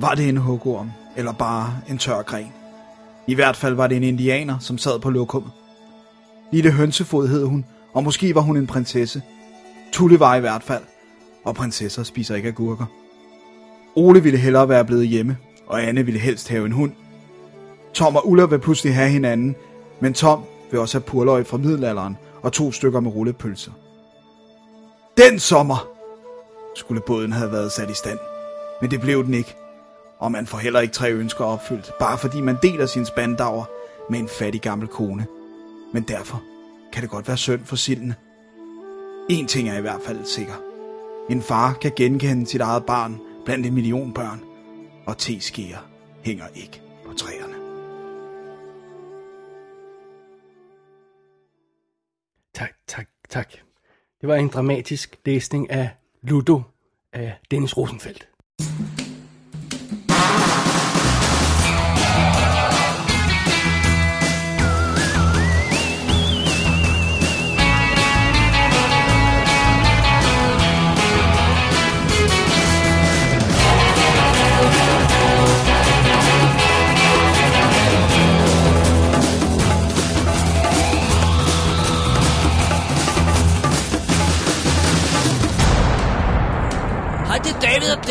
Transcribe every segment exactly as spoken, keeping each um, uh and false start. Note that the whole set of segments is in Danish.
Var det en hugorm, eller bare en tør gren? I hvert fald var det en indianer, som sad på lokummet. Lille hønsefod hed hun, og måske var hun en prinsesse. Tulle var i hvert fald, og prinsesser spiser ikke agurker. Ole ville hellere være blevet hjemme, og Anne ville helst have en hund. Tom og Ulla vil pludselig have hinanden, men Tom vil også have purløg fra middelalderen og to stykker med rullepølser. Den sommer skulle båden have været sat i stand, men det blev den ikke. Og man får heller ikke tre ønsker opfyldt, bare fordi man deler sine spandauer med en fattig gammel kone. Men derfor kan det godt være synd for sildene. En ting er i hvert fald sikker. En far kan genkende sit eget barn blandt en million børn, og teskeer hænger ikke på træerne. Tak, tak, tak. Det var en dramatisk læsning af Ludo af Dennis Rosenfeldt.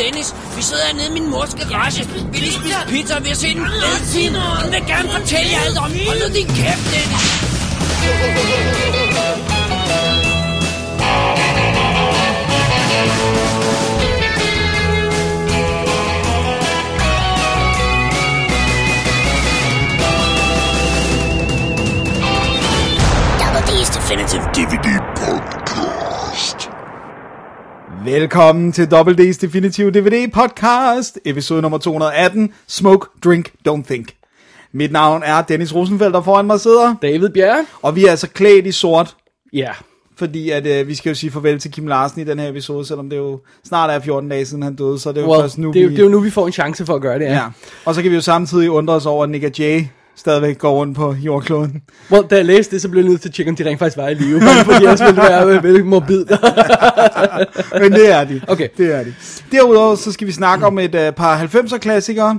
Dennis, vi sidder nede i min mors garage. Vi lige spise pizza, og vi har set en fed time. Han vil gerne fortælle jer alt om. Hold nu din kæft, Dennis. W D's Definitive D V D-podcast. Velkommen til W D's Definitive D V D-podcast, episode nummer to hundrede og atten, Smoke, Drink, Don't Think. Mit navn er Dennis Rosenfeldt, og foran mig sidder David Bjerre. Og vi er altså klædt i sort. Ja. Yeah. Fordi at, øh, vi skal jo sige farvel til Kim Larsen i den her episode, selvom det jo snart er fjorten dage siden han døde, så det er jo well, først nu, det er, vi... det er jo nu, vi får en chance for at gøre det, ja. ja. Og så kan vi jo samtidig undre os over, at Nick og Jay stadigvæk går rundt på jordkloden. Well, da jeg læste det, så blev jeg nødt til at tjekke, om de rent faktisk var i live, bare fordi ellers ville det være veldig morbid. Men det er de. Okay. Det er de. Derudover så skal vi snakke om et uh, par halvfemser-klassikere.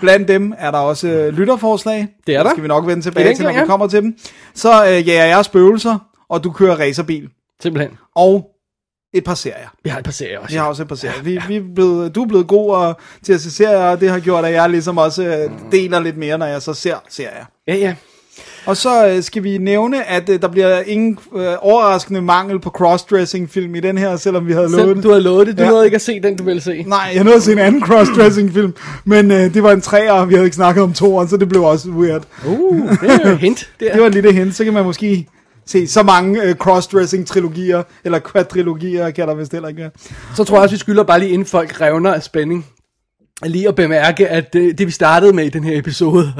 Blandt dem er der også uh, lytterforslag. Det er der. Det skal vi nok vende tilbage til, når vi ja. kommer til dem. Så uh, jager jeg spøgelser, og du kører racerbil. Simpelthen. Og et par serier. Vi har et par serier også. Vi har også et par serier. Vi, ja. vi er blevet, du er blevet god og, til at se serier, og det har gjort, at jeg ligesom også deler lidt mere, når jeg så ser serier. Ja, ja. Og så skal vi nævne, at der bliver ingen øh, overraskende mangel på crossdressing-film i den her, selvom vi havde lovet Selv, det. Du havde lovet det. Du ja. nåede ikke at se den, du ville se. Nej, jeg nåede at se en anden crossdressing-film, men øh, det var en treer, og vi havde ikke snakket om toeren, så det blev også weird. Uh, det er jo et hint. Der. Det var et lille hint, så kan man måske... Se, så mange øh, crossdressing-trilogier, eller quadrilogier, kan der vist heller ikke være. Så tror jeg også, vi skylder bare lige, inden folk revner af spænding, lige at bemærke, at det, det vi startede med i den her episode,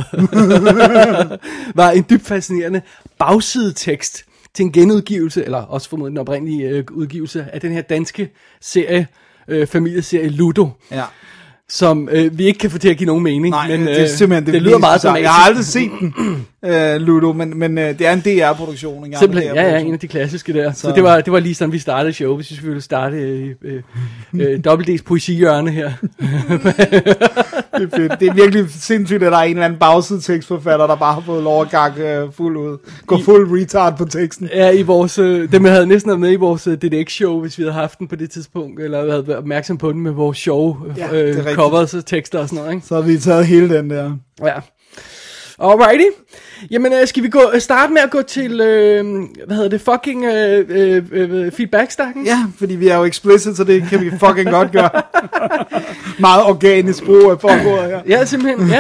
var en dybt fascinerende bagsidetekst til en genudgivelse, eller også formodentlig den oprindelige øh, udgivelse, af den her danske serie, øh, familieserie Ludo. Ja. Som øh, vi ikke kan få til at give nogen mening. Nej, men, øh, det er simpelthen det, det lyder meget dramatisk. Jeg har aldrig set den, øh, Ludo, men, men øh, det er en D R-produktion. En simpelthen, D R-produktion. Ja, ja, en af de klassiske der. Så, så det, var, det var lige sådan, vi startede showet, hvis vi skulle starte øh, øh, øh, W D's poesihjørne her. Det er fedt. Det er virkelig sindssygt, at der er en eller anden bagsidetekstforfatter, der bare har fået lov at gakke øh, fuld ud. Gå fuld retard på teksten. Ja, i vores, øh, dem jeg havde næsten været med i vores øh, D D X-show, hvis vi havde haft den på det tidspunkt, eller havde været opmærksom på den med vores show, øh, ja, det er covers og tekster og sådan noget, ikke? Så har vi taget hele den der. Ja. Alrighty. Jamen, øh, skal vi gå, øh, starte med at gå til, øh, hvad hedder det, fucking øh, øh, feedback-stakken? Ja, fordi vi er jo explicit, så det kan vi fucking godt gøre. Meget organisk brug af forordet her. Ja, simpelthen,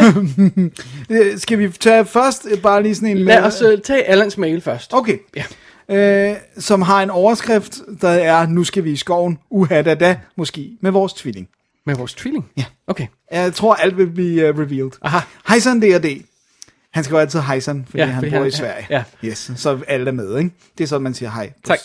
ja. Skal vi tage først bare lige sådan en... Lad os øh, tage Allans mail først. Okay. Ja. Øh, som har en overskrift, der er, nu skal vi i skoven, uhadada, måske med vores tvilling. Med vores tvilling? Ja. Okay. Jeg tror, alt vil blive uh, revealed. Aha. Hejsan D og D. Han skriver altid hejsan, fordi ja, han bor i Sverige. Ja. Yes, så alle er med, ikke? Det er sådan, man siger hej. Tak.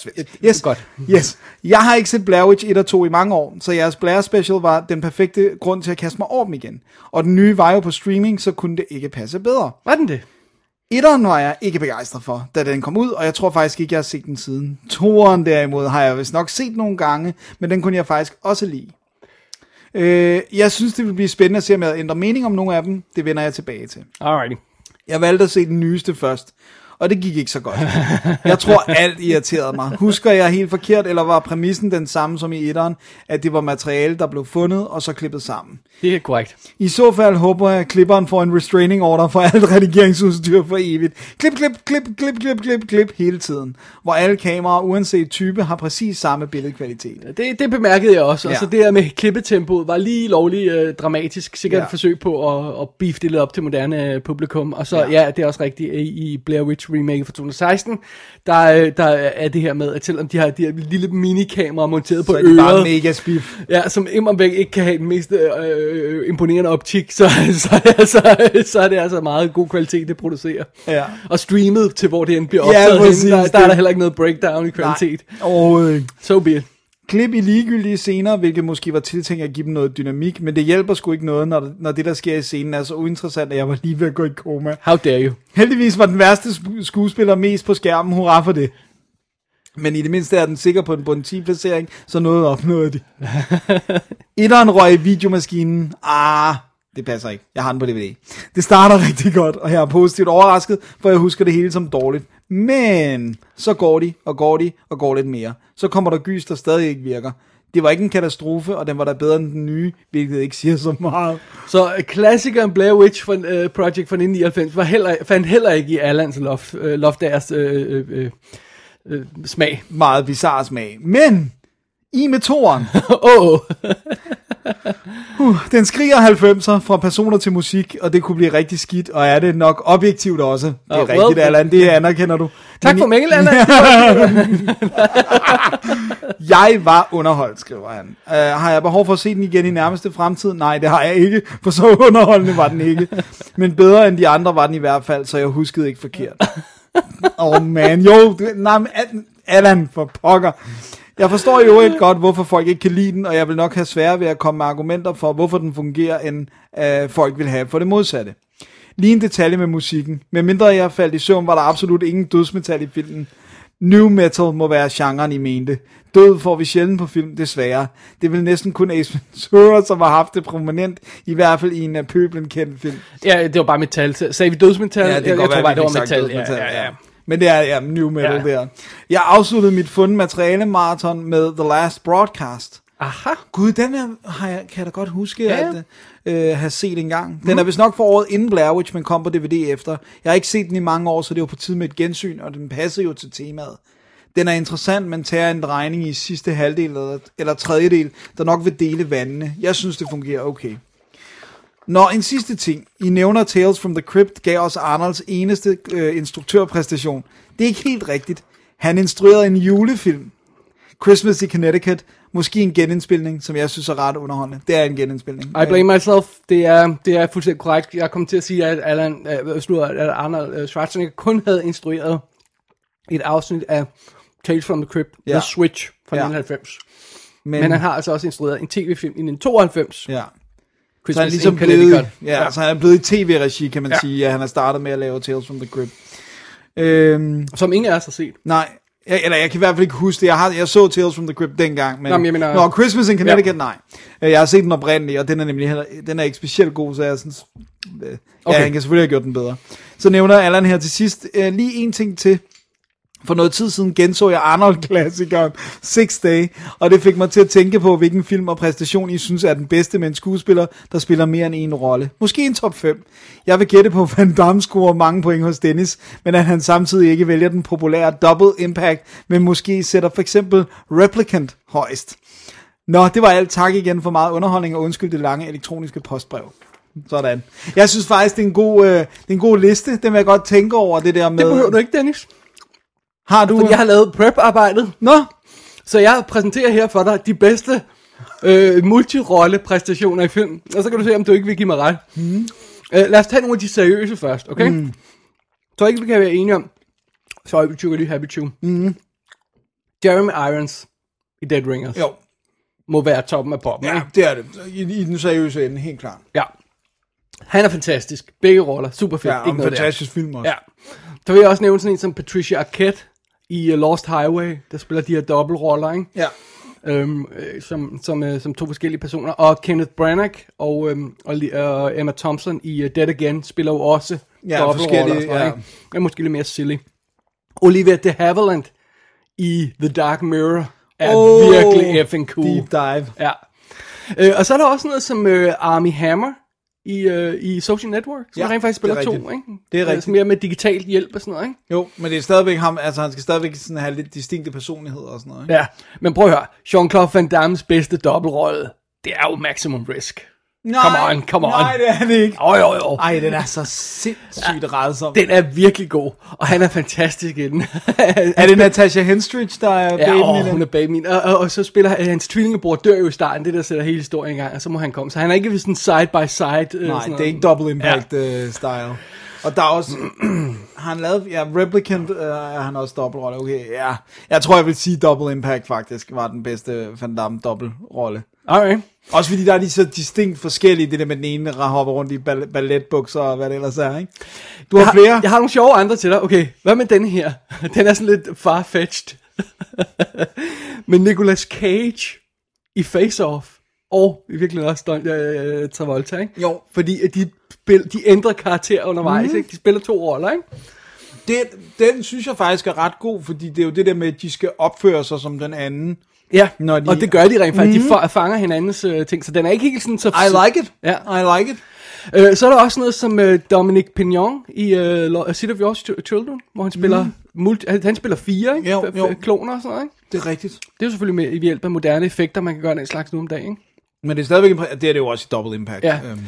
Yes. Godt. Yes. Jeg har ikke set Blair Witch et og to i mange år, så jeres Blair Special var den perfekte grund til at kaste mig over dem igen. Og den nye var jo på streaming, så kunne det ikke passe bedre. Var den det? Etteren var jeg ikke begejstret for, da den kom ud, og jeg tror faktisk ikke, jeg har set den siden. Toeren derimod har jeg vist nok set nogle gange, men den kunne jeg faktisk også lide. Øh, jeg synes, det vil blive spændende at se, om jeg ændrer mening om nogle af dem. Det vender jeg tilbage til. Alrighty. Jeg valgte at se den nyeste først, og det gik ikke så godt. Jeg tror, alt irriterede mig. Husker jeg helt forkert, eller var præmissen den samme som i etteren, at det var materiale, der blev fundet og så klippet sammen? Det er korrekt. I så fald håber jeg, at klipperen får en restraining order for alt redigeringsudstyr for evigt. Klip, klip, klip, klip, klip, klip, klip hele tiden. Hvor alle kameraer, uanset type, har præcis samme billedkvalitet. Det, det bemærkede jeg også. Ja. Altså det her med klippetempoet var lige lovlig øh, dramatisk. Sikkert ja. et forsøg på at, at beef det lidt op til moderne øh, publikum. Og så, ja. ja, det er også rigtigt i Blair Witch remake fra to tusind og seksten, der, der er det her med, at selvom de har de her lille minikamera monteret så på øret, så er bare mega spiff. Ja, som immervæk ikke kan have den mest øh, imponerende optik, så, så, så, så er det altså meget god kvalitet, det producerer. Ja. Og streamet til, hvor det end bliver optaget, ja, præcis, der, der er der heller ikke noget breakdown i kvalitet. Nej, so be it. Klip i ligegyldige scener, hvilket måske var tiltænkt at give dem noget dynamik, men det hjælper sgu ikke noget, når, når det, der sker i scenen, er så uinteressant, at jeg var lige ved at gå i koma. How dare you? Heldigvis var den værste skuespiller mest på skærmen, hurra for det. Men i det mindste er den sikker på en bundti-placering, så noget opnåede de. Etteren røg i videomaskinen. Ah, det passer ikke. Jeg har den på D V D. Det starter rigtig godt, og jeg er positivt overrasket, for jeg husker det hele som dårligt. Men så går de, og går de, og går lidt mere. Så kommer der gys, der stadig ikke virker. Det var ikke en katastrofe, og den var da bedre end den nye, hvilket ikke siger så meget. Så uh, klassikeren Blair Witch for, uh, Project fra nitten nioghalvfems var heller, fandt heller ikke i Allans loft, uh, Loftagers uh, uh, uh, smag. Meget bizarre smag. Men i med toren. Åh. Uh, den skriger halvfemser fra personer til musik, og det kunne blive rigtig skidt, og er det nok objektivt også. Det er oh, rigtigt, well, Allan, det anerkender du. Tak for mængel, Allan. Jeg var underholdt, skriver han. Uh, har jeg behov for at se den igen i nærmeste fremtid? Nej, det har jeg ikke, for så underholdende var den ikke. Men bedre end de andre var den i hvert fald, så jeg huskede ikke forkert. Åh oh, man, jo, nej, Allan for pokker. Jeg forstår jo ikke godt, hvorfor folk ikke kan lide den, og jeg vil nok have svært ved at komme med argumenter for, hvorfor den fungerer, end øh, folk vil have for det modsatte. Lige en detalje med musikken. Med mindre jeg faldt i søvn, var der absolut ingen dødsmetal i filmen. New metal må være genren, I mente. Død får vi sjældent på film, desværre. Det vil næsten kun Ace Ventura, som har haft det prominent, i hvert fald i en af pøblen kendt film. Ja, det var bare metal. Sagde vi dødsmetal? Ja, det kan godt være, at det var metal. Ja, ja, ja. Men det er ja, new metal, ja. Der. Jeg afsluttede mit fundmateriale-marathon med The Last Broadcast. Aha. Gud, den her har jeg, kan jeg da godt huske, ja. at øh, have set en gang. Den mm. er vist nok for året inden Blair Witch, men kom på D V D efter. Jeg har ikke set den i mange år, så det var på tide med et gensyn, og den passer jo til temaet. Den er interessant, men tager en drejning i sidste halvdel eller, eller tredjedel, der nok vil dele vandene. Jeg synes, det fungerer okay. Nå, en sidste ting. I nævner Tales from the Crypt gav os Arnolds eneste øh, instruktørpræstation. Det er ikke helt rigtigt. Han instruerede en julefilm. Christmas i Connecticut. Måske en genindspilning, som jeg synes er ret underholdende. Det er en genindspilning. I blame myself. Det er, det er fuldstændig korrekt. Jeg kom til at sige, at, Alan, at Arnold Schwarzenegger kun havde instrueret et afsnit af Tales from the Crypt, ja. The Switch fra ja. nitten halvfems. Men, Men han har altså også instrueret en tv-film i nitten tooghalvfems. Ja. Så han, ligesom blevet, ja, ja. så han er blevet i tv-regi, kan man ja. sige, at han har startet med at lave Tales from the Crypt. Øhm, Som ingen af os har set. Nej, jeg, eller jeg kan i hvert fald ikke huske det. Jeg, har, jeg så Tales from the Crypt dengang, men, Nå, men jeg mener, når Christmas in Connecticut, ja. nej. Jeg har set den oprindelige, og den er nemlig heller, den er ikke specielt god, så jeg synes, øh, okay. ja, han kan selvfølgelig have gjort den bedre. Så nævner Allan her til sidst øh, lige en ting til. For noget tid siden genså jeg Arnold-klassikeren Six Day, og det fik mig til at tænke på, hvilken film og præstation I synes er den bedste med en skuespiller, der spiller mere end en rolle. Måske en top fem. Jeg vil gætte på, at Van Damme scorer mange point hos Dennis, men at han samtidig ikke vælger den populære Double Impact, men måske sætter for eksempel Replicant højst. Nå, det var alt. Tak igen for meget underholdning, og undskyld det lange elektroniske postbrev. Sådan. Jeg synes faktisk, det er en god, øh, det er en god liste. Den vil jeg godt tænke over, det der med... Det behøver du ikke, Dennis. Har du... Jeg har lavet prep-arbejdet. Nå. Så jeg præsenterer her for dig de bedste øh, multirollepræstationer i film. Og så kan du se, om du ikke vil give mig ret. Mm. Øh, lad os tage nogle af de seriøse først, okay? Mm. Så ikke, vi kan være enige om. Sorry, vi tjukker lige Happy Two. Mm. Jeremy Irons i Dead Ringers. Jo. Må være toppen af poppen. Ja, ikke? Det er det. I, i den seriøse ende, helt klart. Ja. Han er fantastisk. Begge roller. Super fedt. Ja, og en fantastisk film også. Ja. Så vil jeg også nævne sådan en som Patricia Arquette i Lost Highway, der spiller de her dobbeltroller, ikke? Ja. øhm, som, som, øh, som to forskellige personer. Og Kenneth Branagh og, øhm, og øh, Emma Thompson i uh, Dead Again spiller jo også ja, forskellige roller, ja. Ja, måske lidt mere silly. Olivia de Havilland i The Dark Mirror er oh, virkelig effing cool. Deep dive. Ja. Øh, og så er der også noget som øh, Armie Hammer i, øh, i Social Network, som ja, rent faktisk spiller to, ikke? Det er rigtigt. Mere med digital hjælp og sådan noget, ikke? Jo, men det er stadigvæk ham, altså han skal stadigvæk sådan have lidt distinkte personligheder og sådan noget, ikke? Ja, men prøv at høre, Jean-Claude Van Dammes bedste dobbeltrolle, det er jo Maximum Risk. Nej, come on, come on. Nej, det er det ikke. Åh, jo, jo. Ej, den er så sindssygt ja, rædsom. Den er virkelig god, og han er fantastisk i den. Er det Natasha Henstridge, der er babyen? Ja, åh, hun er babyen. Og, og, og så spiller hans tvillingebror, dør jo i starten, det der sætter hele historien i gang, og så må han komme. Så han er ikke sådan side-by-side. Nej, øh, sådan det er ikke double impact-style. Ja. Øh, og der er også... han lavet... Ja, Replicant øh, han også dobbeltrolle. Okay, ja. Jeg tror, jeg vil sige Double Impact faktisk var den bedste Van Damme dobbeltrolle. Okay. Også fordi der er lige så distinkt forskellige, det der med den ene, der hopper rundt i balletbukser og hvad det ellers er, ikke? Du har, har flere? Jeg har nogle sjove andre til dig. Okay, hvad med denne her? Den er sådan lidt farfetched. Men Nicolas Cage i Face Off, og i virkeligheden også øh, Travolta, ikke? Jo. Fordi de, spil, de ændrer karakter undervejs, mm-hmm. ikke? De spiller to roller, ikke? Det, den synes jeg faktisk er ret god, fordi det er jo det der med, at de skal opføre sig som den anden. Ja, når de... og det gør de rent faktisk. Mm-hmm. De fanger hinandens øh, ting, så den er ikke helt sådan så... I like it. Ja. I like it. Øh, så er der også noget som øh, Dominic Pignon i øh, A City of Your Children, hvor han spiller, mm-hmm. multi- han spiller fire, ikke? Jo, jo. Kloner og sådan noget, ikke? Det er rigtigt. Det er jo selvfølgelig med, ved hjælp af moderne effekter, man kan gøre den slags nu om dagen, ikke? Men det er stadigvæk, det er det jo også i Double Impact. Ja. Øhm.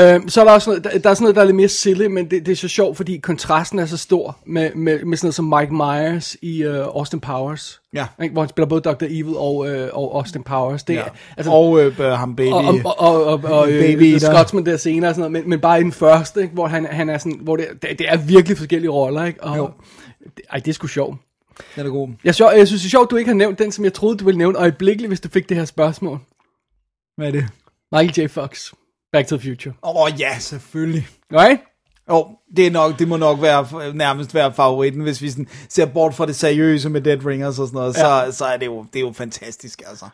Øhm, så er der også noget, der, der er sådan noget, der er lidt mere silly, men det, det er så sjovt, fordi kontrasten er så stor med, med, med sådan noget som Mike Myers i uh, Austin Powers. Ja. Ikke? Hvor han spiller både doktor Evil og, uh, og Austin Powers. Det, ja. Altså, og øh, ham baby. Og, og, og, og, og baby øh, Scotsman der senere og sådan noget, men, men bare i den første, ikke? Hvor, han, han er sådan, hvor det, det er virkelig forskellige roller, ikke? Og, jo. Ej, det er sgu sjovt. Den er god. Jeg, jeg synes det er sjovt, du ikke har nævnt den, som jeg troede, du ville nævne øjeblikkeligt, hvis du fik det her spørgsmål. Hvad er det? Michael J. Fox, Back to the Future. Åh oh, ja, selvfølgelig. Right? Åh, oh, det, det må nok være, nærmest være favoritten, hvis vi sådan ser bort fra det seriøse med Dead Ringers og sådan noget, ja. så, så er det jo, det er jo fantastisk, altså.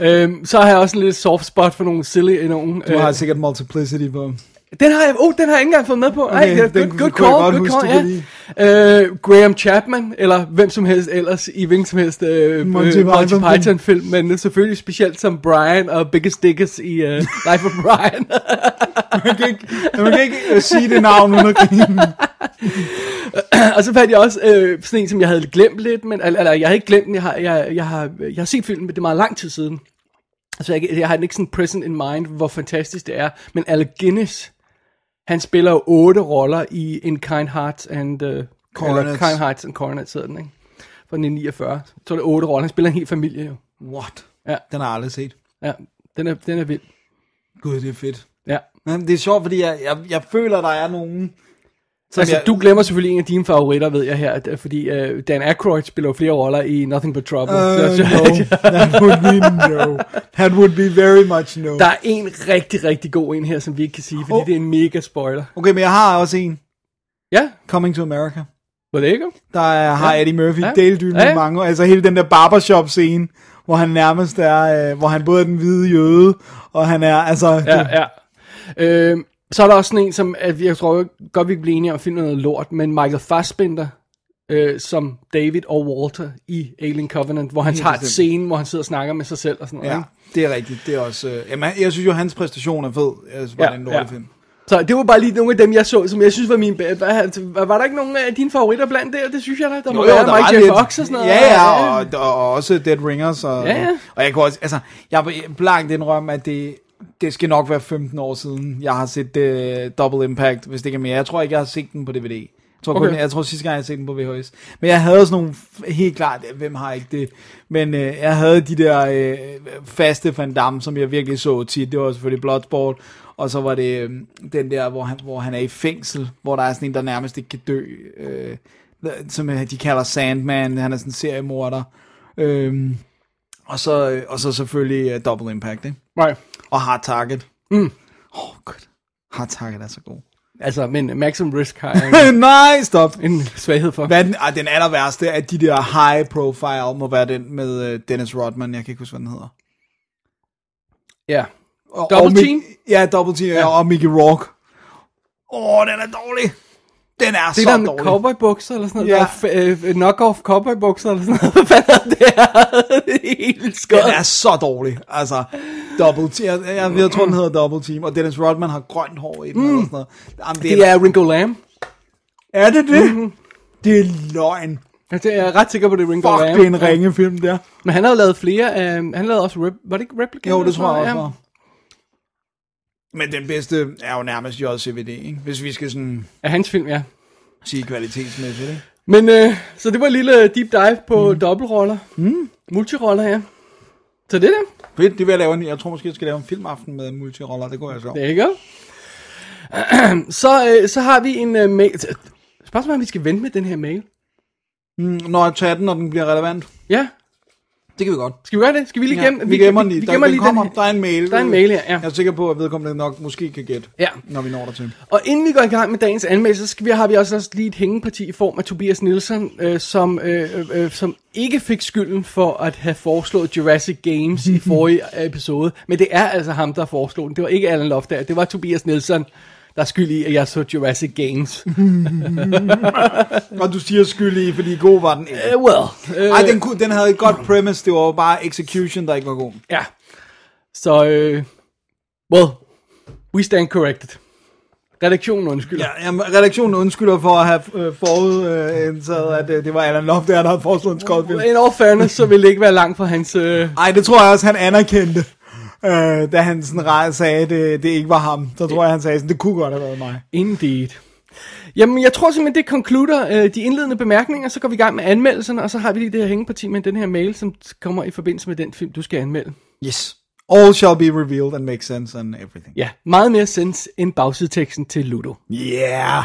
Øhm, så har jeg også en lille soft spot for nogle silly, nogle... Du har øh, sikkert Multiplicity på. Den har jeg, oh, den har jeg ikke engang fået med på. Okay, Ej, den, good, good call, good call, ja. Uh, Graham Chapman, eller hvem som helst ellers, i hvilken som helst uh, Monty, uh, Monty Python-film, men uh, selvfølgelig specielt som Brian og Biggest Dickers i uh, Life of Brian. man kan ikke, man kan ikke uh, sige det navn under krigen. Og så fandt jeg også uh, sådan en, som jeg havde glemt lidt, men, eller jeg har ikke glemt den, jeg har, jeg, jeg, har, jeg har set filmen, men det er meget lang tid siden. Altså jeg, jeg har ikke sådan present in mind, hvor fantastisk det er, men Alec Guinness... Han spiller jo otte roller i In Kind Hearts and uh, Coronets. Kind Hearts and Coronets hedder den, ikke? Fra nitten niogfyrre. Så er det otte roller. Han spiller en hel familie jo. What? Ja. Den har jeg aldrig set. Ja, den er, den er vild. Gud, det er fedt. Ja. Men det er sjovt, fordi jeg, jeg, jeg føler, der er nogen... Altså, jeg... du glemmer selvfølgelig en af dine favoritter, ved jeg her, fordi uh, Dan Aykroyd spiller jo flere roller i Nothing But Trouble. Uh, så... no. That would be no. That would be very much no. Der er en rigtig, rigtig god en her, som vi ikke kan sige, fordi oh. det er en mega spoiler. Okay, men jeg har også en. Ja? Yeah. Coming to America. Var det ikke? Der er, har Eddie Murphy ja. Deldynet ja. Med mange, altså hele den der barbershop-scene, hvor han nærmest er, øh, hvor han både er den hvide jøde, og han er, altså... Ja, ja. Øhm... Så er der også sådan en, som at jeg tror godt, vi kan blive enige om at finde noget lort, men Michael Fassbender, øh, som David og Walter i Alien Covenant, hvor han tager et scene, hvor han sidder og snakker med sig selv og sådan noget. Ja, ikke? Det er rigtigt. Det er også, øh, jamen, jeg synes jo, hans præstation er fed. Jeg synes bare, ja, det er en lortefilm. Ja. Så det var bare lige nogle af dem, jeg så, som jeg synes var mine... Var, var der ikke nogen af dine favoritter blandt det? Det synes jeg da. Der jo, må jo, være der Michael J. Fox og sådan noget. Ja, ja, og, og, og også Dead Ringers. Og, ja, ja. Og jeg kunne også... Altså, jeg blankt indrømme, at det... Det skal nok være femten år siden, jeg har set uh, Double Impact, hvis det ikke er mere. Jeg tror ikke, jeg har set den på D V D. Jeg tror, okay. kun, jeg tror sidste gang, jeg har set den på V H S. Men jeg havde sådan nogle, helt klart, hvem har ikke det? Men uh, jeg havde de der uh, faste Van Damme, som jeg virkelig så tit. Det var selvfølgelig Bloodsport. Og så var det um, den der, hvor han, hvor han er i fængsel, hvor der er sådan en, der nærmest ikke kan dø. Uh, som de kalder Sandman. Han er sådan en seriemorder. Uh, og, så, og så selvfølgelig uh, Double Impact, ikke? Nej. Og Hard Target. Mm. Åh, oh, godt. Hard Target er så god. Altså, men maximum risk har en, nej, stop. En svaghed for. Hvad den, ah, den aller værste er, at de der high profile må være den med uh, Dennis Rodman. Jeg kan ikke huske, hvad den hedder. Ja. Og, double og, team? Ja, double team. Ja. Og Mickey Rourke. Åh, oh, den er dårlig. Den er det så dårlig. Det er der cowboybukser eller sådan noget. Ja. F- knock-off cowboybukser eller sådan noget. Hvad er det her? Helt skønt. Den er så dårlig. Altså, double team. Jeg, jeg, jeg tror, den hedder double team. Og Dennis Rodman har grønt hår i den mm. eller sådan noget. Jamen, det, det er, er Ringo Lam. Er det det? Mm-hmm. Det er løgn. Jeg er ret sikker på, det er Ringo Lam. Fuck, det er en ringefilm der. Men han har lavet flere. Øh, han lavede også, rep- var det ikke Replicant? Jo, det tror jeg også var. Men den bedste er jo nærmest J C V D, ikke? Hvis vi skal sådan... Af hans film, ja. Sige kvalitetsmæssigt, ikke? Men, øh, så det var en lille deep dive på mm. dobbeltroller. Mm. Multiroller, ja. Så det der. Fedt, det vil jeg lave en... Jeg tror måske, jeg skal lave en filmaften med multiroller. Det går jeg så. Det er ikke godt. Så, øh, så har vi en uh, mail... Spørgsmålet er, om vi skal vente med den her mail. Mm, når jeg tager den, når den bliver relevant. Ja. Det kan vi godt. Skal vi gøre det? Skal vi lige gemme? Ja, vi gemmer lige. Vi, vi gemmer lige den. Der er en mail. Der er en mail her, ja. Jeg er sikker på, at vedkommende nok måske kan gætte, ja, når vi når der til. Og inden vi går i gang med dagens anmeldelse, så skal vi, har vi også lige et hængeparti i form af Tobias Nielsen, øh, som, øh, øh, som ikke fik skylden for at have foreslået Jurassic Games i forrige episode. Men det er altså ham, der foreslog den. Det var ikke Alan Loftager. Det var Tobias Nielsen, der er skyld i, at jeg så Jurassic Games. Og du siger skyld i, fordi god var den ikke. Uh, well, uh, Ej, den, kunne, den havde et godt premise, det var bare execution, der ikke var god. Ja. Så, uh, well, we stand corrected. Redaktionen undskylder. Ja, jamen, redaktionen undskylder for at have øh, forudindtaget, øh, at øh, det var Alan Loftager, der havde foreslået en Scottfield. In all fairness, så ville det ikke være langt fra hans... Øh... Ej, det tror jeg også, han anerkendte. Øh, da han sådan sagde, at det, det ikke var ham, så tror jeg, han sagde, at det kunne godt have været mig. Indeed. Jamen, jeg tror simpelthen, det konkluderer øh, de indledende bemærkninger, så går vi i gang med anmeldelserne, og så har vi lige det her hængeparti med den her mail, som kommer i forbindelse med den film, du skal anmelde. Yes. All shall be revealed and make sense and everything. Ja, meget mere sense end bagsideteksten til Ludo. Yeah!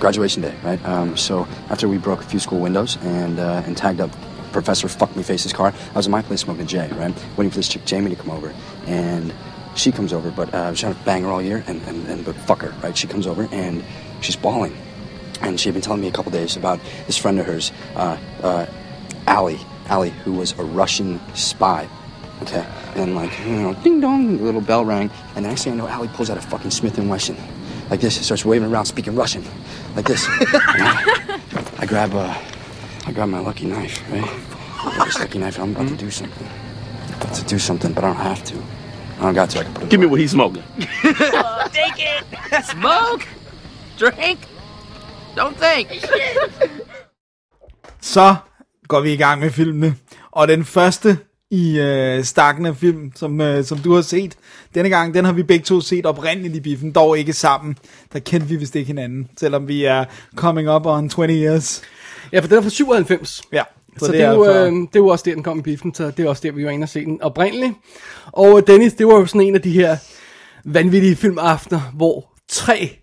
Graduation day, right? Um, so, after we broke a few school windows and, uh, and tagged up Professor Fuck Me Face's car, I was in my place smoking J, right? Waiting for this chick Jamie to come over. And she comes over, but uh, I was trying to bang her all year, and, and, and but fuck her, right? She comes over, and she's bawling. And she had been telling me a couple days about this friend of hers, uh, uh, Allie, Allie, who was a Russian spy. Okay? And like, you know, ding-dong, little bell rang. And the next thing I know, Allie pulls out a fucking Smith and Wesson. Like this, and starts waving around, speaking Russian. Like this. I, I grab a... Uh, I got my lucky knife, right? I got this lucky knife, and I'm about mm-hmm. to do something. About to do something, but I don't have to. I don't got to, I can put it Give away. Me what he's smoking. uh, take it! Smoke! Drink! Don't think! Så går vi i gang med filmene. Og den første i øh, stakken af film, som, øh, som du har set denne gang, den har vi begge to set oprindeligt i biffen, dog ikke sammen. Der kendte vi vist ikke hinanden, selvom vi er coming up on twenty years. Ja, for den er fra syvoghalvfems. Ja. Så, så det, det, er jo, for... øh, det var også der, den kom i biffen, så det var også der, vi var inde og se den oprindeligt. Og Dennis, det var jo sådan en af de her vanvittige filmaftener, hvor tre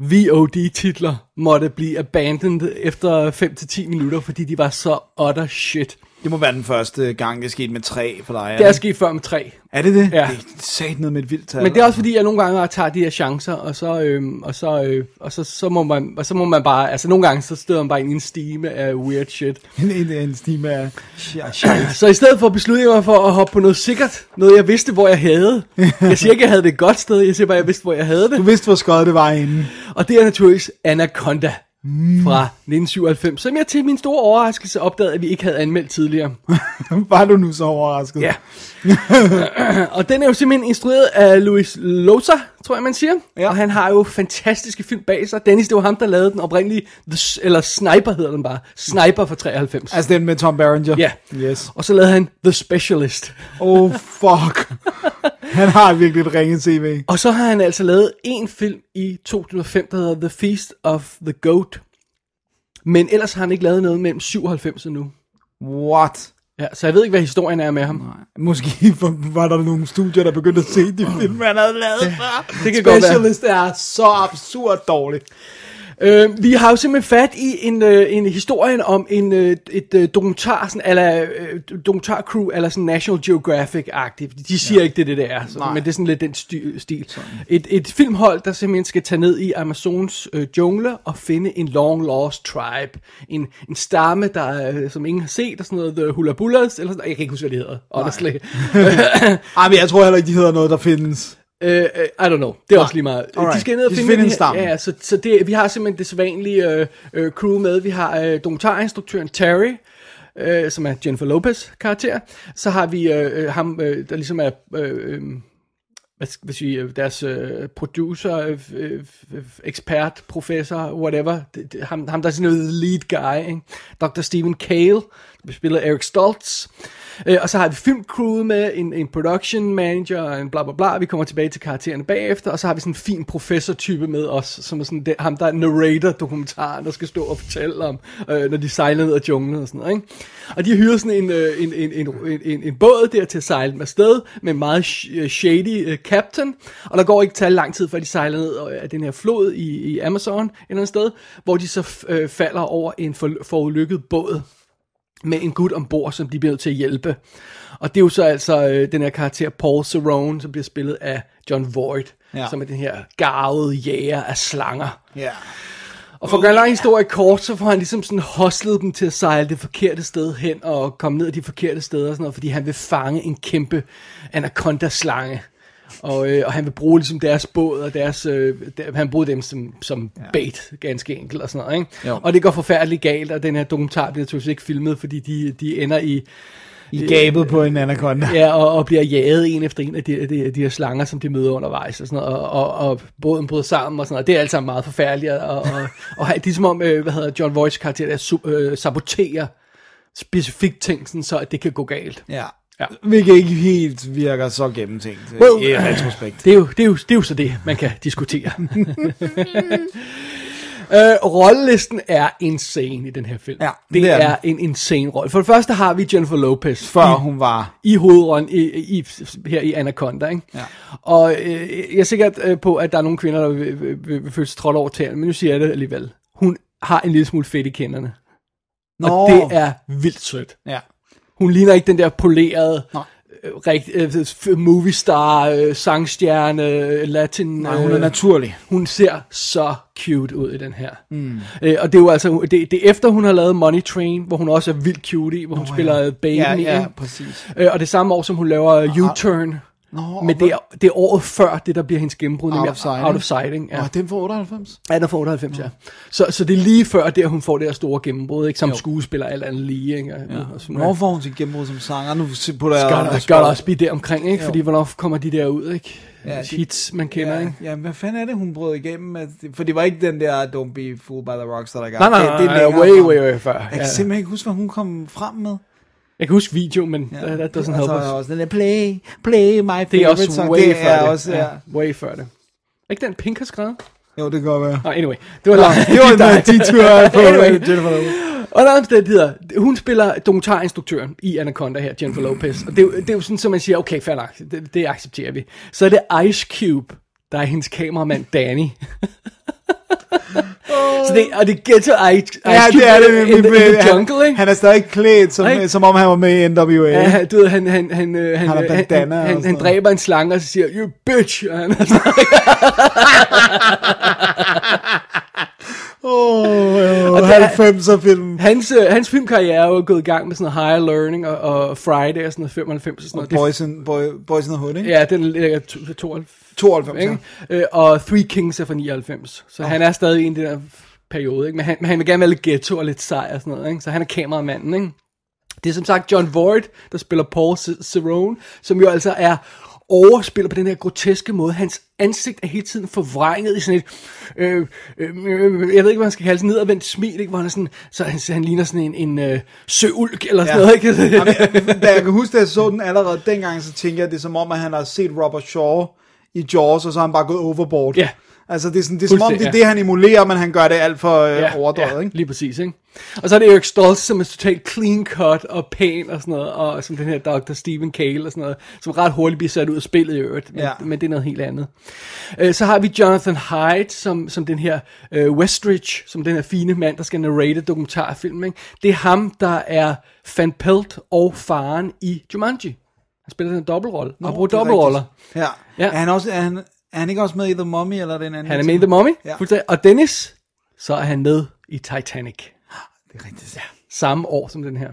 V O D-titler måtte blive abandoned efter fem til ti minutter, fordi de var så utter shit. Det må være den første gang, det skete med tre for dig. Er det, det er sket før med tre. Er det det? Ja. Det er sat ned med et vildt tal. Men det er også fordi, jeg nogle gange tager de her chancer, og så, øhm, og så, øh, og så, så, må, man, og så må man bare, altså nogle gange, så støder man bare ind i en stime af weird shit. en, en stime af shit. Så i stedet for besluttede jeg mig for at hoppe på noget sikkert, noget jeg vidste, hvor jeg havde. Jeg siger ikke, jeg havde det et godt sted, jeg siger bare, jeg vidste, hvor jeg havde det. Du vidste, hvor skød det var inden. Og det er naturligvis Anaconda. Mm. Fra nitten syvoghalvfems, som jeg til min store overraskelse opdagede, at vi ikke havde anmeldt tidligere. Var du nu så overrasket? Ja. Og den er jo simpelthen instrueret af Luis Loza, tror jeg man siger, ja. Og han har jo fantastiske film bag sig. Dennis, det var ham, der lavede den oprindelige, eller Sniper hedder den bare, Sniper fra treoghalvfems. Altså den med Tom Berenger? Ja, yes. Og så lavede han The Specialist. Oh fuck. Han har virkelig et ringe C V. Og så har han altså lavet en film i to tusind og fem, der hedder The Feast of the Goat. Men ellers har han ikke lavet noget mellem syvoghalvfems og nu. What? Ja, så jeg ved ikke, hvad historien er med ham. Nej. Måske var der nogle studier, der begyndte at se de film, han havde lavet før. Det kan godt være. Specialist er så absurd dårligt. Øh, vi har jo simpelthen fat i en, en historien om en, et, et dokumentar, sådan, eller dokumentar crew, eller sådan National Geographic-agtigt. De siger ja. ikke det, det der er, så, men det er sådan lidt den sti- stil. Sådan. Et, et filmhold, der simpelthen skal tage ned i Amazons øh, jungler og finde en long lost tribe. En, en stamme, der, øh, som ingen har set, og sådan noget, The Hula Bullers, eller sådan. Jeg kan ikke huske, hvad de hedder, honestly. Ej, men jeg tror heller ikke, de hedder noget, der findes. Uh, I don't know. Det er ah, også lige meget. Alright. De skal ned og finde, finde en stamme. Ja, så, så det, vi har simpelthen det sædvanlige uh, uh, crew med. Vi har uh, dokumentarinstruktøren Terry, uh, som er Jennifer Lopez karakter. Så har vi uh, ham, uh, der ligesom er uh, um, hvad skal vi sige, deres uh, producer, uh, uh, ekspert, professor, whatever. Det, det, ham, ham der er sådan noget lead guy, ikke? doktor Stephen Cale, der spiller Eric Stoltz. Uh, og så har vi filmcrewet med, en, en production manager, og en bla bla bla. Vi kommer tilbage til karaktererne bagefter, og så har vi sådan en fin professor-type med os, som er sådan det, ham, der er narrator-dokumentaren, der skal stå og fortælle om, uh, når de sejler ned ad junglen og sådan noget, ikke? Og de hyrer sådan en, uh, en, en, en, en, en, en båd der til at sejle med afsted, med en meget sh- shady uh, captain, og der går ikke til lang tid, før de sejler ned af den her flod i, i Amazon, et eller andet sted, hvor de så uh, falder over en for, forulykket båd, med en gut ombord, som de bliver nødt til at hjælpe. Og det er jo så altså øh, den her karakter Paul Cerrone, som bliver spillet af John Voight, ja. som er den her garvede jæger af slanger. Ja. Og for at gøre en lang historie kort, så får han ligesom sådan hostlet dem til at sejle det forkerte sted hen, og komme ned af de forkerte steder og sådan noget, fordi han vil fange en kæmpe anaconda-slange. Og, øh, og han vil bruge ligesom deres båd og deres, øh, der, han bruger dem som, som ja. bait, ganske enkelt og sådan noget, ikke? Og det går forfærdeligt galt, og den her dokumentar bliver tydeligvis ikke filmet, fordi de, de ender i I gabet øh, på en anaconda. Ja, og, og bliver jaget en efter en af de, de, de her slanger, som de møder undervejs og sådan noget, og, og, og båden bryder sammen og sådan noget. Det er alt sammen meget forfærdeligt, og, og, og det er som om, øh, hvad hedder John Voights karakter, der øh, saboterer specifikt ting, sådan, så at det kan gå galt. Ja. Ja. Hvilket ikke helt virker så gennemtænkt well, i retrospekt. Det er, jo, det, er jo, det er jo så det, man kan diskutere. øh, rollelisten er insane i den her film. Ja, det det er, er en insane rolle. For det første har vi Jennifer Lopez, før i, hun var i hovedrollen i, i, her i Anaconda. Ikke? Ja. Og øh, jeg er sikkert øh, på, at der er nogle kvinder, der vil, vil, vil, vil føle sig trådt over tæerne, men nu siger jeg det alligevel. Hun har en lille smule fedt i kinderne. Nå. Og det er vildt sødt. Ja. Hun ligner ikke den der polerede, øh, rigt, øh, movie star, øh, sangstjerne, øh, latin. Nej, hun er øh, naturlig. Hun ser så cute ud i den her. Mm. Øh, og det er jo altså, det, det er efter hun har lavet Money Train, hvor hun også er vildt cute i, hvor hun oh, spiller ja. Baby. Ja, ja, præcis. Øh, og det samme år, som hun laver uh, U-turn. No, men det er, det er året før det der bliver hendes gennembrud, Out of Sight. Out of Sight, ikke? Ja. Oh, den får otteoghalvfems. Ja, den får otteoghalvfems, no. ja. Så, så det er lige før der hun får det der store gennembrud, ikke? Som jo. skuespiller alt andet lige, ikke? Ja. Hvornår får hun sit gennembrud som sanger? Nu putter jeg Skal der, gør der også blive der omkring, ikke? Jo. Fordi hvornår kommer de der ud, ikke? Ja, hits, man kender, ja, ikke? Ja, hvad fanden er det, hun brød igennem? For det var ikke den der Don't Be Fooled by the Rockstar, der gør. Nej, nej, nej, det, det nej, nej way, way, way før. Jeg kan ja. simpelthen ikke huske, hvad hun kom frem med. Jeg kan huske video, men ja, that doesn't help us. Også den der play, play my favorite. Det er også way det før er det. Også, ja. Ja, way før det. Er ikke den Pink har skrevet? Jo, det går være. Nå, anyway. Det var langt. Det var en detur på Jennifer Lopez. Og der er omstændigheder. Hun spiller dokumentarinstruktøren i Anaconda her, Jennifer Lopez. Og det er, det er jo sådan, som man siger, okay, fair nok, det, det accepterer vi. Så er det Ice Cube, der er hendes kameramand Danny. Så det, og det ghetto Ice, ja, Ice Cube det er det, in, in, the, in the jungle, han, han er stadig klædt som, right? Som om han var med i N W A. Ja, du ved, han, han, han, han, han, han, han, han, han dræber en slange og så siger you bitch. Åh, halvfemser film. Hans, hans filmkarriere er jo gået i gang med sådan noget Higher Learning og, og Friday og sådan noget femoghalvfems og sådan noget. Og Boys and, boy, Boys and Hood, ikke? Ja, den er tooghalvfems, ikke? Ja. Og Three Kings er fra nioghalvfems. Så oh. han er stadig i en der periode, ikke? Men han, men han vil gerne være lidt ghetto og lidt sej og sådan noget, ikke? Så han er kameramanden, ikke? Det er som sagt John Voight, der spiller Paul Cerrone, som jo altså er overspiller på den her groteske måde. Hans ansigt er hele tiden forvrænget i sådan et, øh, øh, øh, jeg ved ikke, hvad han skal kalde, sådan nedadvendt smil, ikke? Hvor han er sådan, så han, han ligner sådan en, en øh, søulk, eller sådan ja. noget, ikke? Jamen, da jeg kan huske, da jeg så den allerede dengang, så tænker jeg, det er som om, at han har set Robert Shaw i Jaws, og så har han bare gået overboard. Ja. Altså, det er, sådan, det er som om, det er det, han emulerer, men han gør det alt for øh, ja, overdrevet, ja, ikke? Lige præcis, ikke? Og så er det Eric Stoltz, som er totalt clean cut og pæn og sådan noget, og som den her doktor Stephen Cale og sådan noget, som ret hurtigt bliver sat ud af spillet i øvrigt, men, ja. men det er noget helt andet. Øh, så har vi Jonathan Hyde, som, som den her øh, Westridge, som den her fine mand, der skal narrate dokumentarfilm, ikke? Det er ham, der er Van Pelt og faren i Jumanji. Han spiller den dobbeltrolle. Han bruger dobbeltroller. Ja. ja. Er, han også, er, han, er han ikke også med i The Mummy eller den anden? Han er med i The Mummy. Ja. Og Dennis, så er han med i Titanic. Det er rigtigt. Ja. Samme år som den her.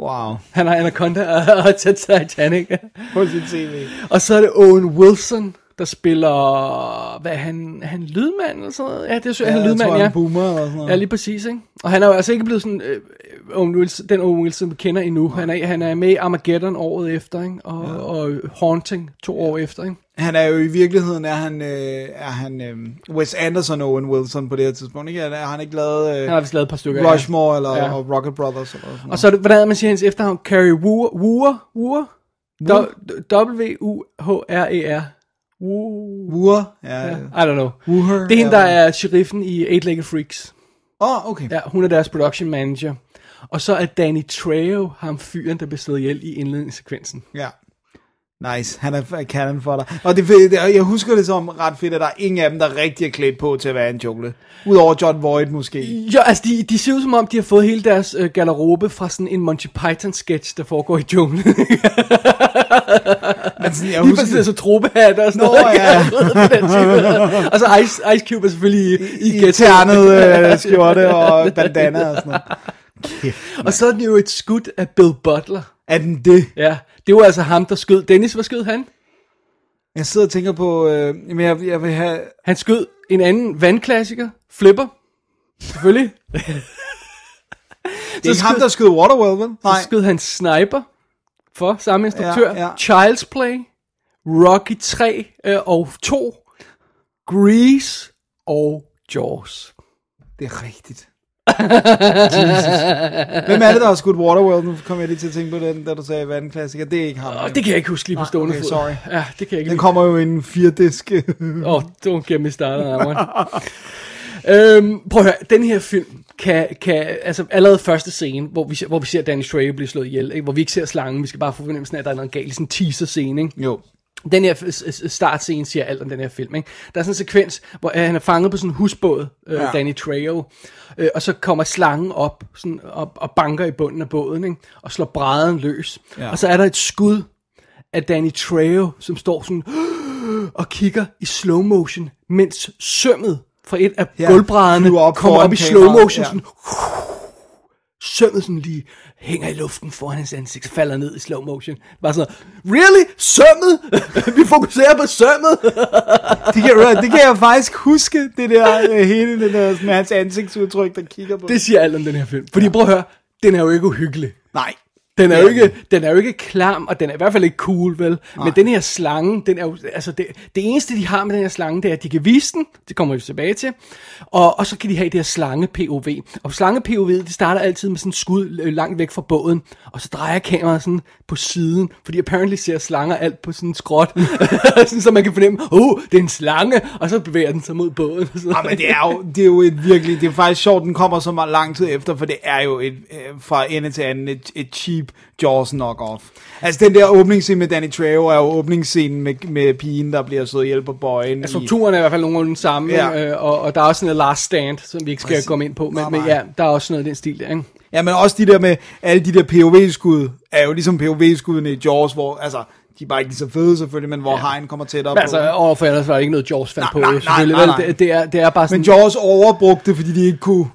Wow. Han har Anaconda og Titanic. På sin T V. Og så er det Owen Wilson, der spiller, hvad han, han lydmand eller sådan noget? Ja, det synes jeg, ja, han er lydmand, tror, ja. Han boomer eller sådan noget. Ja, lige præcis, ikke? Og han er jo altså ikke blevet sådan, øh, Owen Wilson, den Owen Wilson, vi kender endnu. Han er, han er med i Armageddon året efter, ikke? Og, ja. og Haunting to ja. år efter, ikke? Han er jo i virkeligheden, er han, øh, er han øh, Wes Anderson og Owen Wilson på det her tidspunkt, ikke? Er han ikke lavet, øh, han har vist lavet et par stykker, Rushmore ja. eller ja. og Rocket Brothers eller sådan noget. Og så er det, hvordan man siger hans efternavn, Carrie Wooer, Wooer, Wooer, W U H R E R. Wooer, ja, I don't know. Wooer, det er hende, der er sheriffen i Eight-Legged Freaks. Åh, oh, okay. Ja, hun er deres production manager. Og så er Danny Trejo, ham fyren, der blev slået ihjel i indledningssekvensen. Ja. Nice, han er cannon for dig. Og det, det, jeg husker det som ret fedt, at der er ingen af dem, der rigtig er klædt på til at være en jungle. Udover John Voight måske. Ja, altså de, de ser ud som om, de har fået hele deres øh, garderobe fra sådan en Monty Python-sketch, der foregår i junglen. Men sådan, jeg lige husker... Lige så tropehatter og sådan Nå, noget. Ja. Og så Ice, Ice Cube er selvfølgelig i, i, I ternet øh, skjorte og bandana og sådan noget. Kæft, og så er den jo et skud af Bill Butler. Er den det? Ja, det var altså ham, der skød. Dennis, hvad skød han? Jeg sidder og tænker på, øh, men jeg, jeg vil have... Han skød en anden vandklassiker, Flipper, selvfølgelig. Det er så ikke skød... ham, der skød Waterworld, vel? Nej. Så skød han Sniper, for samme instruktør, ja, ja. Child's Play, Rocky tre øh, og to, Grease og Jaws. Det er rigtigt. Jesus. Hvem er det, der har skudt Waterworld? Nu kom jeg lige til at tænke på den, da du sagde vandklassiker. Det er ikke ham. Oh, det kan jeg ikke huske lige på stående fod. Okay, sorry. Ja, det kan jeg ikke. Den kommer jo i en firedisk. Åh, oh, don't get me started, Arman. øhm, prøv at høre, den her film kan, kan, altså allerede første scene, hvor vi, hvor vi ser Danny Trejo blive slået ihjel, ikke? Hvor vi ikke ser slangen, vi skal bare få fornemmelsen af, at der er noget galt, sådan en teaser-scene, ikke? Jo. Den her startscene siger alt om den her film, ikke? Der er sådan en sekvens, hvor han er fanget på sådan en husbåd, øh, ja. Danny Trejo, øh, og så kommer slangen op sådan, og, og banker i bunden af båden, ikke? Og slår brædden løs. Ja. Og så er der et skud af Danny Trejo, som står sådan og kigger i slow motion, mens sømmet fra et af ja. gulvbrædderne kommer op i slow motion, ja. sådan... Sømmet sådan lige hænger i luften foran hans ansigt, falder ned i slow motion. Bare sådan, really? Sømmet? Vi fokuserer på sømmet? det, kan, det kan jeg faktisk huske, det der hele det der med hans ansigtsudtryk, der kigger på. Det siger alt om den her film. Fordi ja. prøv at høre, den er jo ikke uhyggelig. Nej. Den er, jo ikke, den er jo ikke klam, og den er i hvert fald ikke cool, vel? Nej. Men den her slange, den er jo, altså det, det eneste, de har med den her slange, det er, at de kan vise den, det kommer vi tilbage til, og, og så kan de have det her slange-P O V. Og slange-P O V'et, det starter altid med sådan en skud langt væk fra båden, og så drejer kameraet sådan på siden, fordi apparently ser slanger alt på sådan en skråt, sådan, så man kan fornemme, åh, oh, det er en slange, og så bevæger den sig mod båden. Ja, men det er jo, det er jo et virkelig, det er faktisk sjovt, den kommer så meget lang tid efter, for det er jo et, fra ende til anden et, et cheap Jaws knock-off. Altså den der åbningsscene med Danny Trejo er jo åbningsscenen med, med pigen, der bliver slået ihjel på bøjen. Altså strukturen er i hvert fald nogenlunde samme, ja. øh, og, og der er også sådan en last stand, som vi ikke skal Præcis. komme ind på, men, men ja, der er også sådan noget den stil der, ikke? Ja, men også de der med, alle de der P O V-skud, er jo ligesom P O V-skuddene i Jaws, hvor, altså, de er bare ikke så fede selvfølgelig, men hvor ja. hegn kommer tættere på. Altså, overfor ellers var der ikke noget Jaws fandt på, nej, selvfølgelig. Nej, nej, nej. Det, det, er, det er bare sådan... Men Jaws overbrugte, fordi de ikke kunne...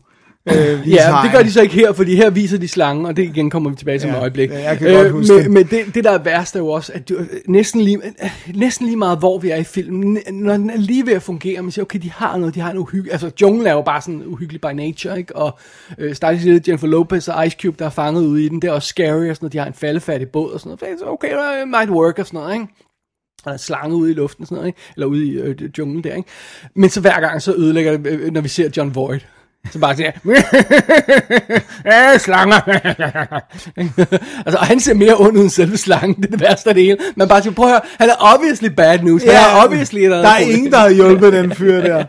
Øh, ja, hegn. Det gør de så ikke her, fordi her viser de slangen, og det igen kommer vi tilbage til ja, om et øjeblik. Ja, jeg kan godt øh, huske men, det. Men det, det der er værst er jo også, at de, næsten, lige, næsten lige meget, hvor vi er i filmen, når den er lige ved at fungere, man siger, okay, de har noget, de har en uhyggelig, altså junglen er jo bare sådan uhyggelig by nature, ikke? Og øh, stakkels Jennifer Lopez og Ice Cube, der er fanget ude i den, det er også scary og sådan noget, de har en faldefattig båd og sådan noget, okay, it might work og sådan noget, ikke? Eller slange ude i luften og sådan noget, ikke? Eller ude i øh, junglen der, ikke? Men så hver gang så ødelægger det, øh, når vi ser John Voight. Så bare siger, ja, slanger. Altså, han ser mere ondt end selve slangen, det er det værste af det hele. Man bare siger, prøv at høre, han er obviously bad news. Yeah, han er obviously der, der er ingen, der har hjulpet den fyr der.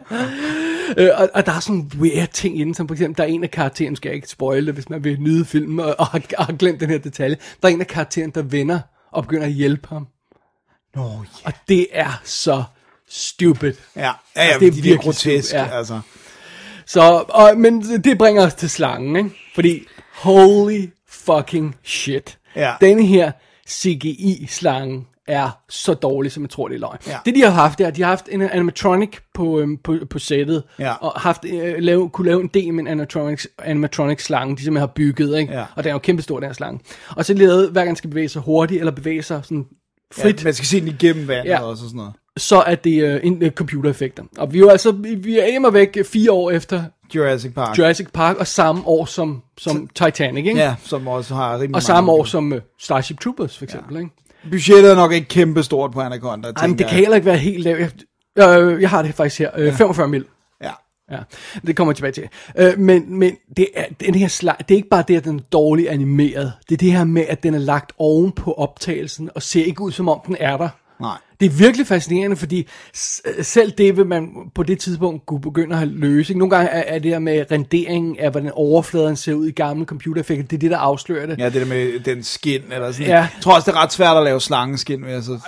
Øh, og, og der er sådan weird ting inden, som for eksempel, der er en af karaktererne, skal jeg ikke spoile, hvis man vil nyde filmen og, og, og har glemt den her detalje, der er en af karaktererne, der vender og begynder at hjælpe ham. Oh, yeah. Og det er så stupid. Ja, ja, ja, altså, det er de virkelig grotesk, ja. Altså. Så, og, men det bringer os til slangen, ikke? Fordi holy fucking shit. Ja. Denne her C G I-slange er så dårlig, som jeg tror, det er løgn. Ja. Det, de har haft, er, at de har haft en animatronic på, øhm, på, på sættet, ja. Og haft, øh, lave, kunne lave en del med en animatronic, animatronic slange, de simpelthen har bygget, ikke? Ja. Og den er jo kæmpestor, den her slange. Og så lavede, hver gang skal bevæge sig hurtigt, eller bevæge sig sådan frit. Ja, man skal se den igennem vandet, ja. Og sådan noget. Så er det øh, en øh, computereffekter. Og vi er jo altså, vi er hjemme væk fire år efter Jurassic Park. Jurassic Park, og samme år som, som Titanic, ikke? Ja, som også har rimelig mange. Og samme år som øh, Starship Troopers, for eksempel, ja. Ikke? Budgettet er nok ikke kæmpe stort på Anaconda. Jamen, det kan heller ikke være helt lavt. Jeg, jeg har det faktisk her. Øh, femogfyrre mil. Ja. Ja. Det kommer jeg tilbage til. Øh, men men det, er, den her sli- det er ikke bare det, at den er dårligt animeret. Det er det her med, at den er lagt oven på optagelsen, og ser ikke ud, som om den er der. Nej. Det er virkelig fascinerende, fordi selv det vil man på det tidspunkt kunne begynde at have løst. Nogle gange er det der med renderingen af, hvordan overfladen ser ud i gamle computereffekter, det er det, der afslører det. Ja, det der med den skin eller sådan. Ja. Jeg tror også, det er ret svært at lave slangeskin. Altså.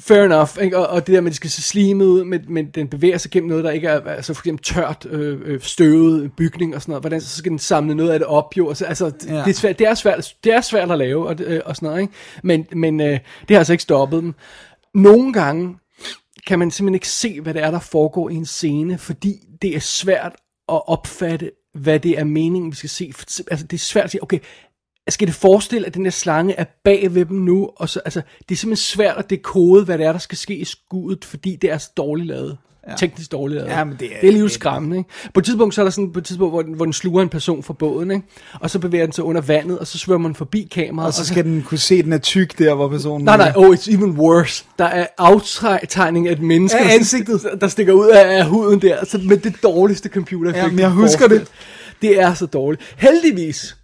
Fair enough. Ikke? Og, og det der med, at det skal se slimet ud, men, men den bevæger sig gennem noget, der ikke er altså for eksempel tørt, øh, støvet bygning og sådan noget. Hvordan så skal den samle noget af det op? Jo? Altså, ja. det, er svært, det, er svært, det er svært at lave og, øh, og sådan noget. Ikke? Men, men øh, det har altså ikke stoppet dem. Nogle gange kan man simpelthen ikke se, hvad det er, der foregår i en scene, fordi det er svært at opfatte, hvad det er meningen, vi skal se. Altså, det er svært at sige, okay, skal det forestille, at den der slange er bag ved dem nu? Og så, altså, det er simpelthen svært at dekode, hvad det er, der skal ske i skuddet, fordi det er så dårligt lavet. Ja. Teknisk dårligt lavet. Ja, men det er, det er lige skræmmende, ikke? På et tidspunkt, så er der sådan, på et tidspunkt, hvor den, hvor den sluger en person fra båden, ikke? Og så bevæger den sig under vandet, og så svømmer den forbi kameraet. Og så skal og så... den kunne se, den er tyk der, hvor personen... Nej, nej, oh, it's even worse. Der er aftegning af et menneske, ja, ansigtet, der stikker ud af, af huden der, så med det dårligste computer. Ja, men jeg husker det. Det er så dårligt. Heldigvis...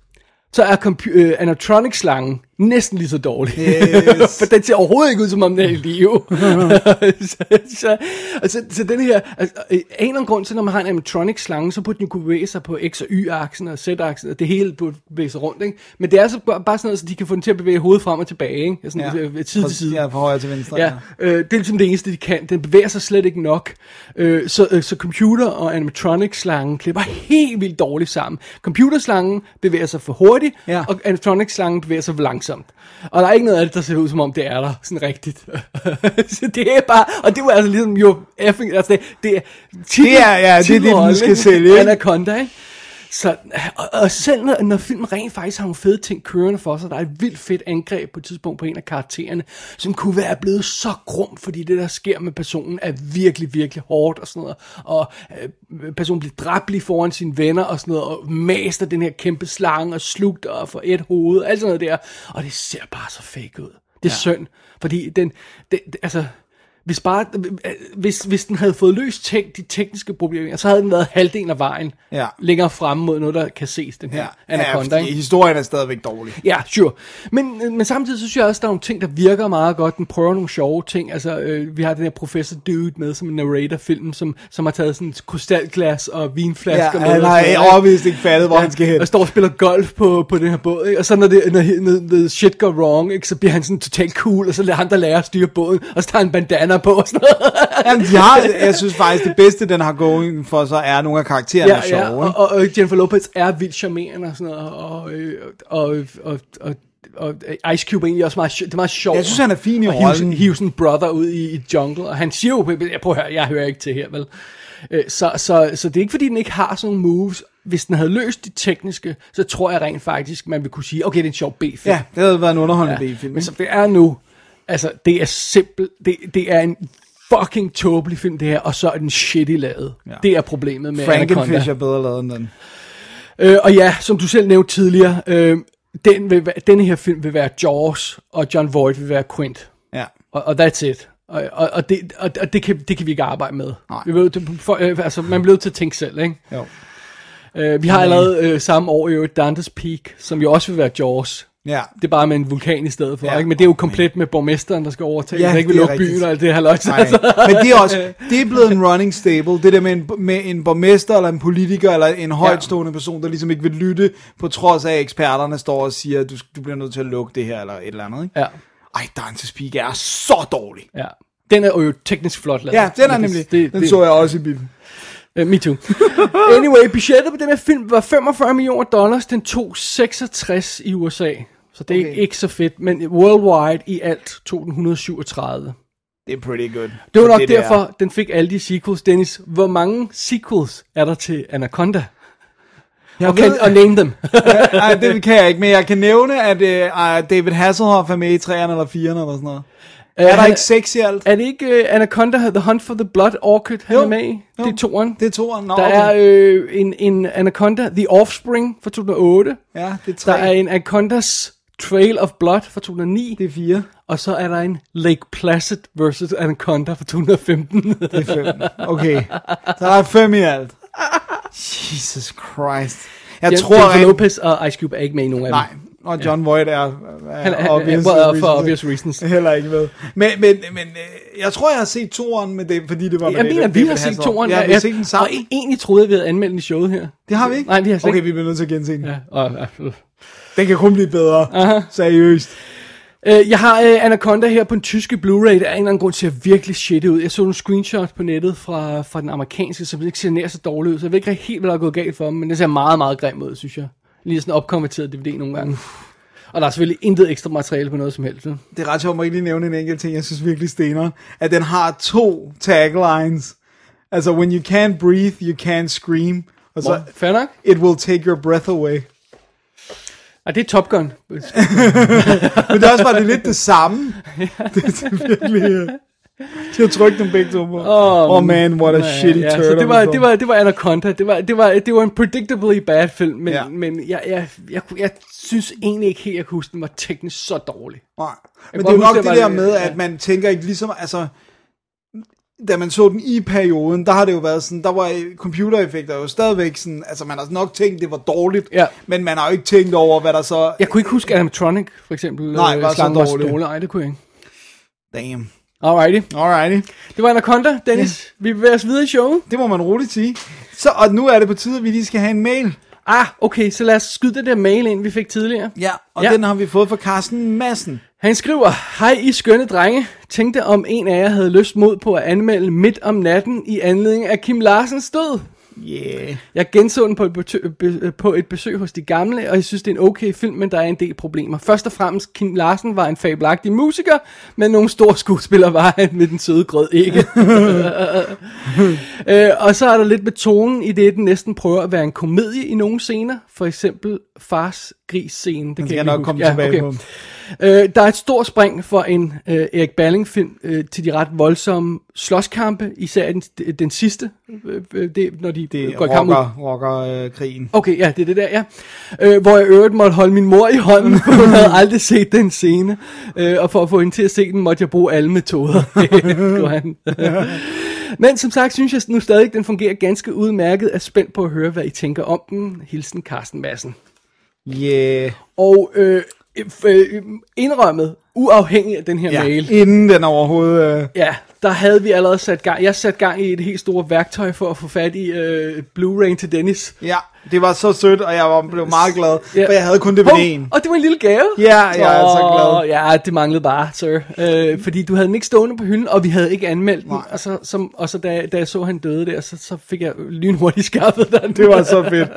så er compu- øh, animatronic-slangen næsten lige så dårlig. Yes. For den ser overhovedet ikke ud, som om den er i live. så, så, så, så den her... Altså, en eller anden grund til, når man har en animatronic-slange, så burde den jo kunne bevæge sig på X- og Y-aksen og Z-aksen, og det hele burde bevæge sig rundt, ikke? Men det er så bare sådan noget, så de kan få den til at bevæge hovedet frem og tilbage, ikke? Sådan, ja. Side til side. Ja, fra højre til venstre. Ja. Ja. Øh, det er ligesom det eneste, de kan. Den bevæger sig slet ikke nok. Øh, så, øh, så computer- og animatronic-slangen klipper helt vildt dårligt sammen. Computerslangen bevæger sig for hurtigt, ja. Og animatronic-slangen bevæger sig for langsomt. Og der er ikke noget af det, der ser ud, som om det er der sådan rigtigt. Så det er bare, og det var altså ligesom jo effing, altså det, det er titel, det er, ja, det er det, den skal sælge. Anaconda, ikke? Så, og, og selv når, når filmen rent faktisk har nogle fede ting kørende for sig, der er et vildt fedt angreb på et tidspunkt på en af karaktererne, som kunne være blevet så grum, fordi det der sker med personen er virkelig, virkelig hårdt og sådan noget, og øh, personen bliver dræbt lige foran sine venner og sådan noget, og master den her kæmpe slange og slugt og får et hoved og alt sådan noget der, og det ser bare så fake ud. Det er ja. Synd, fordi den, den, den altså... Hvis, bare, hvis, hvis den havde fået løst tek, de tekniske problemer, så havde den været halvdelen af vejen, ja. Længere frem mod noget, der kan ses, den her ja. Anaconda. Ja, historien er stadigvæk dårlig. Ja, sure. Men, men samtidig så synes jeg også, der er nogle ting, der virker meget godt. Den prøver nogle sjove ting. Altså, øh, vi har den her professor Dude med, som en narrator-film, som, som har taget sådan et krystalglas og vinflasker ja, med. Ja, han har overvist ikke fattet, hvor ja, han skal hen. Og står og spiller golf på, på den her båd, ikke? Og så når, det, når, når, når shit går wrong, ikke? Så bliver han sådan totalt cool, og så lader han, der lærer at styre båden, og så tager han bandana på og sådan noget. Jamen, har, jeg synes faktisk, det bedste, den har going for, så er nogle af karaktererne ja, sjove. Ja, og, og, og Jennifer Lopez er vildt charmerende og sådan noget, og, og, og, og, og Ice Cube er egentlig også meget, det er meget sjovt. Jeg synes, han er fin i rollen. Hive sådan en brother ud i, i jungle, og han siger jo, prøv at høre, jeg hører ikke til her, vel? Så, så, så det er ikke, fordi den ikke har sådan moves. Hvis den havde løst de tekniske, så tror jeg rent faktisk, man vil kunne sige, okay, det er en sjov B-film. Ja, det havde været en underholdende ja, B-film. Men som det er nu, altså, det er simpelt, det, det er en fucking tåbelig film, det her, og så er den shitty lavet. Ja. Det er problemet med Anaconda. Frankenfish er bedre lavet end den. Øh, og ja, som du selv nævnte tidligere, øh, den vil, denne her film vil være Jaws, og John Voight vil være Quint. Ja. Og, og that's it. Og, og, og, det, og, og det, kan, det kan vi ikke arbejde med. Vi ved, det, for, øh, altså, man bliver nødt til at tænke selv, ikke? Jo. Øh, vi har allerede øh, samme år jo Dante's Peak, som jo også vil være Jaws. Ja. Det er bare med en vulkan i stedet for, ja, ikke? Men det er jo komplet med borgmesteren, der skal overtage, ja, der ikke vil lukke byen og alt det her løjt. Altså. Men det er også, det er blevet en running stable, det der med en, med en borgmester eller en politiker eller en højtstående, ja, person, der ligesom ikke vil lytte, på trods af eksperterne står og siger, du, du bliver nødt til at lukke det her eller et eller andet, ikke? Ja. Ej, Dante's Peak er så dårlig. Ja. Den er jo teknisk flot lavet. Ja, den er nemlig, det, den det, så jeg også i bilen. Uh, me too. Anyway, budgettet på den her film var femogfyrre millioner dollars, den tog seksogtres i U S A. Så det er okay, ikke så fedt, men worldwide i alt tog den et hundrede syvogtredive. Det er pretty good. Det var nok det derfor, der, den fik alle de sequels. Dennis, hvor mange sequels er der til Anaconda? Jeg og, kan, ved, og name dem. Nej, det kan jeg ikke, men jeg kan nævne, at uh, David Hasselhoff er med i træerne eller firerne eller sådan noget. Er uh, der ikke seks i alt? Er det ikke uh, Anaconda, The Hunt for the Blood Orchid, han er med i? Det er toeren. Det er toeren, no, der er øh, en, en Anaconda, The Offspring fra to tusind og otte. Ja, det er tre. Der er en Anacondas Trail of Blood fra to tusind og ni. Det er fire. Og så er der en Lake Placid versus Anaconda fra to tusind og femten. Det er femten. Okay. Så der er fem i alt. Jesus Christ. Jeg ja, tror, Jennifer Lopez og Ice Cube er ikke med i nogen af dem. Nej. Og John Voight er, er han, han, obvious han, for obvious reasons heller ikke med. Men, men, men jeg tror, jeg har set toeren med det, fordi det var med jeg det. Jeg mener, vi har set toeren. Jeg har set den sammen. Og egentlig troede jeg, vi havde anmeldt den i showet her. Det har vi ikke? Nej, vi har set. Okay, vi bliver nødt til at gense den. Ja, og, øh. Den kan kun blive bedre. Aha. Seriøst. Jeg har Anaconda her på en tyske Blu-ray. Der er en eller anden grund til at virkelig shitte ud. Jeg så nogle screenshots på nettet fra, fra den amerikanske, som ikke ser nær så dårlig ud. Så jeg ved ikke helt, hvad der er gået galt for dem, men det ser meget, meget grim ud, synes jeg. Lige sådan en opkonverteret D V D nogle gange. Og der er selvfølgelig intet ekstra materiale på noget som helst. Det er ret sjovt, at man ikke lige nævne en enkelt ting, jeg synes virkelig stener. At den har to taglines. Altså, when you can't breathe, you can't scream. Og så, well, it will take your breath away. Ah, det er Top Gun. Men det også var det lidt det samme. Det er virkelig... De har trykt dem begge to på. Oh, oh man, what a man, shitty yeah, turtle. Så det var, det var, det var Anaconda. Det var, det var, det var en predictably bad film, men, yeah, men jeg, jeg, jeg, jeg synes egentlig ikke helt, at jeg kunne huske, den var teknisk så dårlig. Nej, men det er jo nok det der det, med, at ja, man tænker ikke ligesom, altså, da man så den i perioden, der har det jo været sådan, der var computereffekter jo stadigvæk sådan, altså man har nok tænkt, det var dårligt, ja, men man har jo ikke tænkt over, hvad der så... Jeg kunne ikke huske animatronic, for eksempel. Nej, var så dårligt. Nej, det kunne jeg ikke. Damn. Alrighty. Alrighty. Det var Anaconda, Dennis. Yeah. Vi bevæger os videre i showet. Det må man roligt sige. Så, og nu er det på tide, at vi lige skal have en mail. Ah, okay, så lad os skyde det der mail ind, vi fik tidligere. Ja, og ja, den har vi fået fra Carsten Madsen. Han skriver, hej I skønne drenge. Tænkte om en af jer havde lyst mod på at anmelde Midt om natten i anledning af Kim Larsens død. Yeah. Jeg genså den på et, betø- på et besøg hos de gamle, og jeg synes det er en okay film, men der er en del problemer. Først og fremmest, Kim Larsen var en fabelagtig musiker, men nogle store skuespillere var han med den søde grød ikke. øh, og så er der lidt med tonen i det, den næsten prøver at være en komedie i nogle scener. For eksempel Fars Gris-scenen. Det kan jeg nok komme tilbage ja, okay, på. Øh, der er et stort spring for en øh, Erik Balling-film øh, til de ret voldsomme slåskampe, især den, den sidste, øh, det, når de det går i kamp. Det rocker, rockerkrigen. Øh, okay, ja, det er det der, ja. Øh, hvor jeg øvrigt måtte holde min mor i hånden, for hun havde aldrig set den scene. Øh, og for at få hende til at se den, måtte jeg bruge alle metoder. Men som sagt, synes jeg nu stadig, den fungerer ganske udmærket. Er spændt på at høre, hvad I tænker om den. Hilsen Carsten Madsen. Yeah. Og øh, øh, indrømmet, uafhængig af den her ja, mail. Inden den overhovedet... Øh... Ja, der havde vi allerede sat gang. Jeg satte gang i et helt stort værktøj for at få fat i øh, Blu-ray til Dennis. Ja, det var så sødt, og jeg blev meget glad, ja, for jeg havde kun det oh, en. Og det var en lille gave. Ja, jeg er oh, så glad. Ja, det manglede bare, sir. Øh, fordi du havde den ikke stående på hylden, og vi havde ikke anmeldt den. Og så, som, og så da, da jeg så, han døde der, så, så fik jeg lynhurtigt skaffet den. Det var så fedt.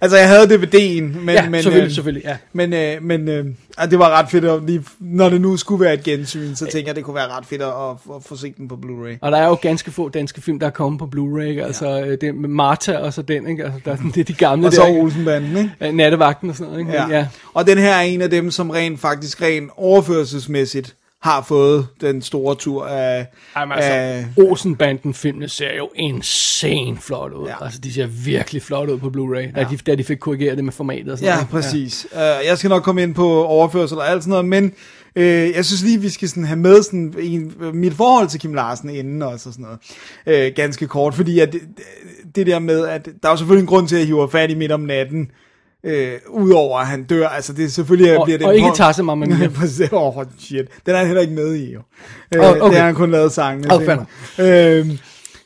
Altså, jeg havde D V D'en, men... Ja, men, selvfølgelig, øh, selvfølgelig, ja. Men, øh, men øh, det var ret fedt, at lige, når det nu skulle være et gensyn, så tænker jeg, det kunne være ret fedt at, at, at få set den på Blu-ray. Og der er jo ganske få danske film, der er kommet på Blu-ray, ikke? Altså ja, det med Martha og så den, ikke? Altså, der, det er de gamle og der. Og så Olsenbanden, ikke? Nattevagten og sådan noget, ikke? Ja, ja. Og den her er en af dem, som rent faktisk rent overførselsmæssigt har fået den store tur af... Jamen, altså, af... Olsenbanden-filmene ser jo insane flot ud. Ja. Altså, de ser virkelig flot ud på Blu-ray, ja, da, de, da de fik korrigeret det med formatet og sådan ja, noget. Præcis. Ja, præcis. Uh, jeg skal nok komme ind på overførsel og alt sådan noget, men øh, jeg synes lige, vi skal sådan have med sådan en, mit forhold til Kim Larsen inden også og sådan noget, øh, ganske kort, fordi at det, det der med, at der er jo selvfølgelig en grund til, at jeg hiver fat i Midt om natten, Øh, udover at han dør, altså det selvfølgelig og, bliver det og en ikke tager så meget med oh, shit. Den er han heller ikke med i jo. Øh, oh, okay. Det har han kun lavet sangene oh, øh,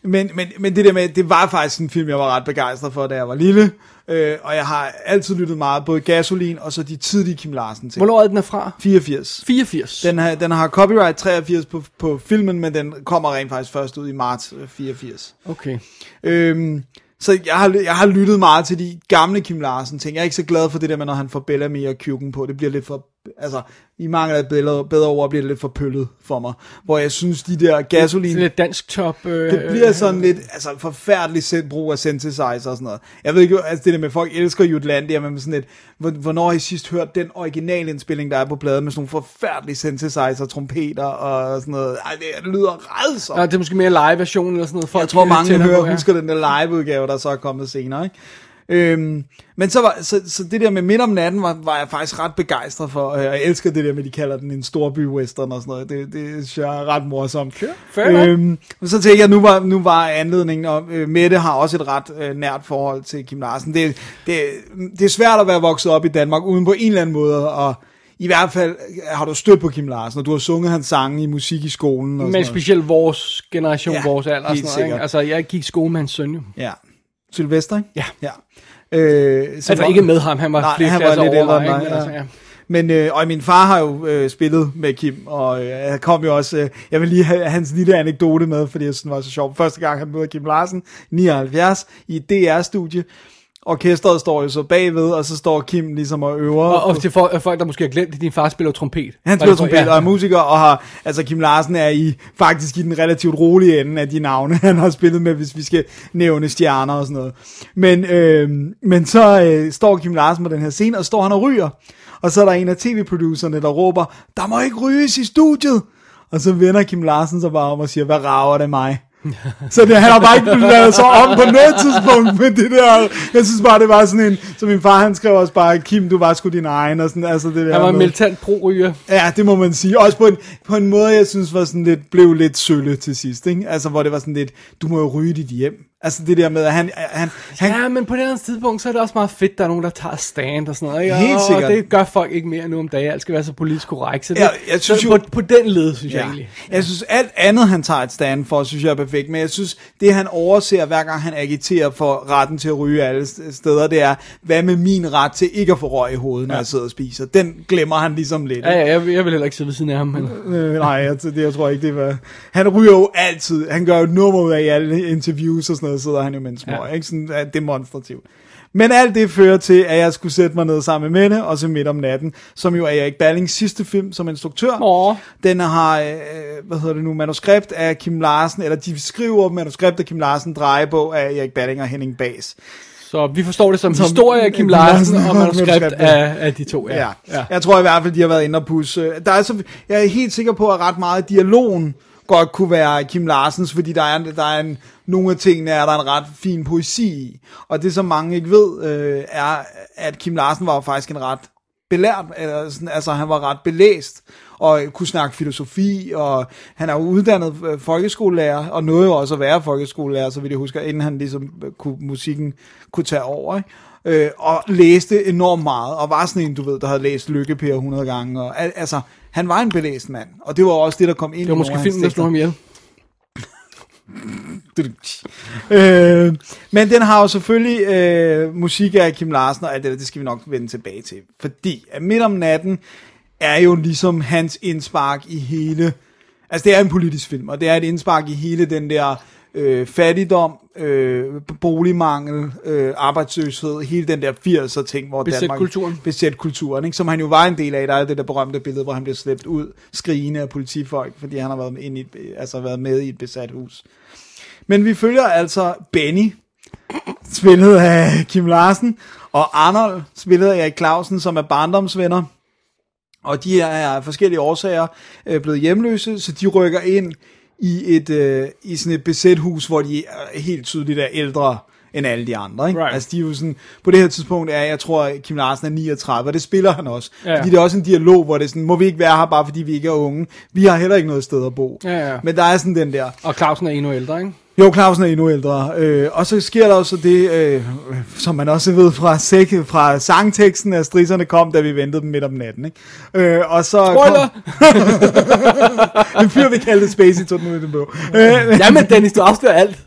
men, men, men det der med, det var faktisk en film jeg var ret begejstret for, da jeg var lille, øh, og jeg har altid lyttet meget, både Gasolin og så de tidlige Kim Larsen ting. Hvor er den er fra? fireogfirs Den har, den har copyright treogfirs på, på filmen, men den kommer rent faktisk først ud i marts fireogfirs. Okay. øh, Så jeg har, jeg har lyttet meget til de gamle Kim Larsen ting. Jeg er ikke så glad for det der med, når han får Bellamy og Kyrken på. Det bliver lidt for... Altså, i mange af bedre, bedre ord bliver det lidt for pøllet for mig. Hvor jeg synes, de der Gasolin... Lidt dansk top... Øh, det bliver sådan lidt... Altså, forfærdeligt sendt brug af synthesizer og sådan noget. Jeg ved ikke, altså det der med, folk elsker Jutlandia, men sådan lidt... Hvornår har I sidst hørt den originalindspilling, der er på pladen, med sådan nogle forfærdelige synthesizer, trompeter og sådan noget? Ej, det lyder rædsomt. Ja, det er måske mere live-version eller sådan noget. Jeg tror, mange hører, husker den der live-udgave, der så er kommet senere, ikke? Øhm, men så, var, så, så det der med Midt om natten var, var jeg faktisk ret begejstret for, og jeg elsker det der med, de kalder den en storby western og sådan noget, det, det synes jeg er ret morsomt. Sure, øhm, så tænker jeg, nu var, nu var anledningen, og øh, Mette har også et ret øh, nært forhold til Kim Larsen. Det, det, det er svært at være vokset op i Danmark, uden på en eller anden måde, og i hvert fald har du stødt på Kim Larsen, og du har sunget hans sange i musik i skolen. Og men specielt vores generation, ja, vores alder og sådan noget, ikke? Altså, jeg gik i skole med hans søn jo. Ja. Sylvester, ikke? Ja. Ja. Øh, så altså var, ikke med ham, han var, nej, flere han var lidt ældre end mig. Ja. Altså, ja. Men, øh, og min far har jo øh, spillet med Kim, og øh, kom jo også, øh, jeg vil lige have hans lille anekdote med, fordi jeg synes, det var så sjovt. Første gang han mødte Kim Larsen, nioghalvfjerds, i et D R-studie. Orkestret står jo så bagved, og så står Kim ligesom og øver. Og, og til folk, der måske har glemt, at din far spiller trompet. Han spiller trompet, ja, og er musiker, og har, altså Kim Larsen er i, faktisk i den relativt rolige ende af de navne, han har spillet med, hvis vi skal nævne stjerner og sådan noget. Men, øh, men så øh, står Kim Larsen på den her scene, og står han og ryger. Og så er der en af tv-producerne, der råber, der må ikke ryges i studiet. Og så vender Kim Larsen så bare om og siger, hvad rager det mig? Så det, han har bare ikke lavet sig om på noget tidspunkt med det der. Jeg synes bare det var sådan en, så min far han skrev også bare, Kim du var sgu din egen og sådan, altså det der. Han var noget militant pro-ryger. Ja, det må man sige. Også på en, på en måde jeg synes var sådan lidt, blev lidt sølle til sidst, ikke? Altså hvor det var sådan lidt, du må jo ryge dit hjem. Altså det der med at han, han, han ja, men på det andet tidspunkt så er det også meget fedt, der er nogen der tager stand og sådan noget, ikke? Helt sikkert. Og det gør folk ikke mere nu om dagen. Alt skal være så politisk korrekt. Så det, ja, jeg synes så jo, på, på den led synes ja, jeg egentlig. Ja. Jeg synes alt andet han tager et stand for, synes jeg er perfekt. Men jeg synes det han overser hver gang han agiterer for retten til at ryge alle steder, det er, hvad med min ret til ikke at få røg i hovedet, når ja, jeg sidder og spiser. Den glemmer han ligesom lidt. Ja, ja, jeg, jeg vil heller ikke sidde ved siden af ham. Men... Øh, nej, jeg, det, jeg tror ikke det var. Han ryger jo altid. Han gør jo nummer ud af i alle interviews og sådan noget. Så sidder han jo med en små, ja, ikke? Sådan er demonstrativt. Men alt det fører til, at jeg skulle sætte mig ned sammen med Mette, og så Midt om natten, som jo er Erik Ballings sidste film som instruktør. Åh. Den har, øh, hvad hedder det nu, manuskript af Kim Larsen, eller de skriver manuskript af Kim Larsen, drejebog af Erik Balling og Henning Baas. Så vi forstår det som, som historie af Kim Larsen, Larsen og manuskript af, af de to. Ja. Ja. Ja. Jeg tror i hvert fald, de har været inde og pusse. Der er så, jeg er helt sikker på, at ret meget dialogen godt kunne være Kim Larsens, fordi der er, der er en, nogle af tingene er der en ret fin poesi i, og det som mange ikke ved, øh, er, at Kim Larsen var faktisk en ret belært, eller sådan, altså han var ret belæst, og kunne snakke filosofi, og han er jo uddannet øh, folkeskolelærer, og nåede jo også at være folkeskolelærer, så vidt jeg husker, inden han ligesom øh, kunne, musikken kunne tage over, ikke? Øh, og læste enormt meget, og var sådan en, du ved, der havde læst Lykke-Per hundrede gange, og al- altså, han var en belæst mand, og det var også det, der kom ind i det var måske filmen, der slog ham ihjel. øh, men den har jo selvfølgelig øh, musik af Kim Larsen og alt det der, det skal vi nok vende tilbage til, fordi Midt om natten er jo ligesom hans indspark i hele, altså det er en politisk film, og det er et indspark i hele den der øh, fattigdom, øh, boligmangel, øh, arbejdsløshed, hele den der firser ting, hvor besæt Danmark kulturen. Besæt kulturen, ikke? Som han jo var en del af. Der er det der berømte billede, hvor han bliver slæbt ud skrigende af politifolk, fordi han har været med, ind i et, altså været med i et besat hus. Men vi følger altså Benny, spillet af Kim Larsen, og Arnold, spillet af Erik Clausen, som er barndomsvenner. Og de er af forskellige årsager blevet hjemløse, så de rykker ind i et øh, i sådan et besæt hus, hvor de er helt tydeligt er ældre end alle de andre, ikke? Right. Altså de er jo sådan, på det her tidspunkt er, jeg tror Kim Larsen er niogtredive, og det spiller han også. Ja, ja. Fordi det er også en dialog, hvor det er sådan, må vi ikke være her, bare fordi vi ikke er unge. Vi har heller ikke noget sted at bo. Ja, ja. Men der er sådan den der. Og Clausen er endnu ældre, ikke? Jo, Clausen er endnu ældre. Øh, og så sker der også det, øh, som man også ved fra, sæk, fra sangteksten, at stridserne kom, da vi ventede dem midt om natten. Ikke? Øh, og så spoiler! Kom... Den fyr, vi kaldte Spacey, tog den ud i den bog. Øh, Jamen, Dennis, du afslører alt.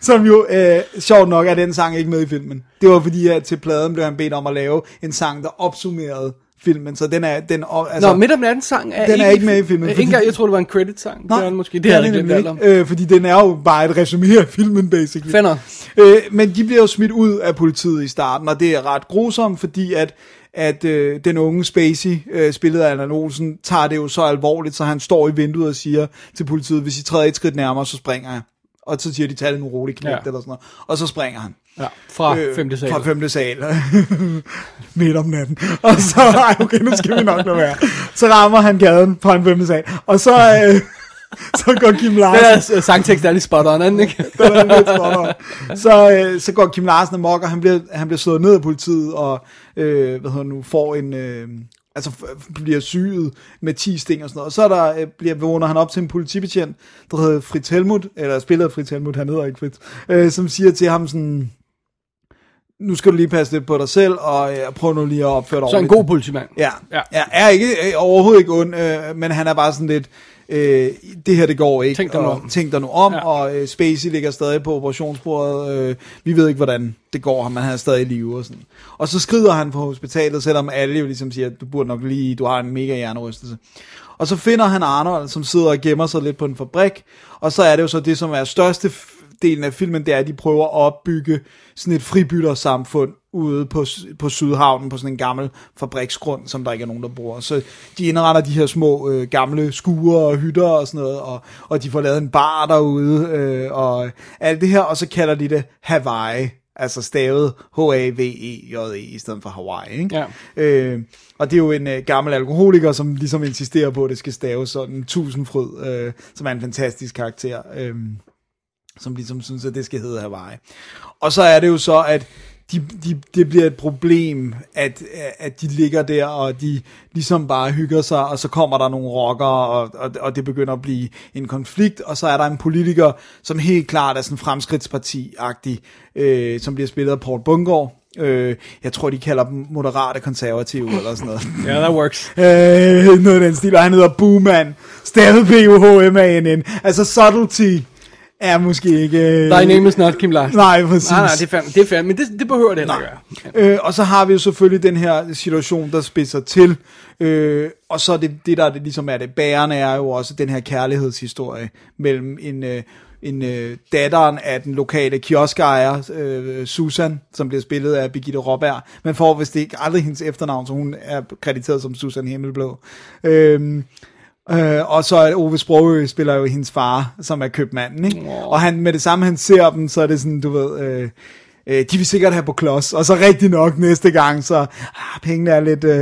Som jo, øh, sjovt nok, er den sang ikke med i filmen. Det var fordi, at til pladen blev han bedt om at lave en sang, der opsummerede filmen, så den er... Den, altså, Nå, midt om natten sang er, den ikke, er ikke med i filmen. Fordi... Jeg tror, det var en credit-sang. Nej, det var måske, det, det havde jeg glemt alt om. Øh, fordi den er jo bare et resumé af filmen, basically. Fænder. Øh, men de bliver jo smidt ud af politiet i starten, og det er ret grusomt, fordi at, at øh, den unge Spacey, øh, spillet af Allan Olsen, tager det jo så alvorligt, så han står i vinduet og siger til politiet, hvis I træder et skridt nærmere, så springer jeg. Og så siger de, tag den urolig knægt, ja. Eller sådan noget. Og så springer han. Ja, fra øh, femte sal. Fra femte sal. Midt om natten. Og så, ej, okay, nu skal vi nok lade være. Så rammer han gaden fra en femte sal. Og så, øh, så går Kim Larsen... Den sangtekst er lige spot on, ikke? Den er lidt spot on. Så, øh, så går Kim Larsen amok, og han bliver, han bliver slået ned af politiet, og øh, hvad hedder nu, får en... Øh, altså bliver syet med ti sting og sådan noget, og så der, øh, bliver, vågner han op til en politibetjent, der hedder Fritz Helmut, eller spiller Fritz Helmut, han hedder ikke Fritz, øh, som siger til ham sådan, nu skal du lige passe lidt på dig selv, og øh, prøv nu lige at opføre dig så ordentligt. Så en god politimand. Ja, ja. Ja, er ikke, øh, overhovedet ikke ond, øh, men han er bare sådan lidt, øh, det her det går ikke, tænk dig nu om, tænk dig nu om ja. Og øh, Spacey ligger stadig på operationsbordet, øh, vi ved ikke hvordan det går, men han er stadig i live og sådan. Og så skrider han på hospitalet, selvom alle jo ligesom siger, du burde nok lige, du har en mega hjernerystelse. Og så finder han Arnold, som sidder og gemmer sig lidt på en fabrik, og så er det jo så det, som er største delen af filmen, det er, at de prøver at opbygge sådan et fribyttersamfund ude på, på Sydhavnen, på sådan en gammel fabriksgrund, som der ikke er nogen, der bruger. Så de indretter de her små øh, gamle skure og hytter og sådan noget, og, og de får lavet en bar derude, øh, og alt det her, og så kalder de det Hawaii. Altså stavet H A V E J E i stedet for Hawaii, ikke? Ja. Øh, og det er jo en øh, gammel alkoholiker, som ligesom insisterer på, at det skal staves sådan Tusindfryd, øh, som er en fantastisk karakter, øh, som ligesom synes, at det skal hedde Hawaii. Og så er det jo så, at De, de, det bliver et problem, at, at de ligger der, og de ligesom bare hygger sig, og så kommer der nogle rockere, og, og, og det begynder at blive en konflikt, og så er der en politiker, som helt klart er sådan fremskridtsparti-agtig, øh, som bliver spillet af Poul Bundgaard. Øh, jeg tror, de kalder dem moderate konservative, eller sådan noget. Ja, yeah, that works. Øh, noget af den stil, og han hedder Buhmann, stavet B U H M A N N, altså subtlety. Er måske ikke... My name is not Kim Larsen. Nej, præcis. Nej, nej, det er færdigt, det er færdigt, men det, det behøver det heller ikke at gøre. Øh, og så har vi jo selvfølgelig den her situation, der spidser til, øh, og så det, det der det, ligesom er det bærende, er jo også den her kærlighedshistorie mellem en... Øh, en øh, datteren af den lokale kioskejer, øh, Susan, som bliver spillet af Birgitte Råberg. Man får vist ikke aldrig hendes efternavn, så hun er krediteret som Susan Himmelblå. Øh, Øh, og så Ove Sprogøe spiller jo hendes far, som er købmanden, ikke? Wow. Og han, med det samme han ser dem, så er det sådan, du ved, øh, øh, de vil sikkert have på klods, og så rigtig nok næste gang, så ah, pengene er lidt, øh,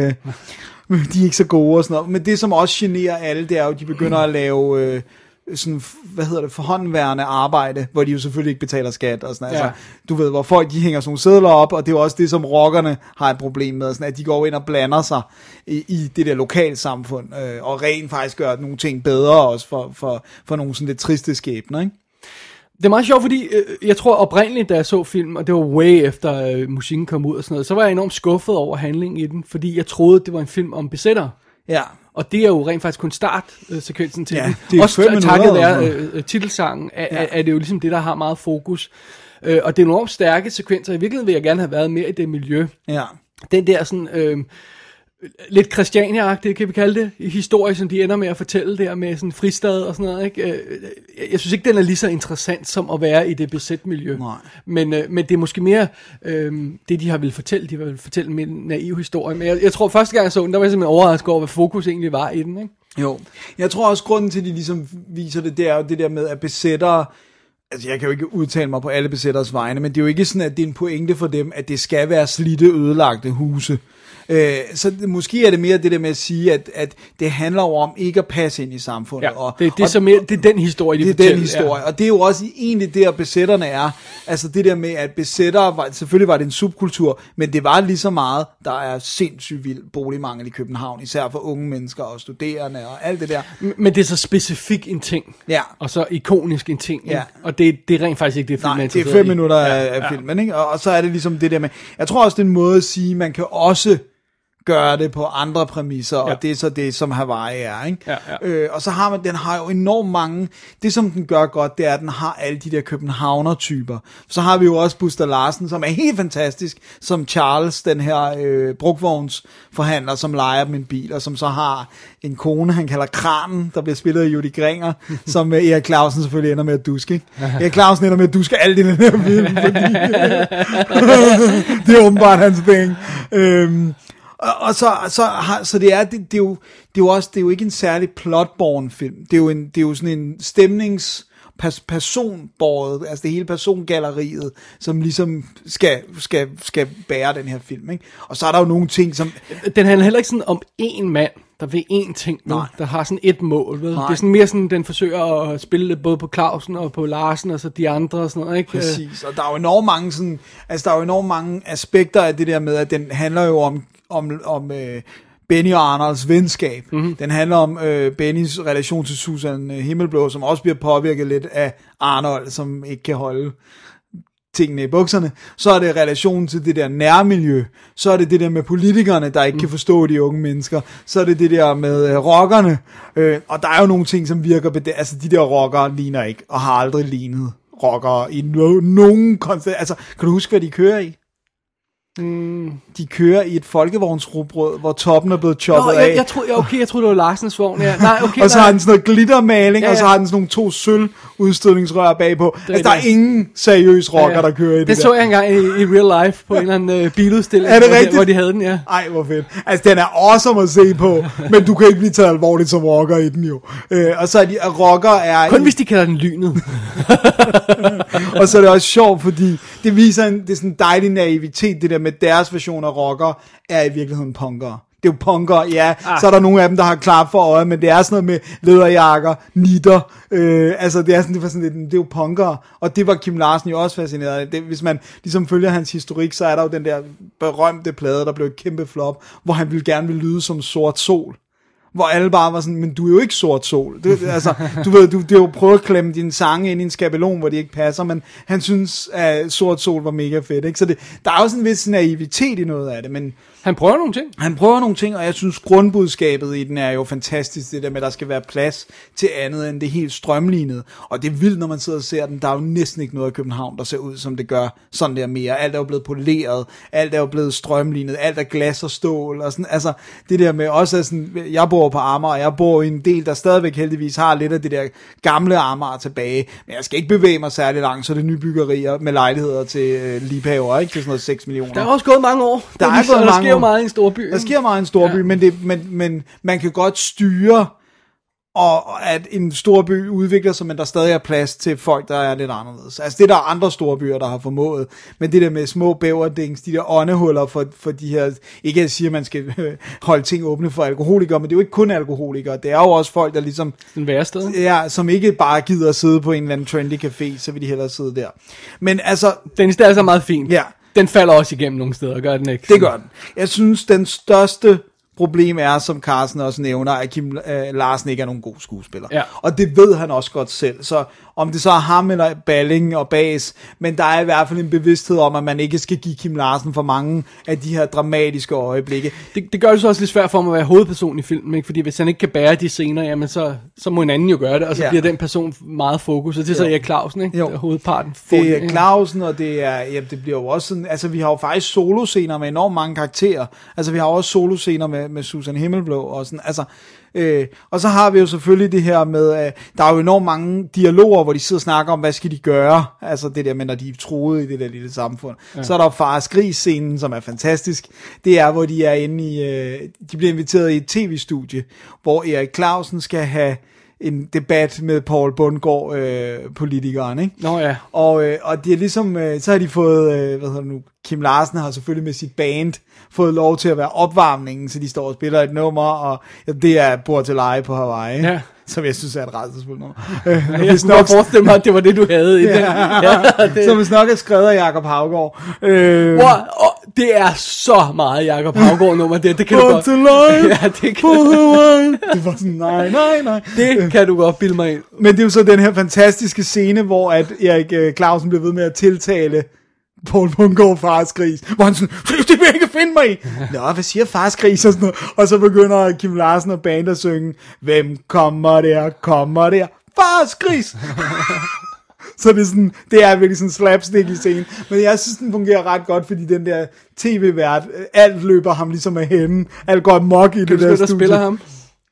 de er ikke så gode og sådan noget. Men det, som også generer alle, det er jo, de begynder at lave... Øh, sådan, hvad hedder det, forhåndværende arbejde, hvor de jo selvfølgelig ikke betaler skat og sådan, altså, ja. Du ved, hvor folk, de hænger sådan nogle sedler op, og det er jo også det, som rockerne har et problem med, sådan, at de går ind og blander sig i, i det der lokalsamfund, øh, og rent faktisk gør nogle ting bedre også for, for, for nogle sådan lidt triste skæbner, ikke? Det er meget sjovt, fordi øh, jeg tror oprindeligt, da jeg så film, og det var way efter øh, musikken kom ud og sådan noget, så var jeg enormt skuffet over handlingen i den, fordi jeg troede, det var en film om besættere. Ja. Og det er jo rent faktisk kun startsekvensen til ja, det. Også takket være titelsangen, er, ja. Er det jo ligesom det, der har meget fokus. Øh, og det er nogle enormt stærke sekvenser. I virkeligheden vil jeg gerne have været mere i det miljø. Ja. Den der sådan... Øh, lidt Christiania-agtigt, kan vi kalde det, historie, som de ender med at fortælle der med sådan fristad og sådan noget, ikke? Jeg synes ikke, den er lige så interessant som at være i det besæt miljø. Men, men det er måske mere øhm, det, de har ville fortælle. De har ville fortælle med en naiv historie. Men jeg, jeg tror, første gang jeg så den, der var jeg simpelthen overrasket over, hvad fokus egentlig var i den, ikke? Jo. Jeg tror også, grunden til, at de ligesom viser det, det er jo det der med, at besættere... Altså, jeg kan jo ikke udtale mig på alle besætteres vegne, men det er jo ikke sådan, at det er en pointe for dem, at det skal være slidte, ødelagte huse. Øh, så det, måske er det mere det der med at sige, at, at det handler jo om ikke at passe ind i samfundet. Ja, og, det, det, og, som, det er den historie, de det fortæller. Det er den historie, ja. Og det er jo også egentlig der, besætterne er. Altså det der med, at besættere, var, selvfølgelig var det en subkultur, men det var lige så meget, der er sindssygt vild boligmangel i København, især for unge mennesker og studerende og alt det der. Men det er så specifik en ting, ja. Og så ikonisk en ting, ja. Og det, det er rent faktisk ikke det, filmen er interesseret i. Nej, det er fem minutter af, ja, ja. af filmen, ikke? Og, og så er det ligesom det der med, jeg tror også, det er en måde at sige, man kan også gøre det på andre præmisser, ja. Og det er så det, som Hawaii er, ikke? Ja, ja. Øh, og så har man, den har jo enormt mange, det som den gør godt, det er, at den har alle de der københavner-typer. Så har vi jo også Buster Larsen, som er helt fantastisk, som Charles, den her øh, brugvognsforhandler, som lejer dem en bil, og som så har en kone, han kalder Kranen, der bliver spillet af Judy Gringer, som øh, Erik Clausen selvfølgelig ender med at duske, ikke? Erik Clausen ender med at duske alt i den her film, fordi øh, det er åbenbart hans ting. Øhm, Og så, så, så det, er, det, det, er jo, det er jo også, det er jo ikke en særlig plotborn film. Det er jo, en, det er jo sådan en stemnings personbåret, altså det hele persongalleriet, som ligesom skal, skal, skal bære den her film, ikke? Og så er der jo nogle ting, som... Den handler heller ikke sådan om én mand, der vil én ting, nu, der har sådan et mål, ved. Det er sådan mere sådan, den forsøger at spille både på Clausen og på Larsen, og så de andre og sådan noget, ikke? Præcis, og der er jo enormt mange sådan, altså der er jo enormt mange aspekter af det der med, at den handler jo om, om, om øh, Benny og Arnolds venskab. Mm-hmm. Den handler om øh, Bennys relation til Susan Himmelblå, som også bliver påvirket lidt af Arnold, som ikke kan holde tingene i bukserne. Så er det relationen til det der nærmiljø. Så er det det der med politikerne, der ikke mm. kan forstå de unge mennesker. Så er det det der med øh, rockerne. Øh, og der er jo nogle ting, som virker... Bed- altså, de der rockere ligner ikke, og har aldrig lignet rockere i no- nogen konstant... Altså, kan du huske, hvad de kører i? Mm. De kører i et folkevognsrugbrød, hvor toppen er blevet choppet af. Jeg, jeg tror, okay, jeg tror det var Larsens vogn. Ja. Nej, okay. Og så nej. Har den sådan noget glittermaling, ja, ja. Og så har den sådan nogle to sølvudstødningsrør bagpå. Det altså, der er ingen seriøs rocker, ja, ja. Der kører i det. Det der. Så jeg engang i, i real life på en eller anden uh, biludstilling, er det hvor, de, hvor de havde den, ja. Ej, hvor fedt. Altså, den er awesome at se på, men du kan ikke blive taget alvorligt som rocker i den jo. Øh, og så er de rocker er kun i... hvis de kalder den lynet. Og så er det også sjovt, fordi det viser en, det er sådan en dejlig naivitet, det der med deres version af rocker, er i virkeligheden punkere. Det er jo punkere, ja. Ah. Så er der nogle af dem, der har klap for øjet, men det er sådan noget med lederjakker, nitter. Øh, altså, det er, sådan, det, er sådan, det, er, det er jo punkere. Og det var Kim Larsen jo også fascineret af. Det, hvis man ligesom følger hans historik, så er der jo den der berømte plade, der blev et kæmpe flop, hvor han ville gerne ville lyde som Sort Sol. Hvor alle bare var sådan, men du er jo ikke Sort Sol. Det, altså, du ved, du, det er jo prøvet at klemme dine sange ind i en skabelon, hvor de ikke passer, men han synes, at Sort Sol var mega fedt, ikke? Så det, der er også en vis naivitet i noget af det, men... Han prøver nogle ting. Han prøver nogle ting, og jeg synes, grundbudskabet i den er jo fantastisk, det der med, at der skal være plads til andet end det helt strømlignede. Og det er vildt, når man sidder og ser den. Der er jo næsten ikke noget af København, der ser ud, som det gør sådan der mere. Alt er jo blevet poleret, alt er jo blevet strømlignet, alt er glas og stål, og sådan. Altså, det der med også sådan, jeg bor på Amager, og jeg bor i en del, der stadigvæk heldigvis har lidt af det der gamle Amager tilbage, men jeg skal ikke bevæge mig særlig langt, så det er nye byggerier med lejligheder til øh, Liebhaver, ikke? Til sådan noget seks millioner. Der er også gået mange år. Der er gået mange år. Der sker meget i en storby. Der sker meget i en storby, ja. men, det, men, men man kan godt styre, og at en storby udvikler sig, men der stadig er plads til folk, der er lidt anderledes. Altså det der er der andre storbyer, der har formået, men det der med små bæverdings, de der åndehuller for, for de her, ikke at sige, at man skal holde ting åbne for alkoholikere, men det er jo ikke kun alkoholikere, det er jo også folk, der ligesom... Den værste. Ja, som ikke bare gider at sidde på en eller anden trendy café, så vil de hellere sidde der. Men altså... Den er altså meget fint. Ja. Den falder også igennem nogle steder, gør den ikke? Det gør den. Jeg synes, den største problem er, som Carsten også nævner, at Kim øh, Larsen ikke er nogen god skuespiller. Ja. Og det ved han også godt selv. Så om det så er ham eller Balling og Bas, men der er i hvert fald en bevidsthed om, at man ikke skal give Kim Larsen for mange af de her dramatiske øjeblikke. Det, det gør det så også lidt svært for ham at være hovedperson i filmen, ikke? Fordi hvis han ikke kan bære de scener, jamen så, så må en anden jo gøre det, og så ja. Bliver den person meget fokus. Og det er så Erik Clausen, ikke? Det er hovedparten. Det er Clausen, og det er, jamen, det bliver jo også sådan, altså vi har jo faktisk soloscener med enormt mange karakterer. Altså vi har også soloscener med med Susan Himmelblå og sådan, altså øh, og så har vi jo selvfølgelig det her med øh, der er jo enormt mange dialoger, hvor de sidder og snakker om, hvad skal de gøre, altså det der med, når de er troede i det der lille samfund, ja. Så er der far og skrig-scenen, som er fantastisk, det er, hvor de er inde i, øh, de bliver inviteret i et tv-studie, hvor Erik Clausen skal have en debat med Poul Bundgaard, øh, politikeren, ikke? Nå ja. Og, øh, og de er ligesom, øh, så har de fået, øh, hvad hedder det nu, Kim Larsen har selvfølgelig med sit band fået lov til at være opvarmningen, så de står og spiller et nummer, og ja, det er Bor til Leje på Hawaii, ja, som jeg synes er et rædselsfuldt nummer. Øh, jeg kunne nok forestille mig, at det var det, du havde i den. Ja, det. Som hvis nok er skrevet af Jacob Haugaard. Øh, wow, oh, det er så meget Jacob Haugaard-nummer, det, det kan du godt. Bor til Leje, ja, det kan... på Hawaii. Det var sådan, nej, nej, nej. Det kan du godt bilde mig ind. Men det er jo så den her fantastiske scene, hvor at Erik Clausen bliver ved med at tiltale Poul Bundgaard, fars gris, hvor han sådan, det vil jeg ikke finde mig i. Nå, hvad siger fars gris og sådan noget. Og så begynder Kim Larsen og band at synge, hvem kommer der, kommer der, fars gris. Så det er sådan, det er virkelig sådan slapstick i scenen. Men jeg synes, den fungerer ret godt, fordi den der tv-vært, alt løber ham ligesom af hende. Alt går mok i kan det der, der studie. Spiller ham?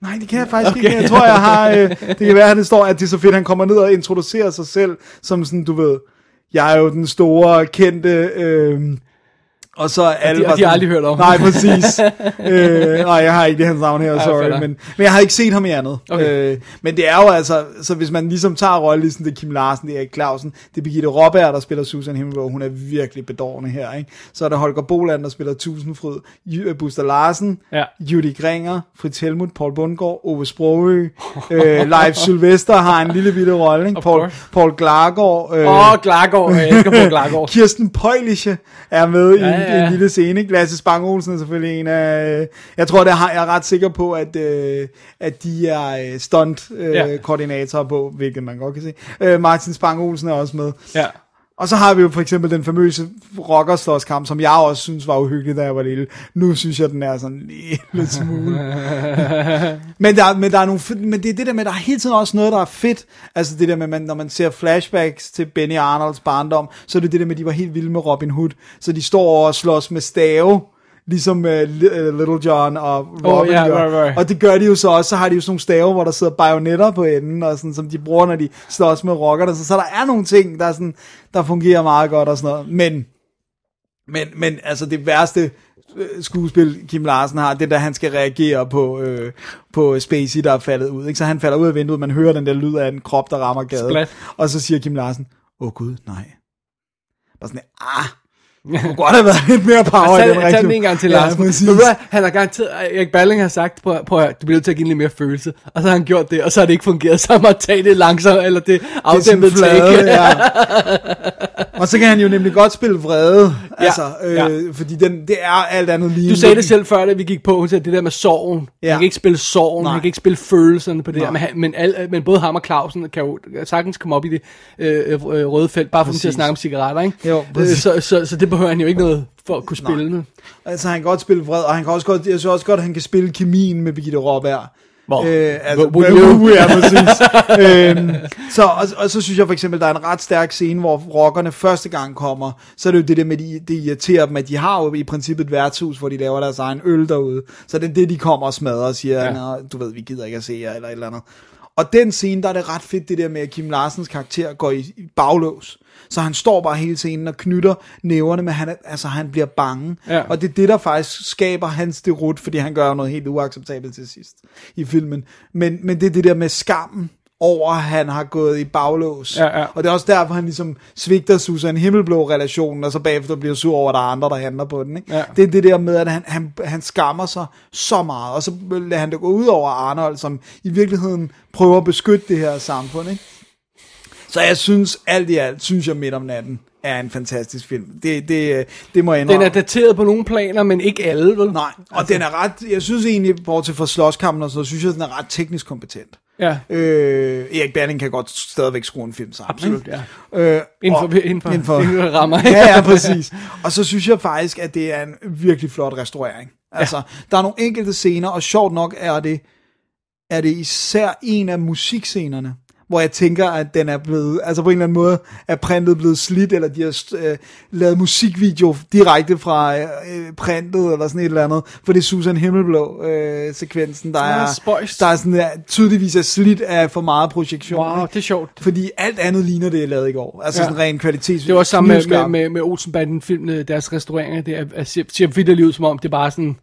Nej, det kan jeg faktisk okay. ikke. Jeg tror, jeg har, øh, det kan være, at det står, at det er så fedt, han kommer ned og introducerer sig selv, som sådan, du ved, jeg er jo den store, kendte, øh, og så alle... Og de, og de har aldrig hørt om. Nej, præcis. øh, nej, jeg har ikke det hans navn her, sorry. Men, men jeg har ikke set ham i andet. Okay. Øh, men det er jo altså, så hvis man ligesom tager rolle, ligesom det er Kim Larsen, det er Erik Clausen, det er Birgitte Raaberg, der spiller Susan Himmelberg, hun er virkelig bedårende her, ikke? Så er der Holger Boland, der spiller Tusindfryd, J- Buster Larsen, ja. Judy Gringer, Fritz Helmuth, Poul Bundgaard, Ove Sprogøe, øh, Leif Sylvester har en lille bitte rolle, ikke? Paul, Paul Glargaard. Åh, øh, oh, Glargaard, jeg elsker Paul Glargaard. Kirsten Pøjliche er med i... Ja, ja. En lille scene, ikke? Lasse Spang Olsen er selvfølgelig en af... Jeg tror, det har, jeg er ret sikker på, at, øh, at de er stunt-koordinatorer øh, ja. på, hvilket man godt kan se. Øh, Martin Spang Olsen er også med. Ja. Og så har vi jo for eksempel den famøse rockerslåskamp, som jeg også synes var uhyggelig, da jeg var lille. Nu synes jeg, den er sådan en lille smule. men, der, men, der er nogle, men det er det der med, der er hele tiden også noget, der er fedt. Altså det der med, man, når man ser flashbacks til Benny Arnolds barndom, så er det det der med, de var helt vilde med Robin Hood. Så de står og slås med stave, ligesom uh, Little John og Robin. Oh, yeah, right, right. Og det gør de jo så også, så har de jo sådan nogle stave, hvor der sidder bajonetter på enden, og sådan, som de bruger, når de slås med rockerne. Så, så der er nogle ting, der, er sådan, der fungerer meget godt og sådan noget. Men, men, men altså det værste skuespil, Kim Larsen har, det der han skal reagere på, øh, på Spacey, der er faldet ud. Ikke? Så han falder ud af vinduet, man hører den der lyd af en krop, der rammer gaden. Splat. Og så siger Kim Larsen, åh oh, gud, nej. Bare sådan, ah, det kunne godt have været lidt mere power. Han tager den en gang til, Lars. Ja, han har garanteret, Erik Balling har sagt, prøv, prøv at du bliver nødt til at give en lidt mere følelse. Og så har han gjort det, og så har det ikke fungeret, så har man taget det langsomt, eller det afdæmpet tag. Ja. Og så kan han jo nemlig godt spille vrede, altså, ja, ja. Øh, fordi den, det er alt andet lige. Du sagde det selv før, da vi gik på, hun sagde det der med sorgen. Ja. Man kan ikke spille sorgen, nej, man kan ikke spille følelserne på det der, men, men, al, men både ham og Clausen kan jo sagtens komme op i det øh, røde felt, bare for dem til at snakke om cigaretter, ikke? Jo, øh, så, så, så det behøver han jo ikke noget for at kunne spille. Nej. Altså han kan godt spille vred, og han kan også godt, jeg synes også godt, at han kan spille kemien med Birgitte Raaberg. Wow. Øh, altså, wow, ja, præcis. øhm, så, og, og så synes jeg for eksempel, der er en ret stærk scene, hvor rockerne første gang kommer, så er det jo det der med, de, det irriterer dem, at de har jo i princippet et værtshus, hvor de laver deres egen øl derude, så det er det, de kommer og smadrer og siger, ja, du ved, vi gider ikke at se jer, eller et eller andet. Og den scene, der er det ret fedt, det der med, at Kim Larsens karakter går i, i baglås. Så han står bare hele scenen og knytter næverne, men han, altså, han bliver bange. Ja. Og det er det, der faktisk skaber hans derud, fordi han gør noget helt uacceptabelt til sidst i filmen. Men, men det er det der med skammen over, at han har gået i baglås. Ja, ja. Og det er også derfor, han ligesom svigter Susan Himmelblå-relationen, og så bagefter bliver sur over, at der er andre, der handler på den. Ikke? Ja. Det er det der med, at han, han, han skammer sig så meget, og så lader han det gå ud over Arnold, som i virkeligheden prøver at beskytte det her samfund, ikke? Så jeg synes, alt i alt, synes jeg Midt om natten er en fantastisk film. Det, det, det må jeg indrømme. Den er dateret på nogle planer, men ikke alle, vel? Nej, og altså, den er ret, jeg synes egentlig, bort til for slåskampen og sådan noget, synes jeg, den er ret teknisk kompetent. Ja. Øh, Erik Balling kan godt stadigvæk skrue en film sammen. Absolut, ja. Øh, inden for, og, inden for, inden for, inden for rammer. Ja, ja, præcis. Og så synes jeg faktisk, at det er en virkelig flot restaurering. Altså, ja. Der er nogle enkelte scener, og sjovt nok er det, er det især en af musikscenerne, hvor jeg tænker, at den er blevet, altså på en eller anden måde, er printet blevet slidt, eller de har øh, lavet musikvideo direkte fra øh, printet, eller sådan et eller andet, for det er Susan Himmelblå-sekvensen, øh, der, er, der er sådan, ja, tydeligvis er slidt af for meget projektion. Wow, det er sjovt. Fordi alt andet ligner det, jeg lavede i går. Altså ja. Sådan ren kvalitets. Det var også sammen med, med, med, med Olsenbanden-filmene, deres restaureringer, det er, ser, ser vildt livet som om, det er bare sådan...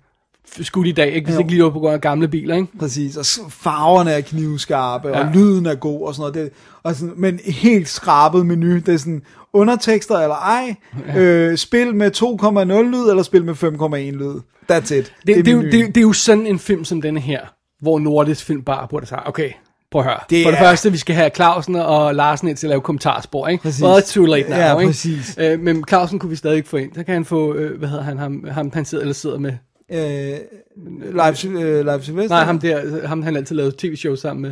skudt i dag, ikke? Hvis jo. Ikke lige var på grund af gamle biler, ikke? Præcis, og farverne er knivskarpe, ja. Og lyden er god, og sådan noget. Det, og sådan, men helt skrabet menu, det er sådan, undertekster eller ej, ja. øh, spil med to komma nul lyd, eller spil med fem komma en lyd. That's it. Det, det, det, er jo, det, det er jo sådan en film som denne her, hvor Nordisk Film bare burde sige, okay, prøv at høre. Det For det er... første, vi skal have Clausen og Larsen ind til at lave kommentarspor, ikke? Præcis. Well, it's too late now, ja, ikke? Øh, men Clausen kunne vi stadig ikke få ind. Så kan han få, øh, hvad hedder han, ham, ham han sidder, eller sidder med... Øh, Leif, øh, Leif Silvestre? Nej, ham der, ham han altid lavede tv-show sammen med.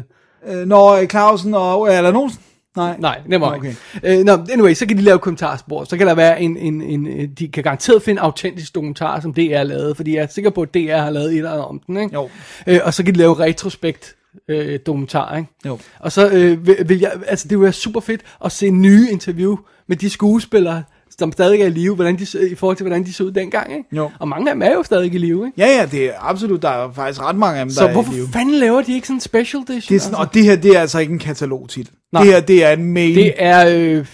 Øh, Når no, Clausen og... Eller nogen? Nej. Nej, nemmer okay. ikke. Øh, no, anyway, så kan de lave kommentarspor. Så kan der være en, en, en... De kan garanteret finde autentisk dokumentar, som D R har lavet, fordi jeg er sikker på, at D R har lavet et eller andet om den, ikke? Jo. Øh, og så kan de lave retrospekt. Øh, dokumentar, ikke? Jo. Og så øh, vil, vil jeg, altså det ville være super fedt at se nye interview med de skuespillere, som stadig er i live, hvordan de, i forhold til hvordan de så ud dengang, ikke? Jo. Og mange af dem er jo stadig i live, ikke? Ja, ja, det er absolut, der er faktisk ret mange af dem, der så er i live. Så hvorfor fanden laver de ikke sådan en special edition? Det sådan, altså? Og det her, det er altså ikke en katalogtitel. Det her, det er en mail. Det er... Øh,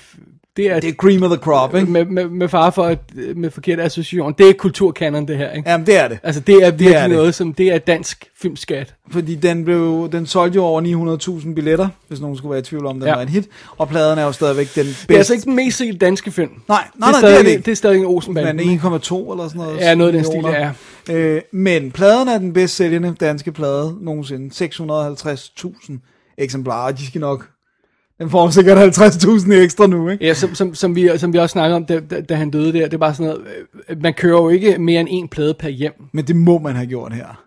Det er, det er cream of the crop, ikke? Med, med, med far for med forkert association. Det er kulturkanon, det her, ikke? Jamen, det er det. Altså, det er virkelig det er noget, det. Som det er dansk filmskat. Fordi den, blev, den solgte jo over ni hundrede tusind billetter, hvis nogen skulle være i tvivl om, den ja. Var en hit. Og pladerne er jo stadigvæk den bedste. Det er altså ikke den mest set danske film. Nej, nej, nej, det er det ikke. Det er stadig en Olsenbanden. Men en komma to eller sådan noget. Ja, noget af den stil, ja. Øh, men pladerne er den bedst sælgende danske plade nogensinde. seks hundrede og halvtreds tusind eksemplarer, de skal nok... Den får sikkert halvtreds tusind ekstra nu, ikke? Ja, som, som, som, vi, som vi også snakkede om, da, da, da han døde der. Det er bare sådan noget, man kører jo ikke mere end én plade per hjem. Men det må man have gjort her.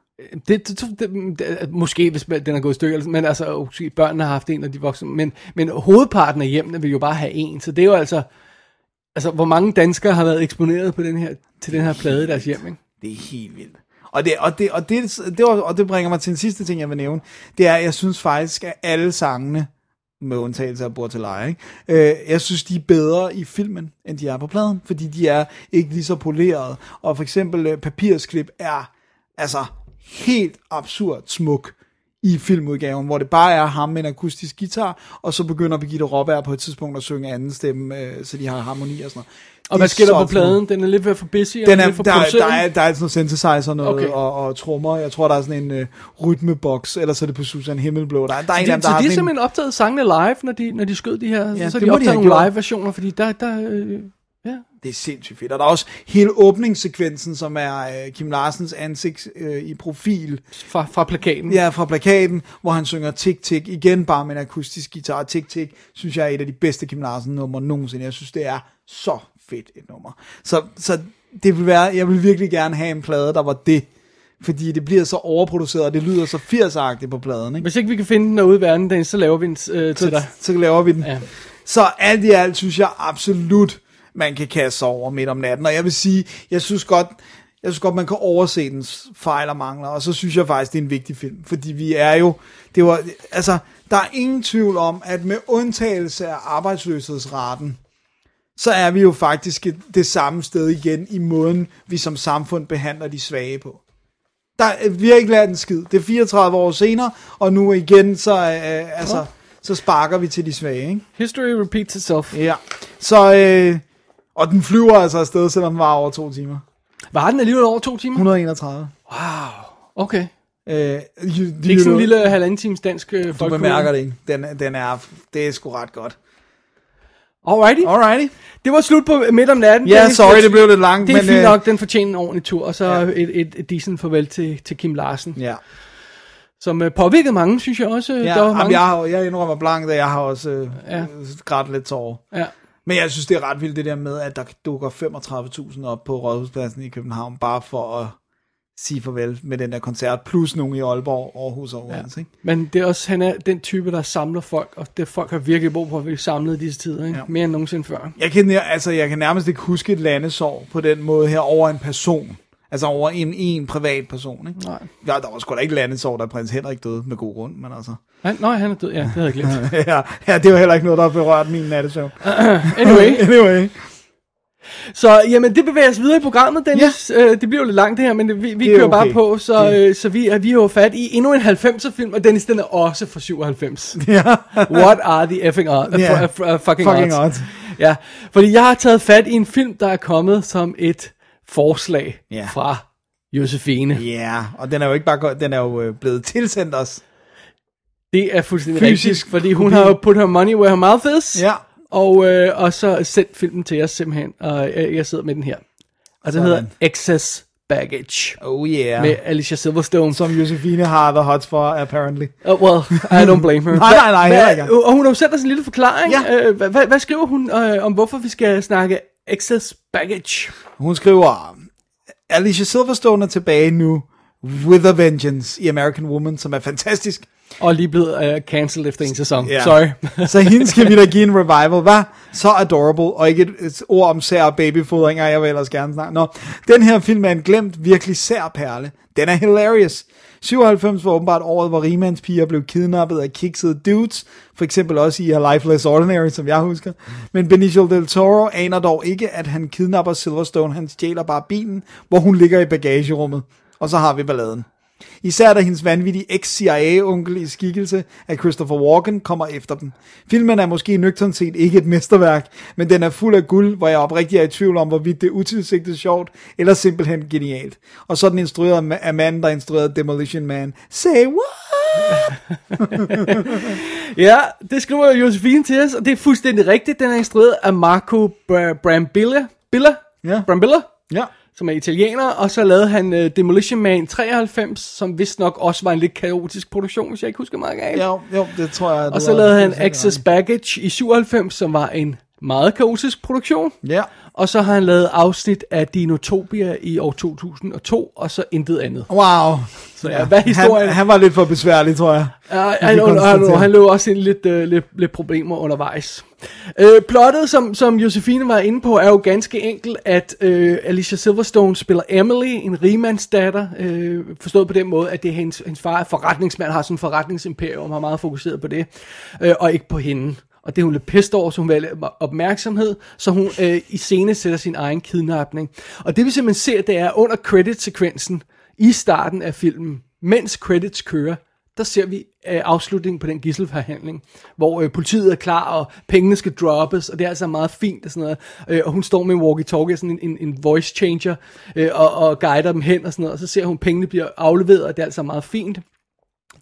Det, det, det, det, måske, hvis den er gået i stykker, men altså, børnene har haft en, når de voksne. Men, men hovedparten af hjemmene vil jo bare have en, så det er jo altså, altså hvor mange danskere har været eksponeret på den her, til den her plade i deres hjem, ikke? Det er helt vildt. Og det, og, det, og, det, det, og det bringer mig til den sidste ting, jeg vil nævne. Det er, jeg synes faktisk, at alle sangene, med undtagelse af Bord til Leje, ikke? Øh, jeg synes, de er bedre i filmen, end de er på pladen, fordi de er ikke lige så polerede. Og for eksempel Papirsklip er altså helt absurd smuk i filmudgaven, hvor det bare er ham med en akustisk guitar, og så begynder Birgitte Raaberg på et tidspunkt at synge anden stemme, øh, så de har harmoni og sådan noget. Og hvad sker der på pladen? Den er lidt ved for busy, den er, for der, der, der, er, der er sådan noget synthesizer noget, okay. og, og trommer. Jeg tror, der er sådan en øh, rytmeboks, eller så er det på Susan Himmelblå. Der, der er en, de, der, der så de har simpelthen en... optaget sangene live, når de, når de skød de her, ja, så de optaget de nogle live-versioner, fordi der... der øh, ja. Det er sindssygt fedt. Og der er også hele åbningssekvensen, som er øh, Kim Larsens ansigt øh, i profil. Fra, fra plakaten. Ja, fra plakaten, hvor han synger Tik Tik, igen bare med en akustisk guitar. Tik Tik, synes jeg er et af de bedste Kim Larsen-numre nogensinde. Jeg synes, det er så fedt et nummer. Så, så det vil være, jeg vil virkelig gerne have en plade, der var det. Fordi det bliver så overproduceret, og det lyder så firsagtigt på pladen. Ikke? Hvis ikke vi kan finde den derude i verden, så laver vi den øh, til dig. Så laver vi den. Ja. Så alt i alt, synes jeg absolut, man kan kaste sig over midt om natten, og jeg vil sige, jeg synes godt, jeg synes godt, man kan overse dens fejl og mangler, og så synes jeg faktisk, det er en vigtig film, fordi vi er jo, det var, altså, der er ingen tvivl om, at med undtagelse af arbejdsløshedsraten, så er vi jo faktisk det samme sted igen, i måden, vi som samfund behandler de svage på. Der, vi har ikke lært en skid, det er fireogtredive år senere, og nu igen, så øh, altså, så sparker vi til de svage, ikke? History repeats itself. Ja, så, øh, og den flyver altså afsted, selvom den var over to timer. Var den alligevel over to timer? et hundrede og enogtredive. Wow, okay. Øh, you, you det er ikke sådan en lille halvanden times dansk øh, folk. Du bemærker det ikke. Den, den er, det er sgu ret godt. Alrighty. Alrighty. Det var slut på midt om natten. Ja, yeah, sorry, det blev lidt langt. Det er men, fint nok, den fortjener en ordentlig tur. Og så ja. et, et, et decent farvel til, til Kim Larsen. Ja. Som øh, påvirkede mange, synes jeg også. Ja, der var jamen, mange... jeg, har, jeg indrømmer blankt, at jeg har også øh, ja. grædt lidt tårer. Ja. Men jeg synes, det er ret vildt det der med, at der dukker femogtredive tusind op på Rådhuspladsen i København, bare for at sige farvel med den der koncert, plus nogen i Aalborg, Aarhus og Odense, ikke? Men det er også, han er den type, der samler folk, og det folk har virkelig brug for, at vi samlede disse tider, ikke? Ja. Mere end nogensinde før. Jeg kan, altså, jeg kan nærmest ikke huske et landesorg på den måde her over en person. Altså over en, en privat person, ikke? Nej. Ja, der var sgu da ikke landesorg, da prins Henrik døde med god grund, men altså... Han, nej, han er død, ja, det havde jeg glemt. ja, ja, det var heller ikke noget, der berørte min nattesøvn. anyway. anyway. Så, jamen, det bevæger os videre i programmet, Dennis. Yeah. Øh, det bliver jo lidt langt det her, men vi, vi kører okay. bare på, så, yeah. øh, så vi, er, vi er jo fat i endnu en halvfemser-film, og Dennis, den er også fra syvoghalvfems. Yeah. What are the effing odds? Yeah. Uh, uh, fucking fucking odds. Ja, fordi jeg har taget fat i en film, der er kommet som et... forslag yeah. fra Josefine. Ja, yeah, og den er jo ikke bare go- den er jo blevet tilsendt os. Det er fuldstændig fysisk, rigtigt, fordi hun har jo put her money where her mouth is. Ja. Og, øh, og så sendt filmen til os simpelthen, og øh, jeg sidder med den her. Og den hedder Excess Baggage. Oh yeah. Med Alicia Silverstone. Som Josefine har the hots for, apparently. Uh, well, I don't blame her. nej, nej, nej. Hva, nej, nej. Og hun har jo sendt os en lille forklaring. Ja. Uh, hvad, hvad skriver hun uh, om, hvorfor vi skal snakke Excess Baggage? Hun skriver, Alicia Silverstone er tilbage nu, with a vengeance, i American Woman, som er fantastisk. Og lige blevet uh, cancelled efter en sæson. Yeah. Sorry. Så hende skal vi da give en revival. Hvad? Så adorable. Og ikke et, et ord om sær babyfodringer, jeg vil ellers gerne snakke. Nå, den her film er en glemt, virkelig sær perle. Den er hilarious. syvoghalvfems var åbenbart året, hvor rigmandspiger blev kidnappet af kiksede dudes. For eksempel også i A Life Less Ordinary, som jeg husker. Men Benicio Del Toro aner dog ikke, at han kidnapper Silverstone. Han stjæler bare bilen, hvor hun ligger i bagagerummet. Og så har vi balladen. Især da hendes vanvittige eks-C I A-onkel i skikkelse af Christopher Walken kommer efter dem. Filmen er måske nøgternt set ikke et mesterværk, men den er fuld af guld, hvor jeg oprigtigt er i tvivl om, hvorvidt det er utilsigtet sjovt, eller simpelthen genialt. Og så den instrueret af manden, der instruerede Demolition Man. Say what? Ja, det skriver Josefine til os, og det er fuldstændig rigtigt. Den er instrueret af Marco Br- Brambilla, Billa? Yeah. Brambilla? Ja. Yeah. Som er italiener, og så lavede han uh, Demolition Man treoghalvfems, som vist nok også var en lidt kaotisk produktion, hvis jeg ikke husker meget galt. Jo, jo, det tror jeg. Og så lavede han Excess Baggage i syvoghalvfems, som var en meget kaotisk produktion. Ja. Og så har han lavet afsnit af Dinotopia i år to tusind og to, og så intet andet. Wow. Så ja, hvad historien? Han, han var lidt for besværlig, tror jeg. Uh, han, uh, uh, han løb også ind lidt, uh, lidt, lidt problemer undervejs. Uh, plottet, som, som Josefine var inde på, er jo ganske enkelt, at uh, Alicia Silverstone spiller Emily, en rigmandsdatter, uh, forstået på den måde, at det er hendes, hendes far er forretningsmand, har sådan en forretningsimperium, har meget fokuseret på det, uh, og ikke på hende. Og det hun lidt pissed over, så hun valgte opmærksomhed, så hun øh, iscenesætter sin egen kidnapning. Og det vi simpelthen ser, det er under creditsekvensen i starten af filmen, mens credits kører, der ser vi øh, afslutningen på den gidselforhandling, hvor øh, politiet er klar, og pengene skal droppes, og det er altså meget fint og sådan noget. Øh, og hun står med en walkie-talkie, sådan en, en, en voice changer, øh, og, og guider dem hen og sådan noget, og så ser hun, pengene bliver afleveret, og det er altså meget fint.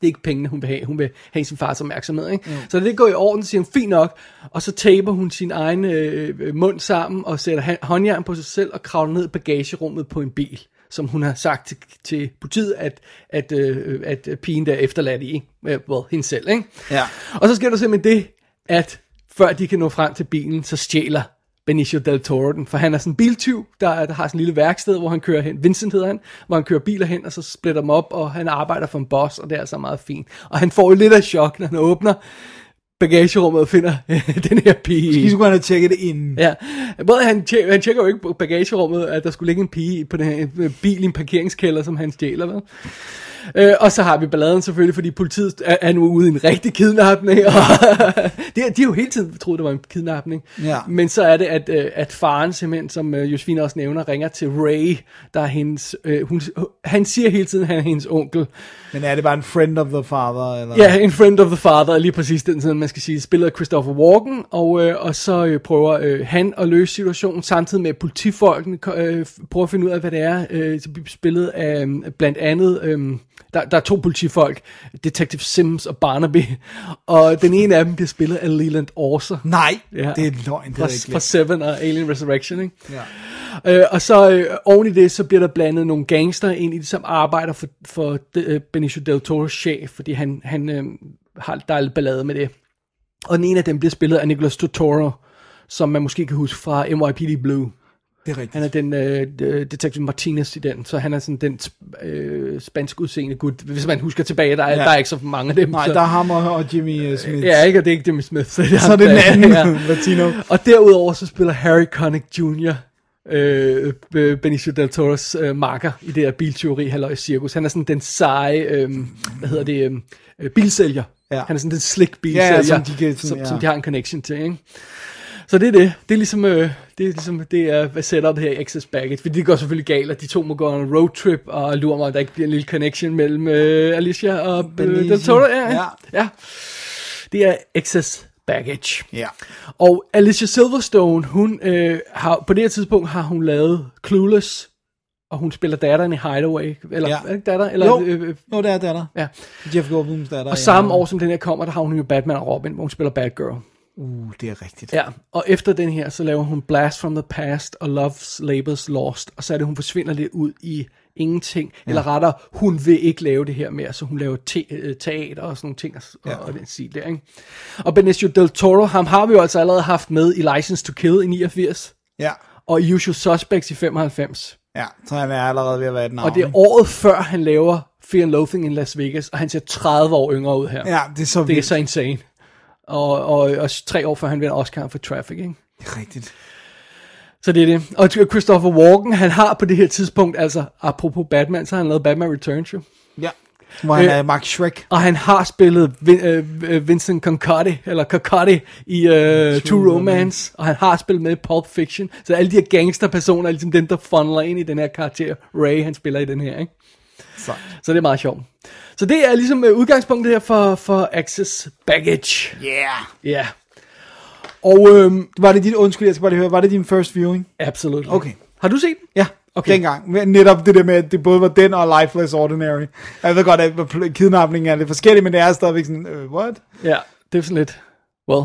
Det er ikke pengene, hun vil have. Hun vil have sin fars opmærksomhed. Ikke? Mm. Så det går i orden, siger hun, fint nok. Og så taber hun sin egen øh, mund sammen og sætter håndjern på sig selv og kravler ned i bagagerummet på en bil, som hun har sagt til, til politiet, at, at, øh, at pigen der er efterladt i. Well, hende selv. Ikke? Ja. Og så sker der simpelthen det, at før de kan nå frem til bilen, så stjæler Benicio Del Toro den, for han er sådan en biltyv, der, der har sådan en lille værksted, hvor han kører hen, Vincent hedder han, hvor han kører biler hen, og så splitter dem op, og han arbejder for en boss, og det er altså meget fint. Og han får jo lidt af chok, når han åbner bagagerummet og finder den her pige. Skal I skulle have tjekket det inden. Ja, både han, tjek, han tjekker jo ikke på bagagerummet, at der skulle ligge en pige på den her bil i en parkeringskælder, som han stjæler, vel? Øh, og så har vi balladen selvfølgelig, fordi politiet er, er nu ude i en rigtig kidnapning, og de, de har jo hele tiden troet, det var en kidnapning, ja. Men så er det, at, at faren simpelthen, som Josefine også nævner, ringer til Ray, der er hendes, øh, hun, han siger hele tiden, han er hendes onkel. Men er det bare en friend of the father? Eller? Ja, en friend of the father, lige præcis den siden, man skal sige, spiller Christopher Walken, og, øh, og så øh, prøver øh, han at løse situationen, samtidig med politifolkene øh, prøver at finde ud af, hvad det er, øh, spillet af blandt andet... Øh, Der, der er to politifolk, Detective Sims og Barnaby, og den ene af dem bliver spillet af Leland Orser. Nej, ja, det er løgn, det er ikke. Fra Seven og Alien Resurrection, ikke? Ja. Øh, og så øh, oven i det, så bliver der blandet nogle gangster ind i det, som arbejder for, for de, Benicio Del Toros chef, fordi han, han øh, har et dejligt ballade med det. Og den ene af dem bliver spillet af Nicholas Totoro, som man måske kan huske fra N Y P D Blue. Det er rigtigt. Han er den øh, Detective Martinez i den, så han er sådan den øh, spansk udseende gut. Hvis man husker tilbage, der er, ja. Der er ikke så mange af dem. Nej, så. Der er ham og Jimmy Smith. Ja, ikke, og det er ikke Jimmy Smith. Så det er, så ham, det er den anden, ja. Latino. Og derudover så spiller Harry Connick junior Øh, Benicio Del Toros øh, marker i det her bilteori, halløj cirkus. Han er sådan den seje, øh, hvad hedder det, øh, bilsælger. Ja. Han er sådan den slick bilsælger, ja, som, de kan, som, som, ja. som de har en connection til, ikke? Så det er det. Det er ligesom, øh, det er ligesom, det er, hvad setup her i Excess Baggage. Fordi det går selvfølgelig galt, at de to må gå on en roadtrip, og lurer mig, at der ikke bliver en lille connection mellem øh, Alicia og øh, Del Toro. Ja, ja. ja, det er Excess Baggage. Ja. Og Alicia Silverstone, hun øh, har, på det her tidspunkt har hun lavet Clueless, og hun spiller datteren i Hideaway, eller ja. Er det datter? Eller, jo, øh, øh, jo, det er datter. Ja. Jeff Goldblums datter. Og samme ja. år som den her kommer, der har hun jo Batman og Robin, hvor hun spiller Batgirl. Uh, det er rigtigt. Ja, og efter den her, så laver hun Blast from the Past og Love's Labour's Lost, og så er det, hun forsvinder lidt ud i ingenting, ja. Eller rettere, hun vil ikke lave det her mere, så hun laver te- teater og sådan nogle ting, og, ja. og den stil der, ikke? Og Benicio Del Toro, ham har vi jo altså allerede haft med i License to Kill i niogfirs, ja. og i Usual Suspects i femoghalvfems. Ja, så er jeg allerede ved at være et navn. Og det er året før, han laver Fear and Loathing in Las Vegas, og han ser tredive år yngre ud her. Ja, det er så vildt. Det er så insane. Og, og, og tre år før han vinder Oscar for Traffic, ikke? Det er rigtigt. Så det er det. Og Christopher Walken, han har på det her tidspunkt, altså apropos Batman, så har han lavet Batman Returns, jo. Ja, hvor han øh, er Mark Schreck. Og han har spillet Vin, øh, Vincent Concotti, eller Concotti i øh, True, True Romance, og han har spillet med i Pulp Fiction. Så alle de her gangsterpersoner er ligesom dem, der funneler ind i den her karakter. Ray, han spiller i den her, ikke? Så, så det er meget sjovt. Så det er ligesom udgangspunktet her for, for Access Baggage. Yeah. Ja. Yeah. Og øhm, var det dit, undskyld, jeg skal bare lige høre, var det din first viewing? Absolut. Okay. Har du set den? Ja, okay. Dengang. Netop det der med, at det både var den og Lifeless Ordinary. Jeg ved godt, at kidnapningen er lidt forskellig, men det er stadigvæk sådan, øh, what? Ja, det er sådan lidt, well.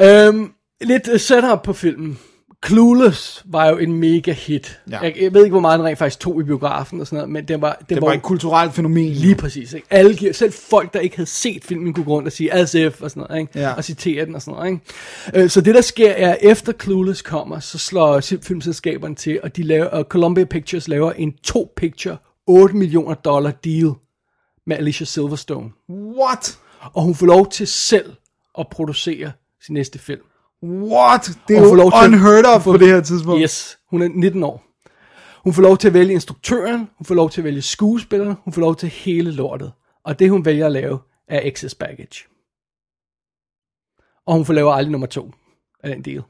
Øhm, lidt setup på filmen. Clueless var jo en mega hit. Ja. Jeg, jeg ved ikke, hvor meget den rent faktisk tog i biografen og sådan noget, men det var... Det, det var, var et kulturelt fænomen. Lige præcis, ikke? Alle, selv folk, der ikke havde set filmen, kunne gå rundt og sige as if og sådan noget, ikke? Ja. Og citere den og sådan noget, ikke? Øh, så det, der sker, er, efter Clueless kommer, så slår filmselskaberne til, og, de laver, og Columbia Pictures laver en to-picture, otte millioner dollar deal med Alicia Silverstone. What? Og hun får lov til selv at producere sin næste film. What? Det er jo unheard of på det her tidspunkt. Yes, hun er nitten år. Hun får lov til at vælge instruktøren, hun får lov til at vælge skuespilleren, hun får lov til hele lortet. Og det hun vælger at lave er Excess Baggage. Og hun får lavet aldrig nummer to af den del.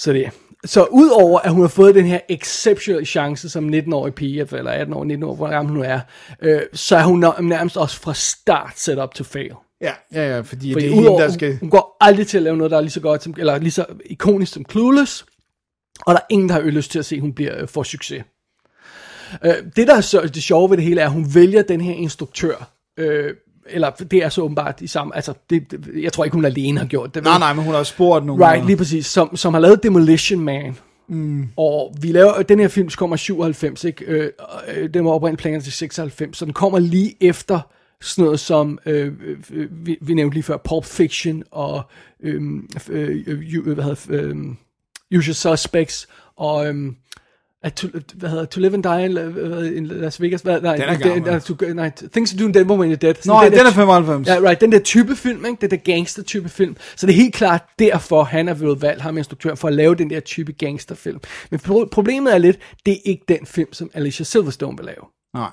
Så det er. Så udover at hun har fået den her exceptional chance som nitten-årig pige, eller atten-årig, nitten-årig, hvor gammel hun er, øh, så er hun nærmest også fra start set up to fail. Ja, ja, ja, fordi, fordi det er hende, der skal... Hun går aldrig til at lave noget, der er lige så godt som, eller lige så ikonisk som Clueless, og der er ingen, der har lyst til at se, at hun bliver, øh, får succes. Øh, det, der er så, det sjove ved det hele, er, at hun vælger den her instruktør, øh, eller det er så åbenbart i samme... Altså, det, det, jeg tror ikke, hun alene har gjort det. Nej, nej, men hun har spurgt nogen. Right, lige præcis, som, som har lavet Demolition Man. Mm. Og vi laver, den her film kommer syvoghalvfems, ikke? Øh, øh, den var oprindeligt planerne til seksoghalvfems, så den kommer lige efter... Sådan noget som, øh, øh, vi, vi nævnte lige før, Pulp Fiction og øh, øh, hvad hedder, øh, Usual Suspects og øh, to, hvad hedder, To Live and Die in Las Vegas. Hvad, nej, den er gammel. Der, to, nej, Things to Do in Denver When You're Dead. Nå, den, den er femoghalvfems. Ja, right, den der type film, ikke? Den der gangster-type film. Så det er helt klart derfor, han er blevet valgt, ham instruktøren, for at lave den der type gangsterfilm. Men problemet er lidt, det er ikke den film, som Alicia Silverstone vil lave. Nej.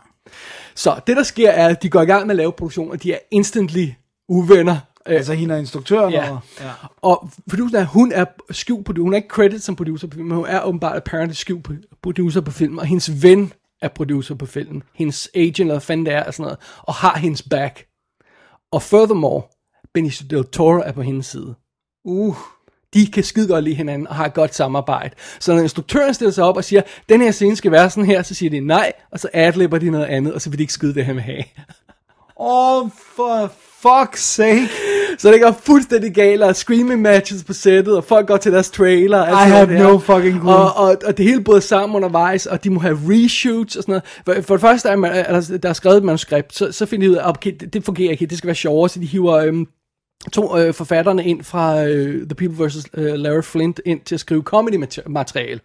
Så det der sker er, at de går i gang med at lave produktion, og de er instantly uvenner. Altså hende er instruktøren, ja. Og, ja. Og produceren, hun er skjult producer. Hun er ikke credited som producer på filmen, men hun er åbenbart apparently skjult producer på filmen. Og hendes ven er producer på filmen. Hendes agent eller fanden det er og sådan noget, og har hendes back. Og furthermore, Benicio Del Toro er på hendes side. Uh De kan skide godt lide hinanden og har et godt samarbejde. Så når instruktøren stiller sig op og siger, den her scene skal være sådan her, så siger de nej, og så adlibber de noget andet, og så vil de ikke skide det, han vil have. Oh, for fuck's sake. Så det går fuldstændig galt, og screaming matches på sættet, og folk går til deres trailer. I have no fucking clue. Og, og, og det hele både sammen undervejs, og de må have reshoots og sådan noget. For, for det første, er man, altså, der er skrevet et manuskript, så, så finder de ud af, okay, det, det fungerer ikke, det skal være sjovere, så de hiver... Øhm, to øh, forfatterne ind fra øh, The People versus. Øh, Larry Flint ind til at skrive comedy-materiale.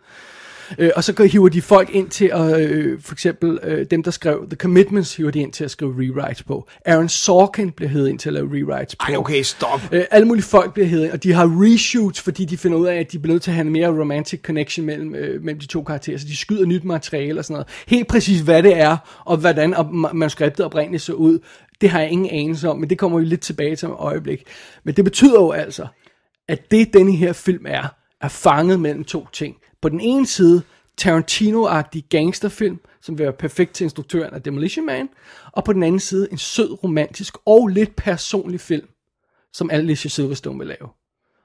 Øh, og så hiver de folk ind til at, øh, for eksempel øh, dem, der skrev The Commitments, hiver de ind til at skrive rewrites på. Aaron Sorkin bliver heddet ind til at lave rewrites på. Ej, okay, stop. Øh, alle mulige folk bliver heddet ind, og de har reshoots, fordi de finder ud af, at de bliver nødt til at have en mere romantic connection mellem, øh, mellem de to karakterer, så de skyder nyt materiale og sådan noget. Helt præcis, hvad det er, og hvordan manuskriptet oprindeligt så ud, det har jeg ingen anelse om, men det kommer vi lidt tilbage til om et øjeblik. Men det betyder jo altså, at det, denne her film er, er fanget mellem to ting. På den ene side, Tarantino-agtig gangsterfilm, som vil være perfekt til instruktøren af Demolition Man, og på den anden side, en sød, romantisk og lidt personlig film, som Alicia Silverstone vil lave.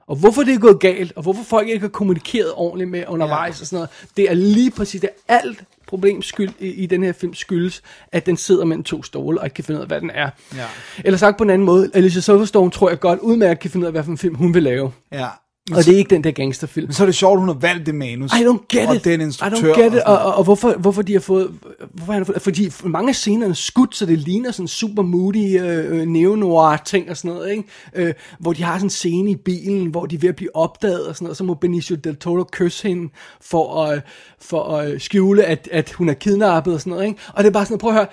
og hvorfor det er gået galt, og hvorfor folk ikke har kommunikeret ordentligt med undervejs ja. Og sådan noget. Det er lige præcis, det er alt problems skyld i, i den her film skyldes, at den sidder mellem to stole, og ikke kan finde ud af, hvad den er. Ja. Eller sagt på en anden måde, Alicia Silverstone tror jeg godt udmærket kan finde ud af, hvad for en film hun vil lave. Ja. Og det er ikke den der gangsterfilm. Men så er det sjovt, hun har valgt det manus. I don't get it. Og den instruktør. I don't get it. Og, og, og hvorfor, hvorfor de har fået... Hvorfor han har fået fordi mange scener er skudt, så det ligner sådan super moody øh, neo-noir-ting og sådan noget, ikke? Øh, hvor de har sådan en scene i bilen, hvor de er ved at blive opdaget og sådan noget. Så må Benicio Del Toro kysse hende for at, for at skjule, at, at hun er kidnappet og sådan noget, ikke? Og det er bare sådan at prøve at høre...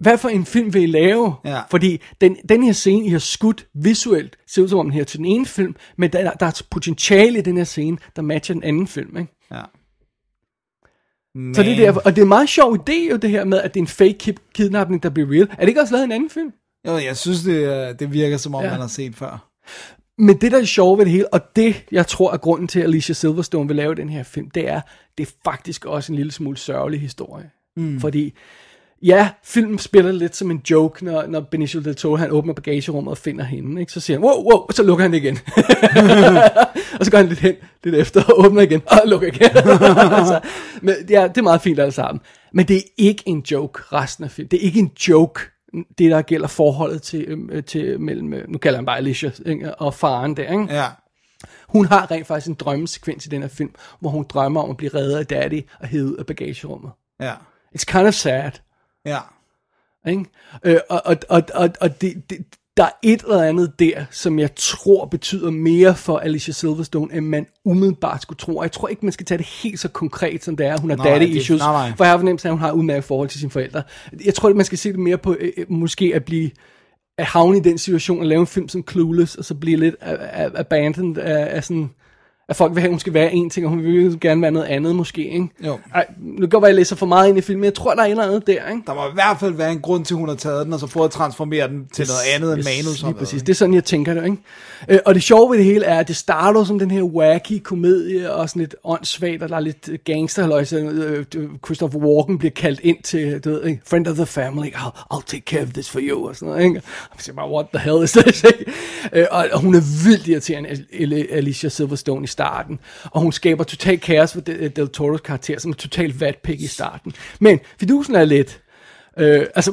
Hvad for en film vil I lave? Ja. Fordi den, den her scene, I har skudt visuelt, ser ud som om den her til den ene film, men der, der er potentiale i den her scene, der matcher den anden film, ikke? Ja. Men... Så det der, og det er en meget sjov idé jo det her med, at det er en fake kidnapning, der bliver real. Er det ikke også lavet en anden film? Jo, jeg synes, det, det virker som om, ja. Man har set før. Men det, der er sjovt ved det hele, og det, jeg tror er grunden til, at Alicia Silverstone vil lave den her film, det er, det er faktisk også en lille smule sørgelig historie. Mm. Fordi... Ja, filmen spiller lidt som en joke, når, når Benicio Del Toro, han åbner bagagerummet og finder hende, ikke? Så siger han, wow, wow, og så lukker han det igen. Og så går han lidt hen, lidt efter, og åbner igen, og lukker igen. Altså, men ja, det er meget fint alle sammen. Men det er ikke en joke, resten af filmen. Det er ikke en joke, det der gælder forholdet til, til mellem, nu kalder han bare Alicia, ikke? Og faren der, ikke? Ja. Hun har rent faktisk en drømmesekvens i den her film, hvor hun drømmer om at blive reddet af daddy og hævet ud af bagagerummet. Ja. It's kind of sad. Ja. Ikke? Øh, og og, og, og, og det, det, der er et eller andet der, som jeg tror betyder mere for Alicia Silverstone, end man umiddelbart skulle tro. Og jeg tror ikke, man skal tage det helt så konkret, som det er. Hun har daddy issues. Nej, nej. For jeg har fornemt, at hun har udmærket forhold til sine forældre. Jeg tror, at man skal se det mere på, øh, måske at blive at havne i den situation, og lave en film som Clueless, og så blive lidt a- a- abandoned af, af sådan... At folk vil have, hun skal være en ting, og hun vil gerne være noget andet, måske, ikke? Jo. Ej, nu kan jeg bare læse for meget ind i filmen, jeg tror, der er et eller andet der, ikke? Der må i hvert fald være en grund til, hun har taget den, og så prøvet at transformere den til noget andet end manus. Lige præcis, det er sådan, jeg tænker det, ikke? Og det sjove ved det hele er, at det starter som den her wacky komedie, og sådan lidt åndssvagt, og der er lidt gangsterhalløj, så Christopher Walken bliver kaldt ind til, du ved, ikke? Friend of the family, I'll, I'll take care of this for you, og sådan noget, ikke? Og så bare, what the hell is this, ikke? Og hun er vildt irriterende, Alicia Silverstone, starten, og hun skaber total kaos for Del Toros karakter, som er total vatpik i starten. Men fidusen er lidt, øh, altså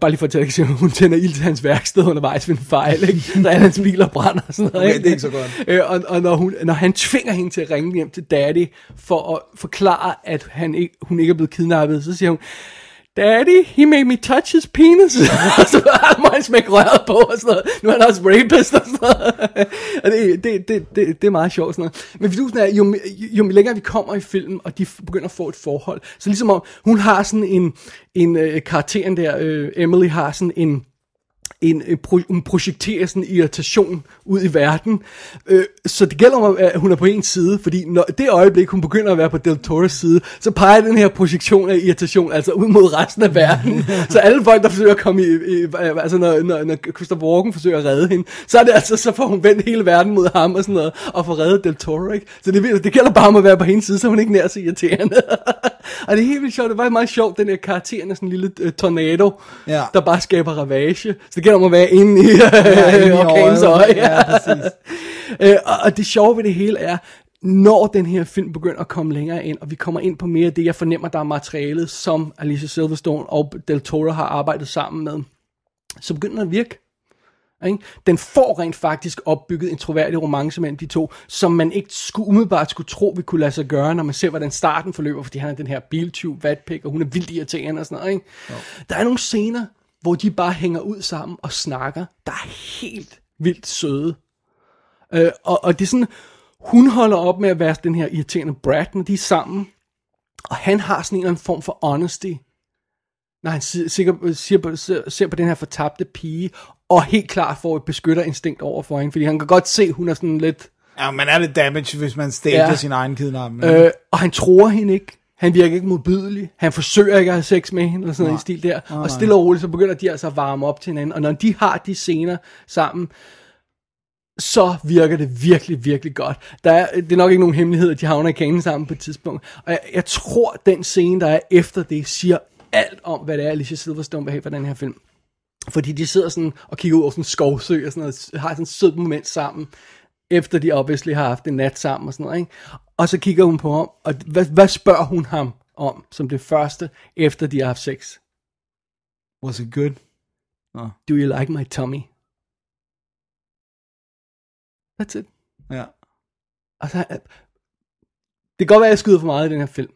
bare lige for at tage, hun tænder ild til hans værksted undervejs ved en fejl, ikke? Der er hans biler brænder og sådan noget. Okay, det er ikke så godt. Øh, og og når, hun, når han tvinger hende til at ringe hjem til daddy for at forklare, at han ikke, hun ikke er blevet kidnappet, så siger hun, daddy, he made me touch his penis. Så må han smække røret på og sådan noget. Nu er han også rapist og sådan noget. Og det, det, det, det, det er meget sjovt sådan noget. Men fidusen er, jo, jo længere vi kommer i filmen, og de begynder at få et forhold, så ligesom om hun har sådan en, en øh, karakteren der, øh, Emily har sådan en, en, en, pro, en projekterer sådan en irritation ud i verden. Øh, så det gælder om, at hun er på en side, fordi når det øjeblik, hun begynder at være på Del Toros side, så peger den her projektion af irritation altså ud mod resten af verden. Så alle folk, der forsøger at komme i... i altså, når, når, når Christopher Walken forsøger at redde hende, så er det altså, så får hun vendt hele verden mod ham og sådan noget, og får reddet Del Toro, ikke? Så det, det gælder bare om at være på hendes side, så hun ikke nær så irriterende. Og det er helt vildt sjovt. Det var meget sjovt, den her karakteren af sådan en lille uh, tornado, ja. Der bare skaber ravage. Så det gælder om at være inde i orkanens øje. Ja, præcis. Øh, og det sjove ved det hele er, når den her film begynder at komme længere ind, og vi kommer ind på mere af det, jeg fornemmer, der er materialet, som Alicia Silverstone og Del Toro har arbejdet sammen med, så begynder den at virke. Ikke? Den får rent faktisk opbygget en troværdig romance mellem de to, som man ikke skulle, umiddelbart skulle tro, vi kunne lade sig gøre, når man ser, hvordan starten forløber, fordi han er den her biltyv, vatpik, og hun er vildt irriterende og sådan noget. Ikke? Ja. Der er nogle scener, hvor de bare hænger ud sammen og snakker, der er helt vildt søde. Øh, og, og det er sådan, hun holder op med at være den her irriterende brat, når de er sammen, og han har sådan en eller anden form for honesty, når han sikkert ser på, ser på den her fortabte pige, og helt klart får et beskytterinstinkt over for hende, fordi han kan godt se, hun er sådan lidt... Ja, man er lidt damage, hvis man stager ja. Sin egen kidnapning. Øh, og han tror hende ikke. Han virker ikke modbydelig. Han forsøger ikke at have sex med hende, eller sådan nej. Noget i stil der. Nej. Og stille og roligt, så begynder de altså at varme op til hinanden. Og når de har de scener sammen, så virker det virkelig, virkelig godt. Der er, det er nok ikke nogen hemmelighed, at de havner i kanen sammen på et tidspunkt. Og jeg, jeg tror, den scene, der er efter det, siger alt om, hvad det er, Alicia Silverstone vil have for den her film. Fordi de sidder sådan og kigger ud over sådan en skovsø, og sådan noget, har sådan et sødt moment sammen. efter de obviously har haft en nat sammen og sådan noget, ikke? Og så kigger hun på ham, og hvad, hvad spørger hun ham om, som det første, efter de har haft sex? Was it good? No. Do you like my tummy? That's it. Ja. Yeah. Og så, det kan godt være, at jeg skyder for meget i den her film,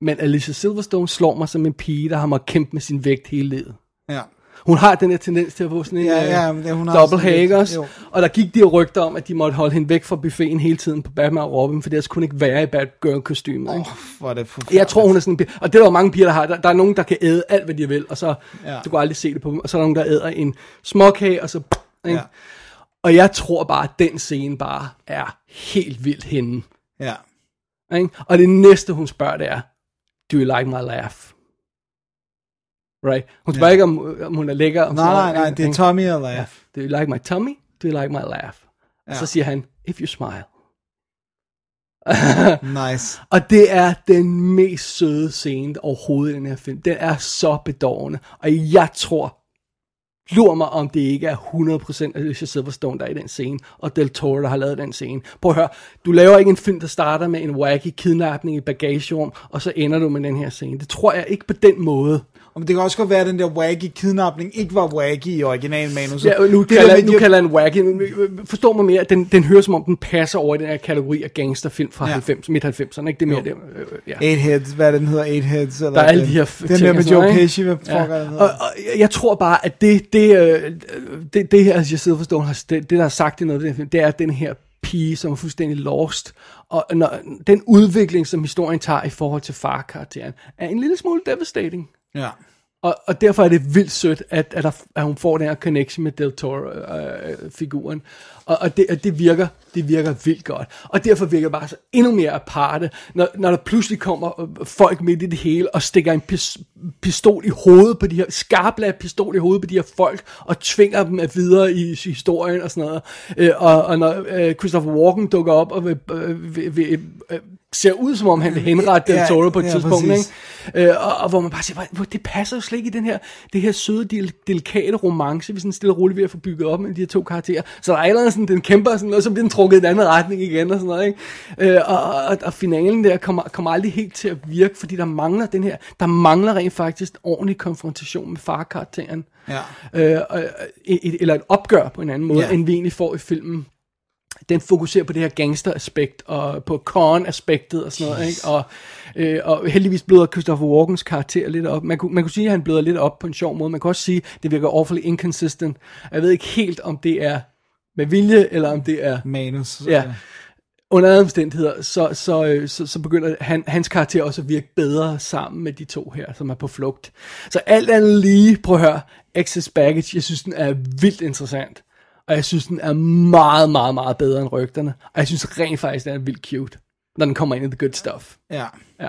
men Alicia Silverstone slår mig som en pige, der har måttet kæmpe med sin vægt hele livet. Ja. Yeah. Hun har den her tendens til at få sådan en ja, ja, dobbelthagers, og der gik de og rygter om, at de måtte holde hende væk fra buffeten hele tiden på Batman og Robin, for ellers kunne ikke være i Batgirl-kostymet. Åh, oh, hvor er det forfærdeligt. Jeg tror, hun er sådan en pige, og det er der jo mange piger, der har. Der, der er nogen, der kan æde alt, hvad de vil, og så, ja. Du kan aldrig se det på dem, og så er der nogen, der æder en småkage, og så, ikke? Ja. Og jeg tror bare, at den scene bare er helt vildt hende. Ja. Ikke? Og det næste, hun spørger, det er, do you like my laugh? Right. Hun spørger yeah. ikke, om, om hun er lækker. Om nej, nej, nej, det er tummy og laugh. Yeah. Do you like my tummy? Do you like my laugh? Yeah. Og så siger han, if you smile. Nice. Og det er den mest søde scene overhovedet i den her film. Den er så bedårende. Og jeg tror, lur mig, om det ikke er hundrede procent Alicia Silverstone, der er i den scene, og Del Toro, der har lavet den scene. Prøv at høre, du laver ikke en film, der starter med en wacky kidnapning i bagagerum, og så ender du med den her scene. Det tror jeg ikke på den måde. Om det kan også godt være, at den der wacky kidnapning ikke var wacky i originalmanus. Ja, nu kalder jeg de... den wacky. Forstår mig mere, at den, den hører som om, den passer over i den her kategori af gangsterfilm fra ja. halvfemserne, ikke? Det er mere det. Ja. Eight Heads, hvad den hedder, Eight Heads. Eller der er den, alle de her ting. Den der med Joe Pesci, hvad fuck er det? Og, og jeg tror bare, at det, det, det, det her, altså jeg sidder og forstår, det, det der er sagt i noget af den film, det er den her pige, som er fuldstændig lost, og når, den udvikling, som historien tager i forhold til far-karakteren, er en lille smule devastating. Ja. Og, og derfor er det vildt sødt, at, at, der, at hun får den her connection med Del Toro-figuren. Øh, og og, det, og det, virker, det virker vildt godt. Og derfor virker det bare så endnu mere aparte, når, når der pludselig kommer folk midt i det hele, og stikker en pis, pistol i hovedet på de her, skarplad pistol i hovedet på de her folk, og tvinger dem at videre i, i historien og sådan noget. Øh, og, og når øh, Christopher Walken dukker op og vil... Øh, vil, vil øh, ser ud, som om han vil henrette Del Toro på et ja, tidspunkt, ikke? Øh, og, og hvor man bare siger, det passer jo slet ikke i den her, det her søde, del, delikate romance, vi sådan stille og roligt ved at få bygget op med de her to karakterer. Så der er allerede sådan, den kæmper sådan noget, så bliver den trukket i en anden retning igen, og sådan noget, ikke? Øh, og, og, og finalen der kommer, kommer aldrig helt til at virke, fordi der mangler den her, der mangler rent faktisk ordentlig konfrontation med farkarakteren. Ja. Øh, og, et, eller et opgør på en anden måde, ja. End vi egentlig får i filmen. Den fokuserer på det her gangster-aspekt, og på con-aspektet og sådan noget, ikke? Og, øh, og heldigvis bløder Christopher Walkens karakter lidt op. Man kunne, man kunne sige, at han bløder lidt op på en sjov måde. Man kan også sige, at det virker awfully inconsistent. Jeg ved ikke helt, om det er med vilje, eller om det er... manus. Ja. Under andre omstændigheder, så, så, så, så begynder han, hans karakter også at virke bedre sammen med de to her, som er på flugt. Så alt andet lige, prøv at høre, Excess Baggage, jeg synes, den er vildt interessant. Og jeg synes, den er meget, meget, meget bedre end rygterne. Og jeg synes rent faktisk, den er vildt cute, når den kommer ind i the good stuff. Ja. Ja.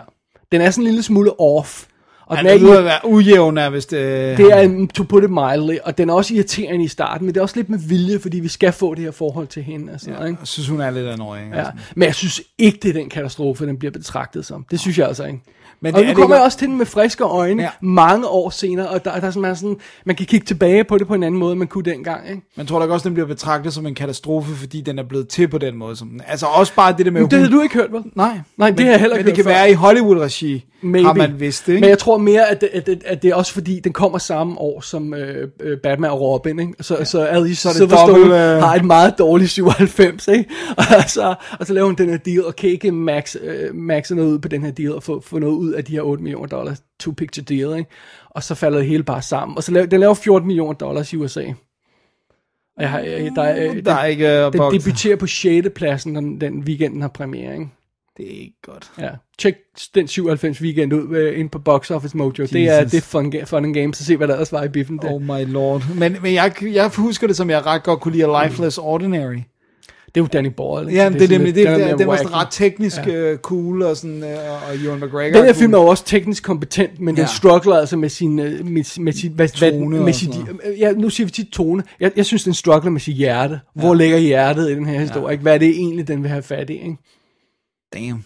Den er sådan en lille smule off. Og ja, den er ikke... være ujævn er, hvis det... Det er, to put it mildly, og den er også irriterende i starten, men det er også lidt med vilje, fordi vi skal få det her forhold til hende. Og sådan ja, noget, ikke? Jeg synes, hun er lidt annoying. Ja. Men jeg synes ikke, det er den katastrofe, den bliver betragtet som. Det synes jeg altså ikke. Men det, og nu kommer jeg også til den med friske øjne ja. mange år senere, og der, der er sådan, man, er sådan, man kan kigge tilbage på det på en anden måde, man kunne dengang. Ikke? Man tror da også, den bliver betragtet som en katastrofe, fordi den er blevet til på den måde. Som den. Altså også bare det der med... Men det havde du ikke hørt, vel? Nej, Nej det men, har heller ikke. Men det kan før. være i Hollywood-regi, Maybe. har man vidst det. Ikke? Men jeg tror mere, at det, at, det, at det er også fordi, den kommer samme år som øh, Batman og Robin. Ikke? Så, ja. så, så Alice Silverstone øh... har et meget dårligt syvoghalvfems, ikke? Og, så, og så laver hun den her deal, og kan ikke maxe øh, max noget ud på den her deal, og få, få noget ud af de her otte millioner dollars two picture deal, ikke? Og så falder det hele bare sammen, og så laver den laver fjorten millioner dollars i U S A. Og jeg har jeg, der er, mm, der er den, ikke uh, den debuterer på sjette pladsen den, den weekend den har premiere, ikke? Det er ikke godt. Ja. Tjek den syvoghalvfems weekend ud øh, ind på Box Office Mojo. Jesus. Det er det fun, fun and games. Så se hvad der også var i biffen der. Oh my lord. Men, men jeg, jeg husker det som jeg ret godt kunne lide mm. Lifeless Ordinary. Det er jo Danny Boyle. Ja, det, det, det, det, det, det, det, det var sådan ret teknisk ja. uh, cool, og sådan, uh, og Ewan McGregor. Den her film er jo også teknisk kompetent, men ja. den struggler altså med sin, med, med sin, hvad, tone. Med sin, ja, nu siger vi tit tone. Jeg, jeg synes, den struggler med sit hjerte. Hvor ja. ligger hjertet i den her historie? Ja. Hvad er det egentlig, den vil have fat i? Ikke? Damn.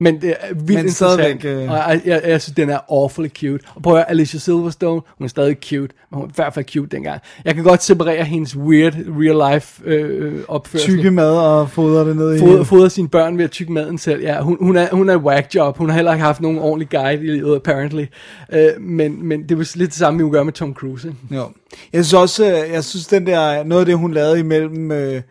Men det er vildt men interessant. Øh... Og jeg, jeg, jeg synes, den er awfully cute. Og prøv at høre, Alicia Silverstone, hun er stadig cute. Men hun er i hvert fald cute dengang. Jeg kan godt separere hendes weird real life øh, opførsel. Tykke mad og fodrer det ned i. Foder, foder sine børn ved at tykke maden selv. Ja, hun, hun, er, hun er whack job. Hun har heller ikke haft nogen ordentlig guide i livet, apparently. Øh, men, men det var lidt det samme, hun gør med Tom Cruise. Ikke? Jo. Jeg synes også, jeg synes den der, noget af det, hun lavede imellem... Øh...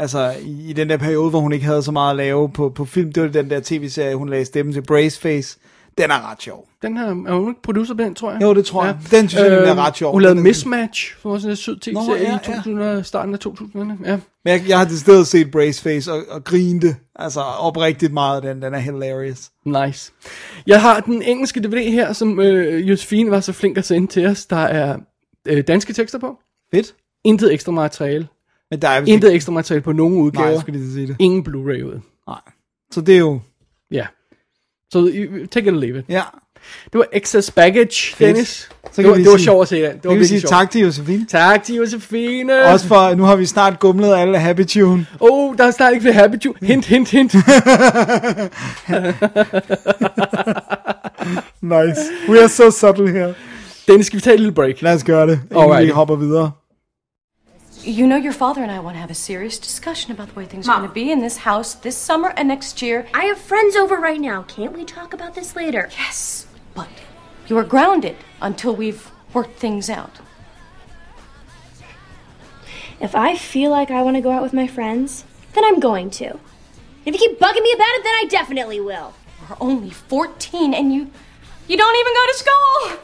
Altså, i, i den der periode, hvor hun ikke havde så meget at lave på, på film, det var den der tv-serie, hun lagde stemmen til, Braceface. Den er ret sjov. Den her, er hun ikke producer på den, tror jeg? Jo, det tror ja. jeg. Den synes øh, jeg, den er ret sjov. Hun lavede Mismatch, for sådan en sød tv-serie ja, i to tusind, ja. starten af to tusinderne. Ja. Men jeg, jeg har til stedet set Braceface og, og grinte, altså oprigtigt meget den. Den er hilarious. Nice. Jeg har den engelske D V D her, som øh, Josefine var så flink at sende til os. Der er øh, danske tekster på. Fedt. Intet ekstra materiale. Men der er intet ikke... ekstra materiale på nogen udgaver. Nej, skal lige sige det. Ingen Blu-ray ud. Nej. Så det er jo... Ja. Yeah. Så so take it or leave it. Ja. Det var Excess Baggage, Dennis. Det var, det var sjovt at se den. Det var virkelig sjovt. Tak til Josefine. Tak til Josefine. Også for, nu har vi snart gumlet alle Happy Tune. Åh, oh, der er snart ikke flere Happy Tune. Hint, hint, hint. Nice. We are so subtle here. Dennis, skal vi tage et lille break? Lad os gøre det, inden vi hopper videre. You know, your father and I want to have a serious discussion about the way things Mom. are going to be in this house this summer and next year. I have friends over right now. Can't we talk about this later? Yes, but you are grounded until we've worked things out. If I feel like I want to go out with my friends, then I'm going to. If you keep bugging me about it, then I definitely will. We're only fourteen and you, you don't even go to school.